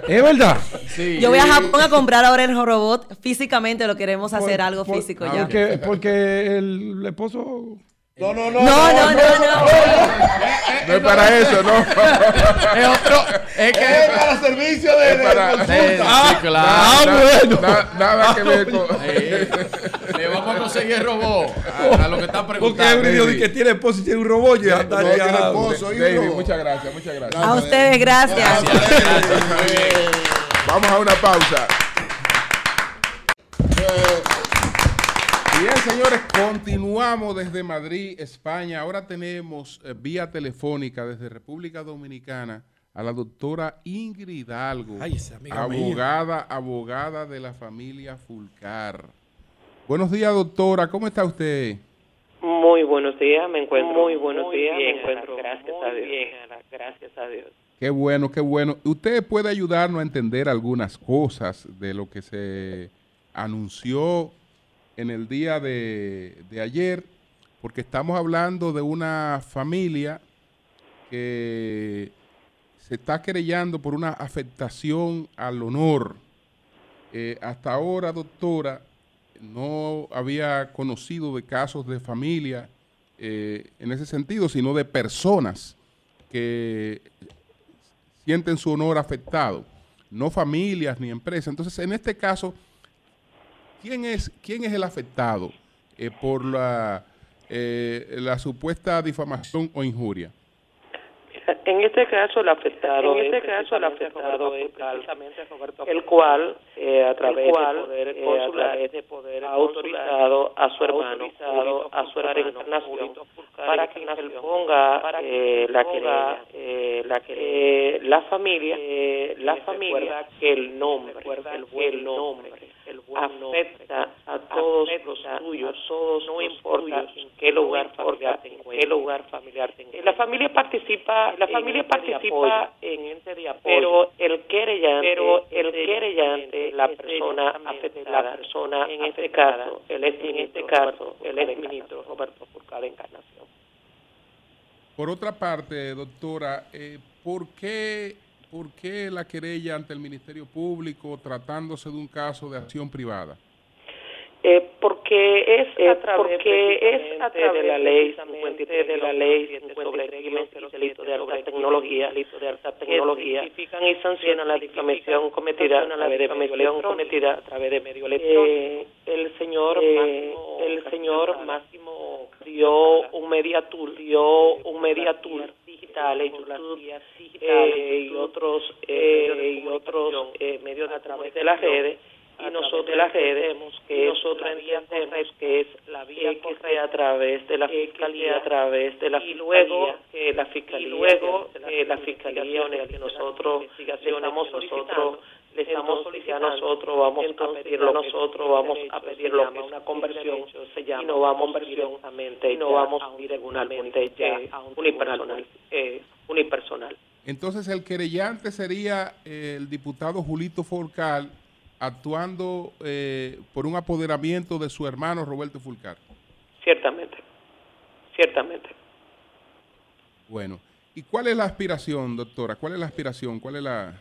Es verdad. Sí. Yo voy a Japón a comprar ahora el robot. Físicamente lo queremos hacer por, algo por, físico ah, ya. Porque, porque el esposo... No, no, no. No, no, no, no. No, no, no. No es para eso, no. Es otro. Es que es para servicio de, de para, consulta. Es, ah, sí, claro. Ah, bueno. Nada, nada que ver con... Sí. Le vamos a conseguir el robot. A, a lo que está preguntando. Porque David, que tiene esposo y tiene un robot. Ya está. Tiene esposo y un robot. Muchas gracias, muchas gracias. A ustedes, gracias. Gracias, gracias. Muy bien. Vamos a una pausa. Bien, señores, continuamos desde Madrid, España. Ahora tenemos eh, vía telefónica desde República Dominicana a la doctora Ingrid Hidalgo, Ay, abogada, mía. abogada de la familia Fulcar. Buenos días, doctora. ¿Cómo está usted? Muy buenos días, me encuentro. Muy buenos muy días, bien, me encuentro. Gracias a Dios. Bien, gracias a Dios. Qué bueno, qué bueno. ¿Usted puede ayudarnos a entender algunas cosas de lo que se anunció en el día de, de ayer, porque estamos hablando de una familia que se está querellando por una afectación al honor? Eh, hasta ahora, doctora, no había conocido de casos de familia eh, en ese sentido, sino de personas que sienten su honor afectado, no familias ni empresas. Entonces, en este caso... ¿Quién es, quién es el afectado eh, por la, eh, la supuesta difamación o injuria? En este caso el afectado en este es caso el afectado es precisamente Roberto, el cual eh, a través cual, de poder eh, consular, de poder autorizado a su hermano a su hermano para que interponga eh, la querella eh, la querella eh, la familia eh, la familia que el nombre el buen nombre el buen afecta a todos los suyos, todos, no importa en qué lugar familiar en qué lugar familiar la familia participa. La familia participa en ente de apoyo, pero el querellante, pero el querellante, la persona afectada, la persona en este caso, el ex en este caso, el ex ministro Roberto Fulcar de Encarnación. Por otra parte, doctora, eh, ¿por qué, por qué la querella ante el Ministerio Público tratándose de un caso de acción privada? Eh, porque es eh, a través, porque es a través de la ley cincuenta y tres de la ley sobre crímenes y delitos de alta tecnología, delitos de alta tecnología, identifican y sancionan la difamación cometida a través de medios cometida a través de medio electrónico. Eh, el señor eh, Máximo, el señor Máximo dio un media tool, dio un media tool digitales, digitales eh, y otros eh, y otros eh, medios a través de las redes. Y nosotros las redes que nosotros entendemos que es la vía que se a través de la fiscalía a través de la y luego que la fiscalía luego que la fiscalía que nosotros sigamos nosotros le estamos solicitando a nosotros vamos a pedirlo nosotros vamos a pedirlo una conversión se llama y no vamos conversiónamente no vamos directamente ya a un unipersonal eh, unipersonal. Entonces el querellante sería eh, el diputado Julissa Reynoso actuando eh, por un apoderamiento de su hermano Roberto Fulcar. Ciertamente, ciertamente. Bueno, ¿y cuál es la aspiración, doctora? ¿Cuál es la aspiración? ¿Cuál es la...?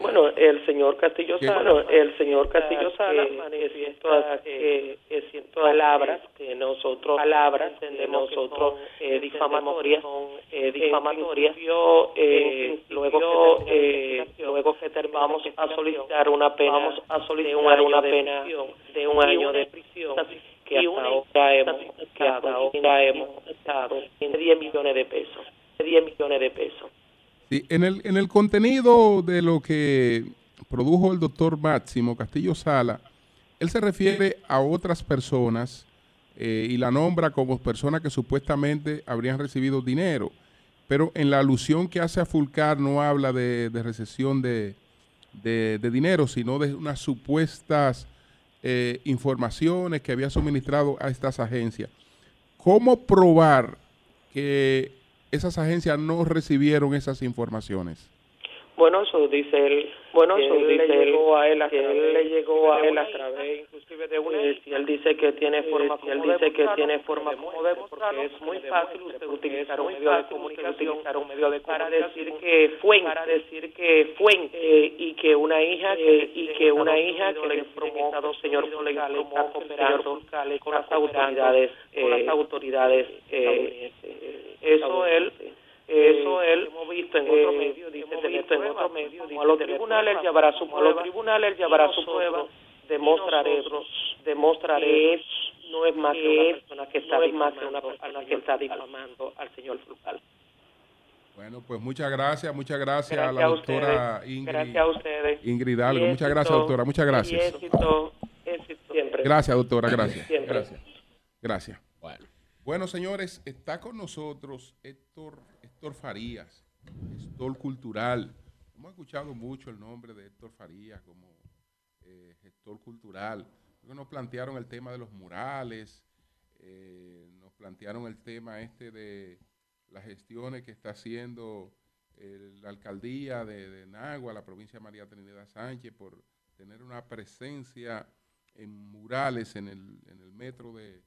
Bueno, el señor Castillo Salas, el señor Castillo Salas manifiesta todas que es palabras que nosotros palabras entendemos nosotros eh, difamatorias, eh, difamatorias. Eh, luego que eh, luego que terminamos a solicitar una pena, vamos a solicitar una pena de un año de prisión. Que hasta ahora hemos, que hasta ahora hemos estado en diez millones de pesos, diez millones de pesos. Sí, en el en el contenido de lo que produjo el doctor Máximo Castillo Sala, él se refiere a otras personas eh, y la nombra como personas que supuestamente habrían recibido dinero, pero en la alusión que hace a Fulcar no habla de, de recesión de, de, de dinero, sino de unas supuestas eh, informaciones que había suministrado a estas agencias. ¿Cómo probar que esas agencias no recibieron esas informaciones? Bueno, eso dice él. Bueno, eso él dice le llegó él, a él, a que él le llegó a él a través, inclusive de una. Eh, si él dice que tiene forma, eh, si él dice que tiene forma, como demostrarlo, es muy fácil usted utilizar un medio de comunicación para decir que fuente, para decir que fuente eh, y que una hija eh, y que una hija que le prometió señor Fulcar está cooperando con las autoridades, con las autoridades. Eso él. Eso él, eh, hemos visto en otro eh, medio, dice, hemos visto en otro medio, dice, a los tribunales llevará su prueba, a los tribunales llevará su prueba, demostraremos, demostraremos, no es más que una persona que está difamando, que está difamando al señor Fulcar. Bueno, pues muchas gracias, muchas gracias, gracias a la doctora ustedes, Ingrid, gracias a ustedes. Ingrid Hidalgo, éxito, muchas gracias doctora, muchas gracias. Éxito, éxito siempre. Gracias doctora, gracias. Siempre. Gracias. Gracias. Bueno. Bueno, señores, está con nosotros Héctor Héctor Farías, gestor cultural. Hemos escuchado mucho el nombre de Héctor Farías como eh, gestor cultural. Nos plantearon el tema de los murales, eh, nos plantearon el tema este de las gestiones que está haciendo eh, la alcaldía de, de Nagua, la provincia de María Trinidad Sánchez, por tener una presencia en murales en el, en el metro de,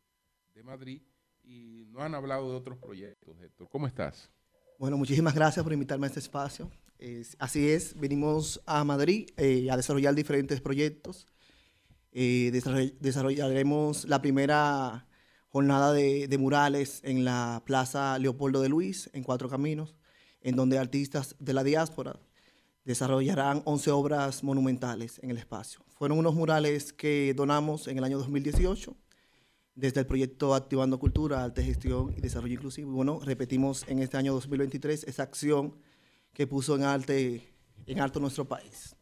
de Madrid, y nos han hablado de otros proyectos. Héctor, ¿cómo estás? Bueno, muchísimas gracias por invitarme a este espacio. Eh, así es, venimos a Madrid eh, a desarrollar diferentes proyectos. Eh, desarroll, desarrollaremos la primera jornada de, de murales en la Plaza Leopoldo de Luis, en Cuatro Caminos, en donde artistas de la diáspora desarrollarán once obras monumentales en el espacio. Fueron unos murales que donamos en el año dos mil dieciocho, desde el proyecto Activando Cultura, Arte, Gestión y Desarrollo Inclusivo. Bueno, repetimos en este año dos mil veintitrés esa acción que puso en arte, en alto nuestro país.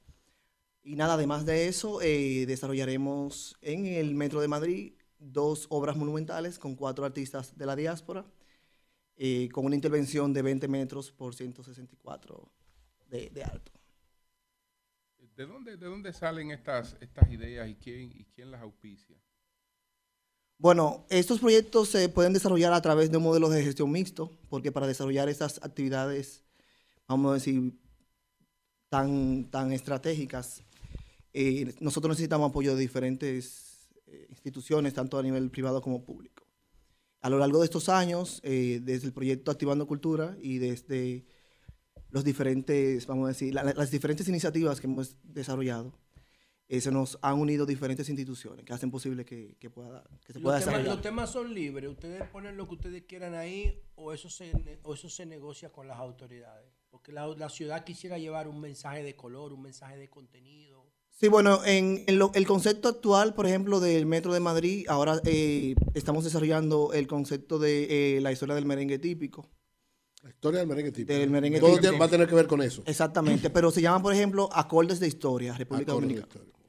Y nada, además de eso, eh, desarrollaremos en el Metro de Madrid dos obras monumentales con cuatro artistas de la diáspora, eh, con una intervención de veinte metros por ciento sesenta y cuatro de, de alto. ¿De dónde, de dónde salen estas, estas ideas y quién, y quién las auspicia? Bueno, estos proyectos se pueden desarrollar a través de un modelo de gestión mixto, porque para desarrollar esas actividades, vamos a decir, tan, tan estratégicas, eh, nosotros necesitamos apoyo de diferentes eh, instituciones, tanto a nivel privado como público. A lo largo de estos años, eh, desde el proyecto Activando Cultura y desde los diferentes, vamos a decir, la, las diferentes iniciativas que hemos desarrollado, Eh, se nos han unido diferentes instituciones que hacen posible que, que, pueda, que se pueda desarrollar. ¿Los temas son libres? ¿Ustedes ponen lo que ustedes quieran ahí o eso se, o eso se negocia con las autoridades? Porque la, la ciudad quisiera llevar un mensaje de color, un mensaje de contenido. Sí, bueno, en, en lo, el concepto actual, por ejemplo, del Metro de Madrid, ahora eh, estamos desarrollando el concepto de eh, la historia del merengue típico. La historia del merengue típico. Del merengue Todo típico. Va a tener que ver con eso. Exactamente, pero se llaman, por ejemplo, Acordes de Historia, República Acordes Dominicana. De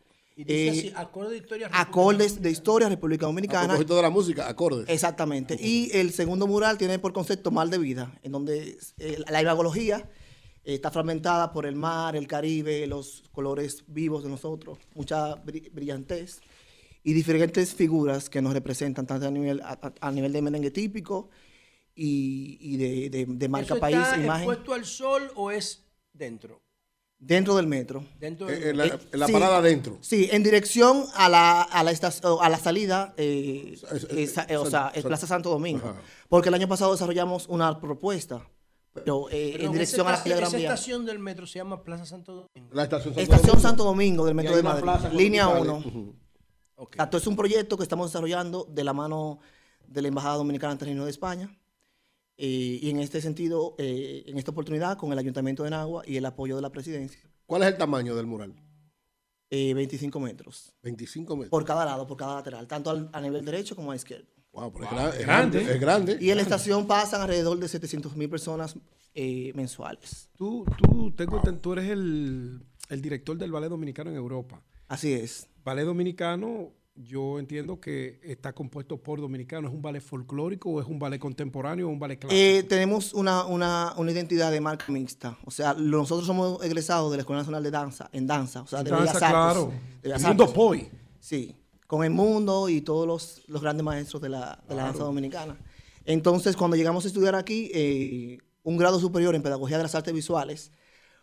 Eh, así, acordes de historia República acordes de historia República Dominicana. A propósito de la música, acordes. Exactamente. Acordes. Y el segundo mural tiene por concepto Mar de Vida, en donde eh, la hidrología eh, está fragmentada por el mar, el Caribe, los colores vivos de nosotros, mucha brillantez y diferentes figuras que nos representan tanto a nivel, a, a nivel de merengue típico y, y de, de, de marca país. ¿Está expuesto al sol o es dentro? Dentro del metro. Dentro del metro. Eh, en la, en la sí, parada adentro. Sí, en dirección a la, a la, a la salida, eh, es, es, es, eh, o sea, es Plaza Santo Domingo. Ajá. Porque el año pasado desarrollamos una propuesta Pero, eh, pero en dirección a la Gran Vía. Esa estación del metro se llama Plaza Santo Domingo. La estación Santo, estación Domingo. Santo Domingo del Metro de Madrid, plaza, línea uno. Uh -huh. Okay. Tanto es un proyecto que estamos desarrollando de la mano de la Embajada Dominicana ante el Reino de España. Eh, y en este sentido, eh, en esta oportunidad, con el Ayuntamiento de Nagua y el apoyo de la Presidencia. ¿Cuál es el tamaño del mural? Eh, veinticinco metros. veinticinco metros. Por cada lado, por cada lateral, tanto al, a nivel derecho como a izquierdo. Wow, pero wow, es, es grande. Es grande. Y en la estación pasan alrededor de setecientas mil personas eh, mensuales. Tú, tú, tengo, wow. tú eres el, el director del Ballet Dominicano en Europa. Así es. Ballet Dominicano, yo entiendo que está compuesto por dominicanos. ¿Es un ballet folclórico o es un ballet contemporáneo o un ballet clásico? Eh, tenemos una, una, una identidad de marca mixta. O sea, nosotros somos egresados de la Escuela Nacional de Danza, en danza. O sea, de danza, claro. De el mundo poi. Sí. Con el mundo y todos los, los grandes maestros de la, de claro. la danza dominicana. Entonces, cuando llegamos a estudiar aquí, eh, un grado superior en pedagogía de las artes visuales,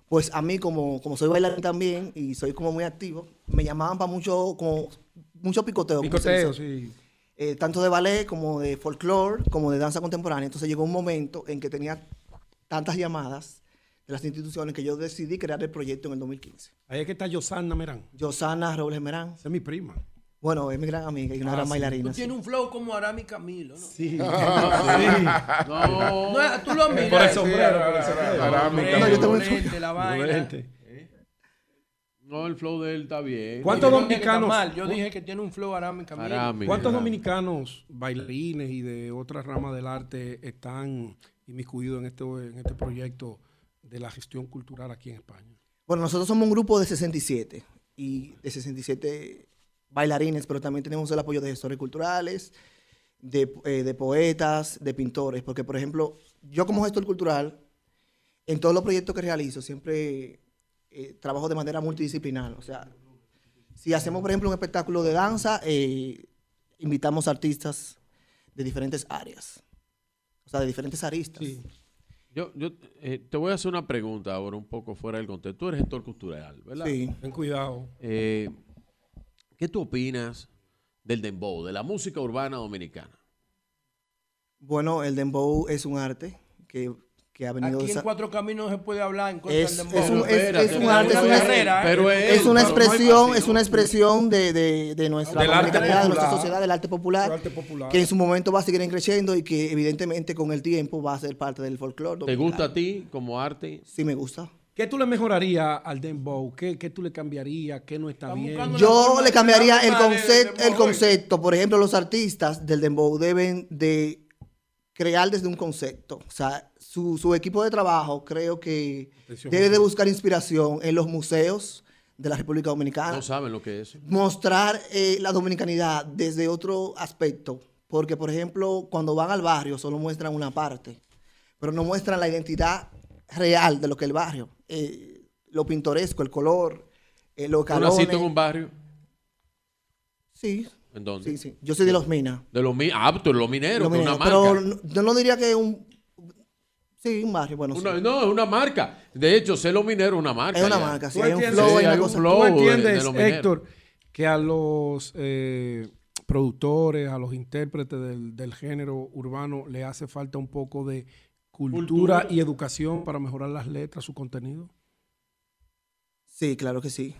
pues a mí, como, como soy bailarín también y soy como muy activo, me llamaban para mucho, como, mucho picoteo. Picoteo, sí. Eh, tanto de ballet como de folclore, como de danza contemporánea. Entonces llegó un momento en que tenía tantas llamadas de las instituciones que yo decidí crear el proyecto en el dos mil quince. Ahí es que está Yosanna Merán. Yosanna Robles Merán. Esa es mi prima. Bueno, es mi gran amiga y una ah, gran sí. bailarina. Tú tienes un flow como Arami Camilo, ¿no? Sí. Ah, sí. No. no. Tú lo miras. Por el sombrero. Arami Camilo. No, el flow de él está bien. ¿Cuántos yo dominicanos? Mal. Yo dije que tiene un flow Arami Camilo. Arami, ¿Cuántos Arami. dominicanos bailarines y de otras ramas del arte están inmiscuidos en este, en este proyecto de la gestión cultural aquí en España? Bueno, nosotros somos un grupo de sesenta y siete. Y de sesenta y siete... bailarines, pero también tenemos el apoyo de gestores culturales, de, eh, de poetas, de pintores, porque, por ejemplo, yo como gestor cultural, en todos los proyectos que realizo, siempre eh, trabajo de manera multidisciplinar. O sea, si hacemos, por ejemplo, un espectáculo de danza, eh, invitamos artistas de diferentes áreas, o sea, de diferentes aristas. Sí. Yo, yo eh, te voy a hacer una pregunta ahora, un poco fuera del contexto. Tú eres gestor cultural, ¿verdad? Sí. Ten cuidado. Eh, ¿Qué tú opinas del dembow, de la música urbana dominicana? Bueno, el dembow es un arte que, que ha venido... Aquí en Cuatro Caminos se puede hablar en contra del dembow. Es un, es, es un arte, es una, carrera, es, pero es, es una expresión, es una expresión de, de, de nuestra comunidad, de nuestra sociedad, del arte popular, arte popular, que en su momento va a seguir creciendo y que evidentemente con el tiempo va a ser parte del folclore dominicano. ¿Te gusta a ti como arte? Sí, me gusta. ¿Qué tú le mejorarías al dembow? ¿Qué, qué tú le cambiarías? ¿Qué no está bien? Yo le cambiaría el, concept, el concepto. Por ejemplo, los artistas del dembow deben de crear desde un concepto. O sea, su, su equipo de trabajo creo que debe de buscar inspiración en los museos de la República Dominicana. No saben lo que es. Mostrar eh, la dominicanidad desde otro aspecto. Porque, por ejemplo, cuando van al barrio solo muestran una parte, pero no muestran la identidad real de lo que es el barrio. Eh, lo pintoresco, el color, eh, los calones. ¿Tú naciste en un barrio? Sí. ¿En dónde? Sí, sí. Yo soy de Los Minas. De Los Minas. Ah, tú eres Los Mineros, que es una marca. Pero no, yo no diría que es un... Sí, un barrio, bueno, una, sí. No, es una marca. De hecho, ser Los Mineros es una marca. Es una ya. marca, sí. Hay un flow, sí, hay hay un flow. ¿Tú entiendes, de, de Héctor, que a los eh, productores, a los intérpretes del, del género urbano le hace falta un poco de... Cultura, cultura y educación para mejorar las letras, su contenido? Sí, claro que sí.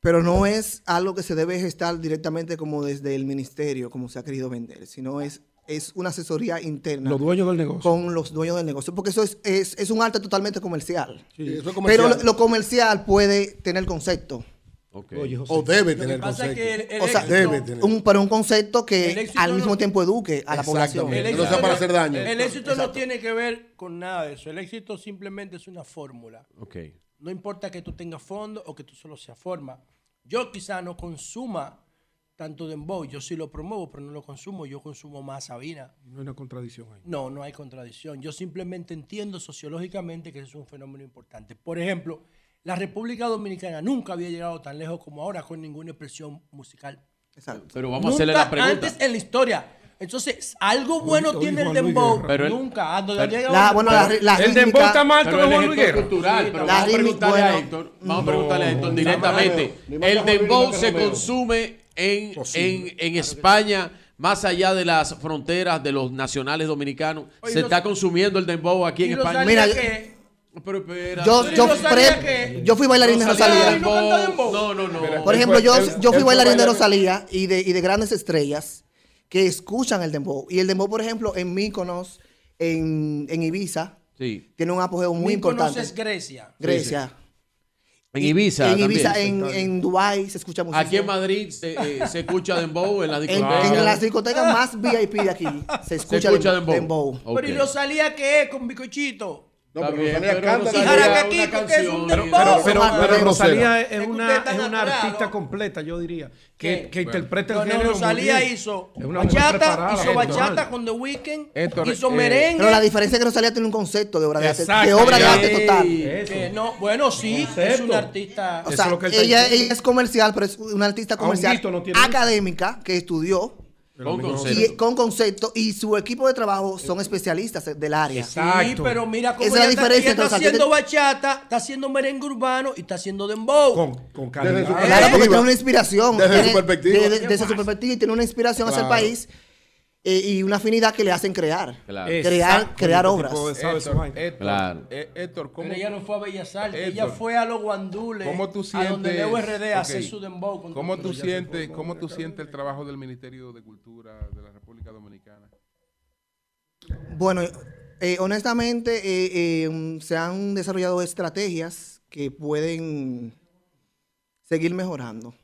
Pero no es algo que se debe gestar directamente como desde el ministerio, como se ha querido vender, sino es, es una asesoría interna. Los dueños del negocio. Con los dueños del negocio, porque eso es, es, es un arte totalmente comercial. Sí, eso es comercial. Pero lo, lo comercial puede tener concepto. Okay. Oye, José, o debe tener concepto. Que el, el o sea, debe tener. Un, pero un concepto que al mismo no, tiempo eduque a la población. El éxito no sea para hacer daño. El, el éxito Exacto. no tiene que ver con nada de eso. El éxito simplemente es una fórmula. Okay. No importa que tú tengas fondo o que tú solo seas forma. Yo quizá no consuma tanto dembow. Yo sí lo promuevo, pero no lo consumo. Yo consumo más Sabina. No hay una contradicción ahí. No, no hay contradicción. Yo simplemente entiendo sociológicamente que es un fenómeno importante. Por ejemplo... La República Dominicana nunca había llegado tan lejos como ahora con ninguna expresión musical. Exacto. Pero vamos nunca a hacerle la pregunta. Antes en la historia. Entonces, algo bueno uy, tiene uy, el dembow. Pero nunca. El, pero, la, bueno, la, la el dembow está mal con Juan Luis Guerra. Cultural, sí, pero vamos, rítmica, a bueno, a Héctor, vamos a preguntarle no, a Héctor directamente. No, no, no, no, no, no, no, no, el dembow se consume en, en, en España más allá de las fronteras de los nacionales dominicanos. Oye, se los, está consumiendo el dembow aquí en España. Mira, que, pero espera, yo, yo, pre, yo fui bailarín de Rosalía. No, no, no. Por ejemplo, yo, yo fui bailarín de Rosalía y de, y de grandes estrellas que escuchan el dembow. Y el dembow, por ejemplo, en Míconos, en, en Ibiza, sí, tiene un apogeo muy importante. Míconos es Grecia. Grecia. Sí, sí. En Ibiza, en Ibiza, en, en Dubái se escucha música. Aquí en Madrid se, eh, se escucha dembow en la discoteca. En, en las discotecas más V I P de aquí se escucha, escucha dembow. dembow. Okay. Pero y Rosalía, ¿qué es con bicochito? No, pero bien, Rosalía pero canta. Rosalía y Jaracaquico, que es un dembow. Pero, pero, pero, pero Rosalía es una, es una artista completa, yo diría. Que, que interpreta el género. No, Rosalía hizo bachata, hizo bachata con The Weeknd, Héctor, hizo eh, merengue. Pero la diferencia es que Rosalía tiene un concepto de obra de arte, de obra de arte total. Eh, no, bueno, sí, es una artista. O sea, es ella, ella es comercial, pero es una artista comercial no académica que estudió. Con concepto. Y, con concepto y su equipo de trabajo son especialistas del área. Exacto. Sí, pero mira cómo esa ella está, diferencia ella está haciendo bachata, está haciendo merengue urbano y está haciendo dembow. Con, con calidad. Desde su claro, porque tiene una inspiración. Desde tiene, su perspectiva. Desde, desde, desde su perspectiva y tiene una inspiración claro. hacia el país eh, y una afinidad que le hacen crear. Claro. Crear, crear obras. Héctor, Héctor, claro. Héctor, ¿cómo? Pero ella no fue a Bellas Artes, ella fue a los guandules. ¿Cómo tú sientes? A donde el U R D okay. hace su dembow. Con ¿Cómo tú sientes ¿Cómo tú sientes el trabajo del Ministerio de Cultura de la República Dominicana? Bueno, eh, honestamente eh, eh, se han desarrollado estrategias que pueden seguir mejorando,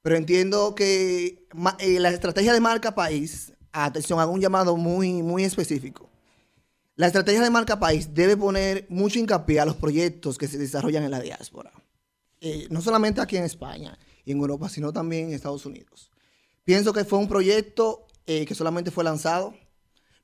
pero entiendo que ma, eh, la estrategia de marca país, atención, hago un llamado muy, muy específico, la estrategia de marca país debe poner mucho hincapié a los proyectos que se desarrollan en la diáspora, eh, no solamente aquí en España y en Europa, sino también en Estados Unidos. Pienso que fue un proyecto eh, que solamente fue lanzado.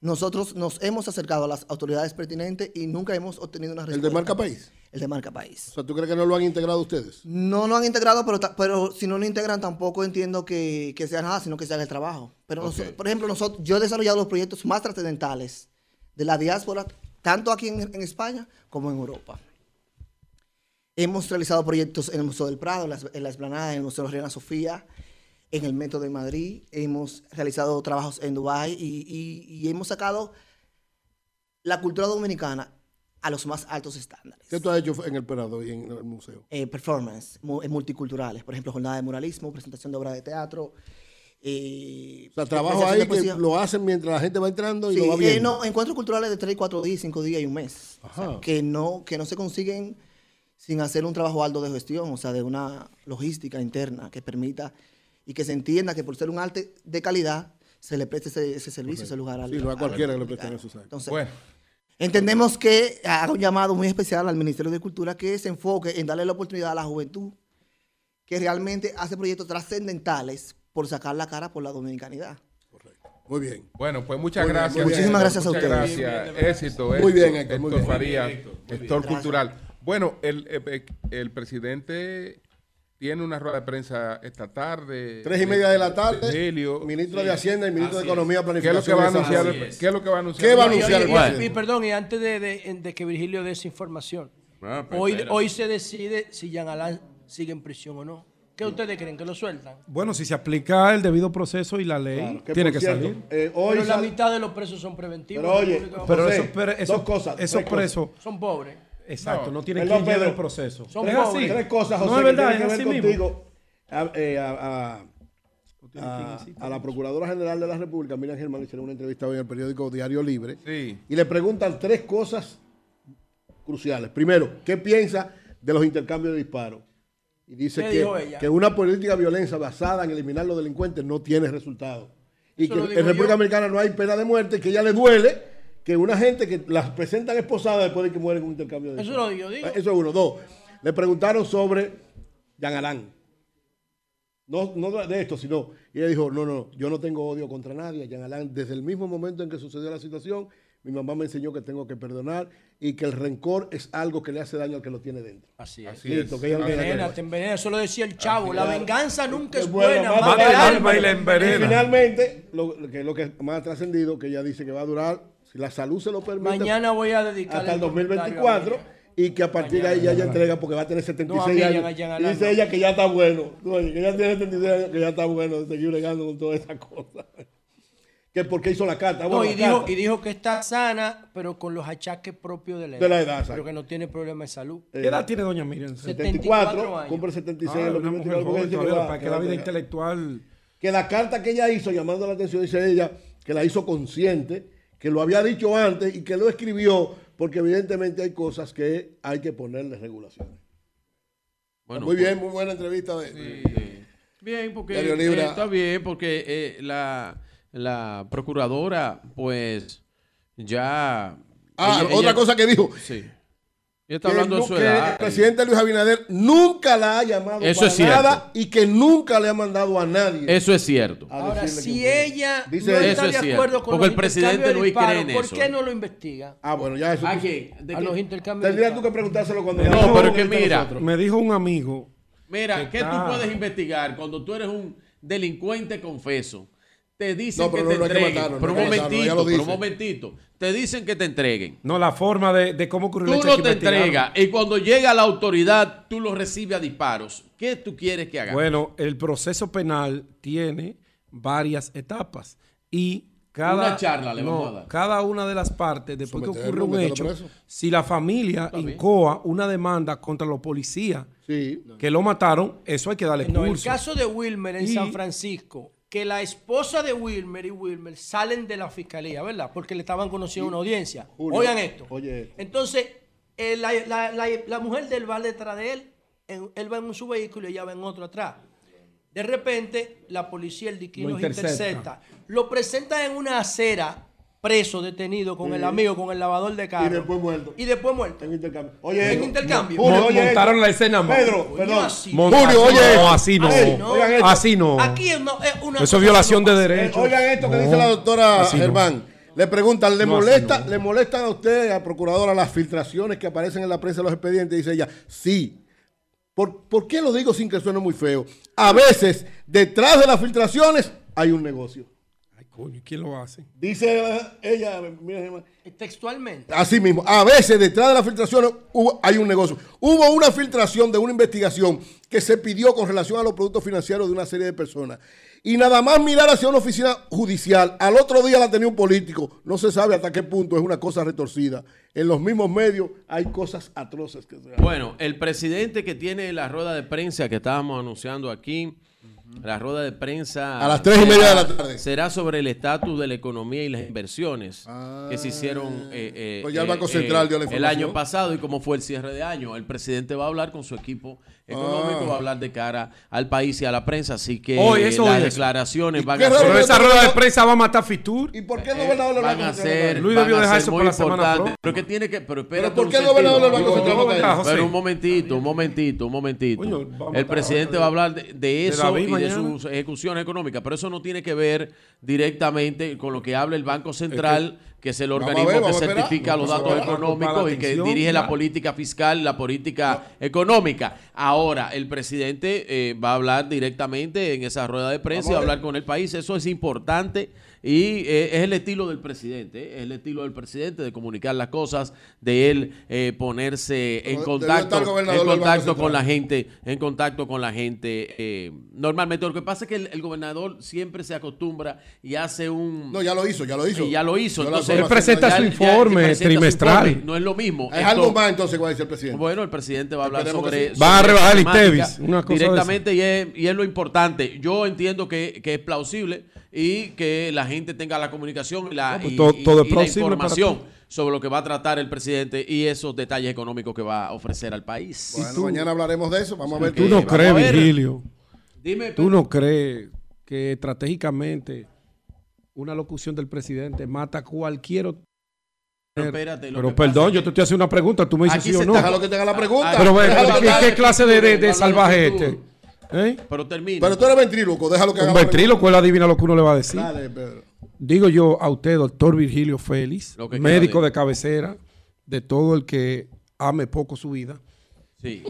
Nosotros nos hemos acercado a las autoridades pertinentes y nunca hemos obtenido una respuesta. ¿El de marca país? El de marca país. O sea, ¿tú crees que no lo han integrado ustedes? No lo han integrado, pero, pero si no lo integran tampoco entiendo que, que sea nada, sino que se haga el trabajo. Pero okay. nosotros, por ejemplo, nosotros, yo he desarrollado los proyectos más trascendentales de la diáspora, tanto aquí en, en España como en Europa. Hemos realizado proyectos en el Museo del Prado, en la, en la Esplanada, en el Museo de Reina Sofía, en el Metro de Madrid, hemos realizado trabajos en Dubái y, y, y hemos sacado la cultura dominicana a los más altos estándares. ¿Qué tú has hecho en el Prado y en el museo? Eh, performance, multiculturales, por ejemplo, jornada de muralismo, presentación de obras de teatro. Eh, o sea, trabajo ahí que lo hacen mientras la gente va entrando y sí, lo va viendo. Eh, no, encuentros culturales de tres, cuatro días, cinco días y un mes. Ajá. O sea, que, no, que no se consiguen sin hacer un trabajo alto de gestión, o sea, de una logística interna que permita... y que se entienda que por ser un arte de calidad se le preste ese, ese servicio, okay. ese lugar al. Sí, no a cualquiera que le preste eso. Entonces, bueno. entendemos que hago un llamado muy especial al Ministerio de Cultura que se enfoque en darle la oportunidad a la juventud que realmente hace proyectos trascendentales por sacar la cara por la dominicanidad. Correcto. Muy bien. Bueno, pues muchas muy gracias. Bien, muchísimas gracias a ustedes. Muchas gracias. Éxito, éxito. Muy bien, Héctor. Héctor Farías, gestor cultural. Bueno, el, el, el presidente... tiene una rueda de prensa esta tarde. Tres y media de la tarde. De Helio. Ministro sí. de Hacienda y Ministro Así de Economía, Planificación. ¿Qué es lo que va a anunciar? El, ¿Qué es lo que va a anunciar? ¿Qué va a anunciar? Y, el, y, y perdón, y antes de, de, de que Virgilio dé esa información, ah, hoy, hoy se decide si Jean Alain sigue en prisión o no. ¿Qué ustedes creen? ¿Que lo sueltan? Bueno, si se aplica el debido proceso y la ley, claro, que tiene que cierto, salir. Eh, hoy pero sal... la mitad de los presos son preventivos. Pero oye, pero José, esos, pero esos, dos cosas, esos presos cosas. son pobres. Exacto, no, no tienen que ir al proceso. Son tres, así. tres cosas, José, no es verdad, que tienen es que ver contigo a, eh, a, a, a, a la Procuradora General de la República, Miriam Germán, le hicieron una entrevista hoy en el periódico Diario Libre, sí. y le preguntan tres cosas cruciales. Primero, ¿qué piensa de los intercambios de disparos? Y dice que, que una política de violencia basada en eliminar los delincuentes no tiene resultado. Y Eso que en República Dominicana no hay pena de muerte, que ya le duele... que una gente que las presentan esposadas después de que mueren en un intercambio de... Eso lo digo, digo. Eso es uno. Dos, le preguntaron sobre Jean Alain. No, no de esto, sino... Y ella dijo, no, no, yo no tengo odio contra nadie. Jean Alain, desde el mismo momento en que sucedió la situación, mi mamá me enseñó que tengo que perdonar y que el rencor es algo que le hace daño al que lo tiene dentro. Así es. Listo, es. Que ella envenena, te envenena. Eso lo decía el Chavo. Así la es. venganza nunca es, es buena. buena. Mata el alma y la envenena. Y finalmente, lo que, lo que más ha trascendido, que ella dice que va a durar... si la salud se lo permite, mañana voy a dedicar hasta el dos mil veinticuatro y que a partir mañana, de ahí ya ella entrega porque va a tener setenta y seis no, a años. Jan, Jan, dice no. ella que ya está bueno, que ya tiene setenta y seis años, que ya está bueno de seguir bregando con todas esas cosas. que porque hizo la carta. Bueno, no, y, la dijo, carta. y dijo que está sana, pero con los achaques propios de la edad. De la edad, pero que no tiene problema de salud. Eh, ¿Qué edad tiene doña Miriam? setenta y cuatro, setenta y cuatro años. Cumple setenta y seis. Ah, lo que mujer, joven, que va, para que, que la vida intelectual... Que la carta que ella hizo, llamando la atención, dice ella, que la hizo consciente, que lo había dicho antes y que lo escribió, porque evidentemente hay cosas que hay que ponerle regulaciones. Bueno, muy bien, muy buena entrevista. De, sí, sí. Bien, porque eh, está bien, porque eh, la, la procuradora, pues, ya... Ah, ella, otra ella, cosa que dijo. Sí. Ella está que hablando de su edad. El presidente Luis Abinader nunca la ha llamado Eso para es nada y que nunca le ha mandado a nadie. Eso es cierto. Ahora, si ella dice no está eso de acuerdo es con porque los el presidente Luis disparo, cree en ¿por eso? ¿Por qué no lo investiga? Ah, bueno, ya eso. ¿A quién? A los intercambios. Tendrías tú que preguntárselo cuando... No, no pero es que mira, nosotros. me dijo un amigo... Mira, que ¿qué está... tú puedes investigar cuando tú eres un delincuente confeso? Te dicen no, que no, te no entreguen. Que matarlo, pero no un momentito, matarlo, pero un momentito. Te dicen que te entreguen. No, la forma de, de cómo ocurrió el hecho. Tú no te entregas y cuando llega la autoridad, tú lo recibes a disparos. ¿Qué tú quieres que haga? Bueno, el proceso penal tiene varias etapas y cada... Una charla le vamos no, a dar. Cada una de las partes, después que ocurre un hecho, si la familia incoa una demanda contra los policías sí. que lo mataron, eso hay que darle curso. En el caso de Wilmer en y, San Francisco... que la esposa de Wilmer y Wilmer salen de la fiscalía, ¿verdad? Porque le estaban conociendo una audiencia. Julio, Oigan esto. Oye. Entonces, eh, la, la, la, la mujer de él va detrás de él, en, él va en su vehículo y ella va en otro atrás. De repente, la policía, el diquín los intercepta. Lo presenta en una acera, preso, detenido, con sí. el amigo, con el lavador de carro. Y después muerto. Y después muerto. En intercambio. Oye, en intercambio. Julio, oye, montaron esto. la escena más. Pedro, perdón. Julio, oye. No, así no. Así no. Oigan esto. Así no. Aquí es una... Eso es violación de derechos. Oigan esto no. que dice la doctora Germán. No. Le preguntan, ¿le no, molesta, no. ¿le molestan a usted, a procuradora, las filtraciones que aparecen en la prensa de los expedientes? Dice ella, sí. ¿Por, ¿Por qué lo digo sin que suene muy feo? A veces, detrás de las filtraciones, hay un negocio. ¿Quién lo hace? Dice ella, mira, textualmente. Así mismo. A veces detrás de las filtraciones hubo, hay un negocio. Hubo una filtración de una investigación que se pidió con relación a los productos financieros de una serie de personas. Y nada más mirar hacia una oficina judicial, al otro día la tenía un político. No se sabe hasta qué punto es una cosa retorcida. En los mismos medios hay cosas atroces que se hacen. Bueno, el presidente que tiene la rueda de prensa que estábamos anunciando aquí, la rueda de prensa a las tres y media de la tarde será sobre el estatus de la economía y las inversiones ah, que se hicieron eh, eh, pues ya el, Banco Central eh, dio la el año pasado y cómo fue el cierre de año. El presidente va a hablar con su equipo económico, ah. va a hablar de cara al país y a la prensa, así que oh, eso las es. declaraciones van a ser... Pero esa rueda de prensa va a matar Fitur. ¿Y por qué el gobernador del Banco Central? Luis debió dejar eso para la semana próxima. Pero que tiene que... Pero espérate, ¿por qué el gobernador del Banco Central? Pero un momentito, un momentito, un momentito. El presidente va a hablar de eso y de sus ejecuciones económicas, pero eso no tiene que ver directamente con lo que habla el Banco Central, es que, que es el organismo ver, que certifica no, los datos ver, económicos y que dirige la política fiscal, la política no. económica. Ahora, el presidente eh, va a hablar directamente en esa rueda de prensa y va a hablar con el país. Eso es importante y eh, es el estilo del presidente, eh, es el estilo del presidente de comunicar las cosas, de él eh, ponerse en contacto, en contacto con la gente, en contacto con la gente eh, normalmente. Lo que pasa es que el, el gobernador siempre se acostumbra y hace un... No, ya lo hizo, ya lo hizo. Y ya lo hizo. Entonces, él presenta su informe trimestral. No es lo mismo. Es algo más entonces, ¿cuál dice el presidente? Bueno, el presidente va a hablar sobre... Va a rebajar el ITEVIS. Directamente, y es, y es lo importante. Yo entiendo que, que es plausible y que la gente tenga la comunicación y la, y, todo, todo y, y la información sobre lo que va a tratar el presidente y esos detalles económicos que va a ofrecer al país. Bueno, mañana hablaremos de eso. Vamos a ver. ¿Tú no crees, Virgilio? Dime. ¿Tú no crees que estratégicamente... una locución del presidente mata cualquier otro? Pero, espérate, pero perdón, yo te estoy haciendo una pregunta, tú me dices sí o no. Déjalo que te haga la pregunta. Pero ¿qué clase de salvaje es este? ¿Eh? Pero termina. Pero tú eres ventríloco, déjalo que haga. Un ventríloco, él adivina lo que uno le va a decir. Dale, Pedro. Digo yo a usted, doctor Virgilio Félix, médico de cabecera de todo el que ame poco su vida. Sí.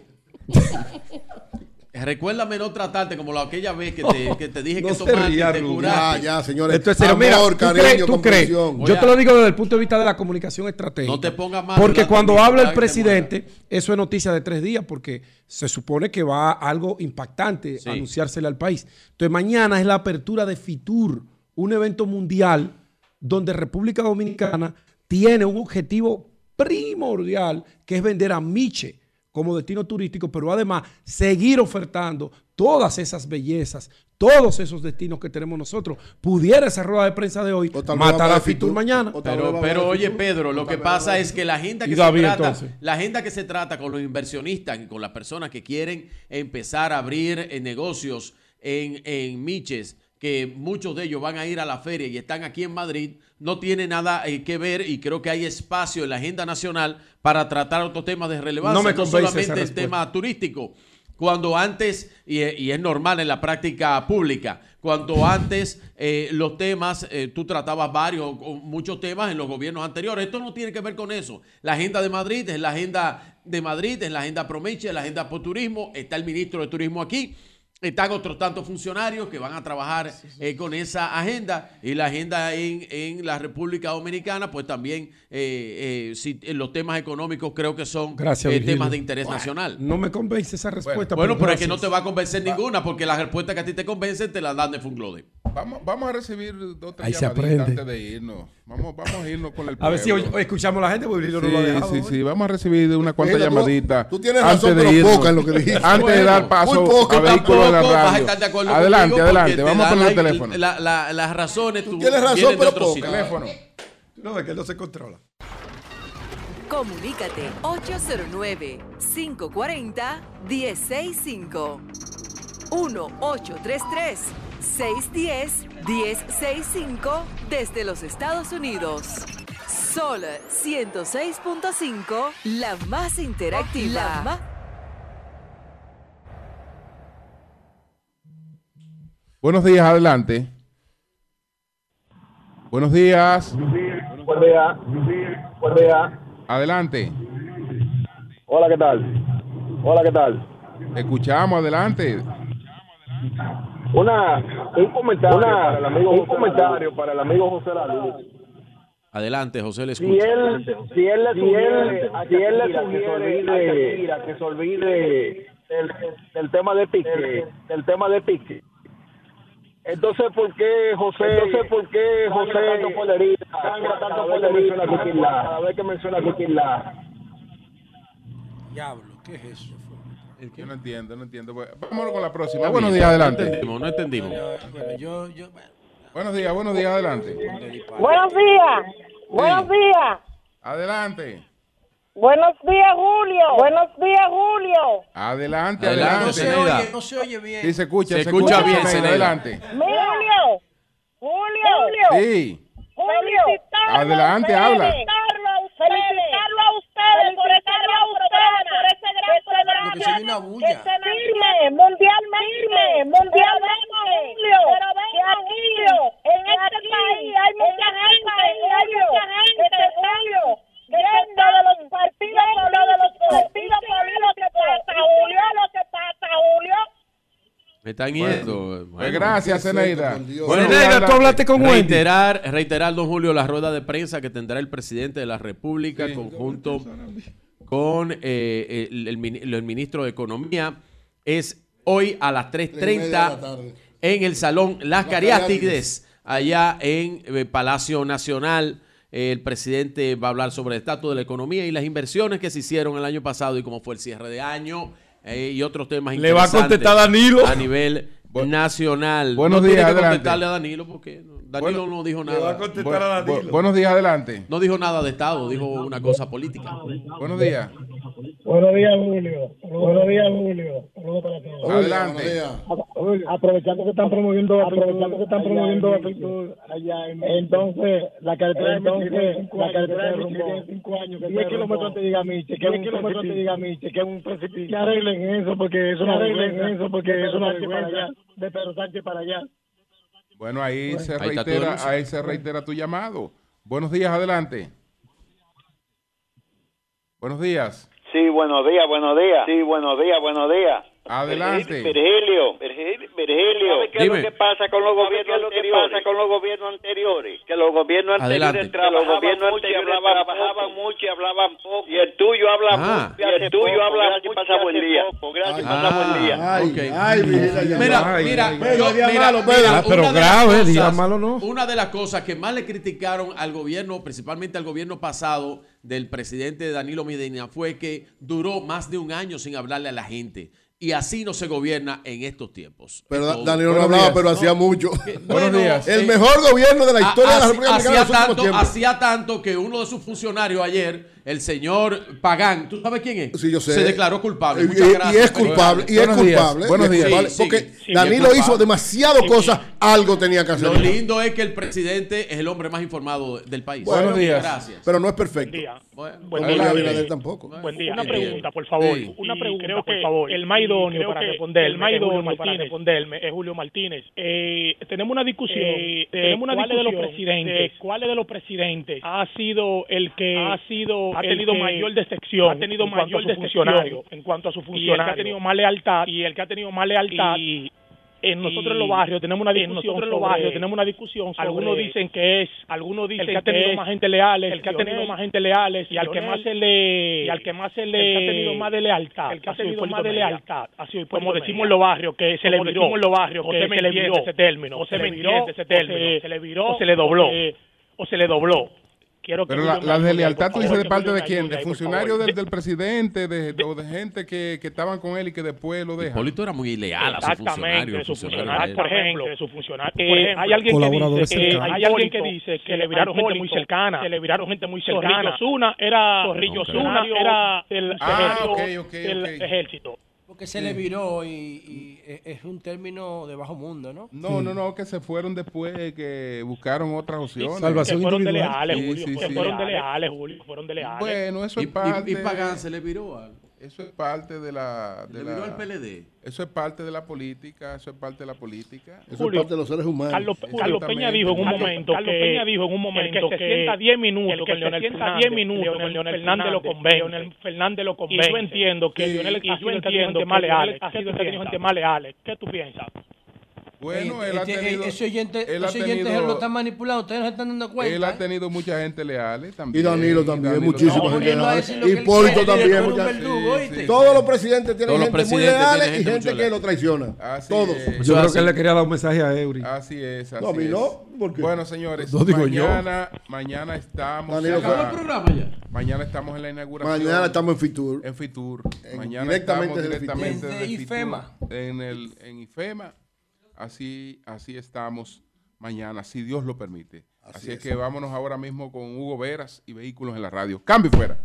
Recuérdame no tratarte como la aquella vez que te, que te dije no que tomaste y te curaste. Ya, ya, señores. Esto es serio. Amor, mira, ¿tú cariño, ¿tú crees? Yo a... te lo digo desde el punto de vista de la comunicación estratégica. No te pongas mal. Porque cuando habla el presidente, eso es noticia de tres días, porque se supone que va algo impactante sí. a anunciársele al país. Entonces, mañana es la apertura de Fitur un evento mundial donde República Dominicana tiene un objetivo primordial que es vender a Miche como destino turístico, pero además seguir ofertando todas esas bellezas, todos esos destinos que tenemos nosotros. Pudiera esa rueda de prensa de hoy matar a Fitur mañana. Pero, pero oye, Pedro, lo que pasa es que la agenda que se trata, la agenda que se trata con los inversionistas y con las personas que quieren empezar a abrir negocios en, en Miches, que muchos de ellos van a ir a la feria y están aquí en Madrid, no tiene nada eh, que ver, y creo que hay espacio en la agenda nacional para tratar otros temas de relevancia, no, no solamente el tema turístico. Cuando antes, y, y es normal en la práctica pública, cuando antes eh, los temas, eh, tú tratabas varios o muchos temas en los gobiernos anteriores. Esto no tiene que ver con eso. La agenda de Madrid es la agenda de Madrid, es la agenda Promeche, es la agenda por turismo, está el ministro de turismo aquí. Están otros tantos funcionarios que van a trabajar eh, con esa agenda, y la agenda en, en la República Dominicana, pues también eh, eh, si, en los temas económicos creo que son gracias, eh, temas de interés bueno, nacional. No me convence esa respuesta. Bueno, pero, pero es que no te va a convencer va. ninguna, porque las respuestas que a ti te convencen te las dan de Funglode. Vamos, vamos a recibir dos tres llamadas antes de irnos. Vamos, vamos a irnos con el pueblo. A ver si hoy, hoy escuchamos a la gente, porque sí, no lo ha dejado, sí, sí, vamos a recibir una cuanta llamadita. Tú, tú tienes razón, antes de pero poca en lo que dijiste. Antes bueno, de dar paso poco, a vehículos de la radio. Vas a estar de acuerdo adelante, conmigo, adelante. Vamos a poner el teléfono. La, la, las razones tú, tú tienes razón, pero poco. Teléfono. No, es que él no se controla. Comunícate ocho cero nueve, cinco cuatro cero, uno cero seis cinco. uno ocho tres tres, seis uno cero, uno cero seis cinco desde los Estados Unidos. Sol ciento seis punto cinco, la más interactiva. La más... Buenos días, adelante. Buenos días. Buenos días. Buen día. Buen día. Adelante. Hola, ¿qué tal? Hola, ¿qué tal? Te escuchamos, adelante. Una, un comentario, Una, para, el amigo un José comentario para el amigo José Lalu. Adelante, José, le escucho. Si él, si él le sugiere si si que, que se olvide del, del tema de pique, del, del tema de pique. Entonces, ¿por qué José? Entonces, ¿por qué José? Tanto polerita, tanto polerita, cada vez que menciona Cuquilá. Diablo, ¿qué es eso? Yo no entiendo, no entiendo. Vámonos con la próxima. Bien, buenos días, adelante. No entendimos, no entendimos. Bueno, yo, yo, bueno. Buenos días, buenos días, adelante. Buenos días, buenos días. Adelante. Buenos días, Julio. Buenos días, Julio. Adelante, adelante. No se oye, no se oye bien. Sí, se escucha, se, se escucha, escucha bien, bien. Adelante. Julio, Julio. Sí. Julio. Felicitarlo adelante, a habla. Felicitarlo a ustedes. Felicitarlo a ustedes por ese gran programa, por ese gran programa. Que se viene una bulla. Que se firme, mundialmente, mundialmente. Julio, que aquí, en este país, hay mucha gente, hay mucha gente que está viendo de los partidos políticos, Julio, lo que pasa, Julio. Me están yendo. Bueno, bueno, gracias, Zeneida. Bueno, Zeneida, tú hablaste con Wendy. Reiterar, reiterar, don Julio, la rueda de prensa que tendrá el presidente de la República sí, conjunto con eh, el, el, el ministro de Economía es hoy a las tres y media de la tarde en el Salón Las, Las Cariátides, Cariátides, allá en el Palacio Nacional. El presidente va a hablar sobre el estatus de la economía y las inversiones que se hicieron el año pasado y cómo fue el cierre de año. Eh, y otros temas le interesantes. Le va a contestar Danilo a nivel bueno, nacional. Buenos no días, tiene que adelante. Contestarle a Danilo porque Danilo bueno, no dijo nada. Le va a contestar bueno, a Danilo. Bu buenos días, adelante. No dijo nada de Estado, dijo una cosa política. Buenos días. Buenos días, Julio. Buenos días, Julio. Saludos para todos. Adelante. Aprovechando que están promoviendo, aprovechando que están promoviendo allá en entonces la carretera entonces la carretera tiene cinco años que diez kilómetros te llega a Miche, que diez kilómetros te llega a Miche, que es un precipicio. Que arreglen eso porque eso no arreglen eso porque eso no arreglen de Pedro Sánchez para allá. Bueno, ahí bueno, se reitera, ahí, ahí se reitera tu llamado. Buenos días, adelante. Buenos días. Sí, buenos días, buenos días. Sí, buenos días, buenos días. Adelante. Virgilio, Virgilio, Virgilio. ¿Sabe qué es lo que pasa con los gobiernos anteriores? Pasa con los gobiernos anteriores? Que los gobiernos anteriores trabajaban mucho y hablaban poco. Y el tuyo habla ah. mucho. Y el tuyo habla mucho. Pasa buen día. Gracias, pasa buen día. Ay, okay. ay, mira, ay, mira, ay, yo, mira, mira, malo, mira. Pero grave, día malo no. Una de las cosas que más le criticaron al gobierno, principalmente al gobierno pasado del presidente Danilo Medina, fue que duró más de un año sin hablarle a la gente. Y así no se gobierna en estos tiempos. Pero Entonces, Danilo no hablaba, días, pero no, hacía mucho. Que, buenos días. El sí. mejor gobierno de la historia a, de la República Dominicana. Hacía tanto, hacía tanto que uno de sus funcionarios ayer, el señor Pagán, ¿tú sabes quién es? Sí, yo sé. Se declaró culpable. Y, y, gracias, y es culpable. Y es culpable. Buenos días. Días. Sí, sí, porque sí, Danilo hizo demasiadas sí, cosas. Algo tenía que hacer. Lo lindo es que el presidente es el hombre más informado del país. Buenos, buenos días. Gracias. Pero no es perfecto. Buen día. Bueno, buen día. No Abinader eh, tampoco. Buen día. Una pregunta, por favor. Sí. Una pregunta, creo por favor. El más idóneo para responderme es Julio Martínez. Es Julio Martínez. Tenemos una discusión. Tenemos una discusión de los presidentes. ¿Cuál de los presidentes ha sido el que ha sido ha tenido mayor decepción, ha tenido mayor decepcionario en cuanto a su funcionario, y el que ha tenido más lealtad, y el que ha tenido más lealtad, y en nosotros en los barrios tenemos una discusión, nosotros en los barrios tenemos una discusión, algunos dicen que es, algunos dicen el que ha tenido más gente leales, el que ha tenido más gente leales, y al que más se le, y al que más se le, el que ha tenido más de lealtad, el que ha tenido más de lealtad, así como decimos en los barrios que se le viró, en los barrios que se le viró ese término, se le viró ese término, se le viró, se le dobló, o se le dobló. Quiero Pero la, la deslealtad tú dices de parte de quién, de funcionarios del, del presidente, de, de, o de gente que, que estaban con él y que después lo dejan. Polito era muy leal a su funcionario. Exactamente, su funcionario, por ejemplo, de su funcionario. Eh, hay alguien que dice que, eh, hay alguien que dice que le viraron gente muy cercana, que le viraron gente muy cercana. Zorrillo Zuna era, Zorrillo Zuna era el ejército. Porque se sí. le viró y, y es un término de bajo mundo, ¿no? No, sí. no, no, que se fueron después, que buscaron otras opciones. Sí, salvación fueron individual. De leales, Julio, sí, sí, sí. Fueron de leales, Julio, fueron de leales. Bueno, eso es y, parte... Y, y Pagán se le viró algo. Eso es parte de la... De le viró al P L D. Eso es parte de la política, eso es parte de la política. Eso Julio, es parte de los seres humanos. Carlos, Carlos Peña dijo en un momento Carlos que, Peña dijo en un momento el que se que, sienta diez minutos con Leonel Fernández lo convence. Leonel Fernández lo convence. Y yo entiendo que sí. Leonel y yo entiendo más leales, ha sido gente más leales. ¿Qué tú piensas? Bueno, él ha tenido... Ese oyente lo está manipulando, ustedes no se están dando cuenta. Él ha tenido mucha gente leal también. Y Danilo también, muchísima gente leal. Y Hipólito también. Todos los presidentes tienen gente muy leal y gente que lo traiciona. Todos. Yo creo que él le quería dar un mensaje a Eury. Así es, así es. Bueno, señores, mañana estamos... ¿Se acabó el programa ya? Mañana estamos en la inauguración. Mañana estamos en Fitur. En Fitur. Mañana estamos directamente desde IFEMA. En IFEMA. Así, así estamos mañana, si Dios lo permite. Así, así es que vámonos ahora mismo con Hugo Veras y Vehículos en la Radio. Cambio y fuera.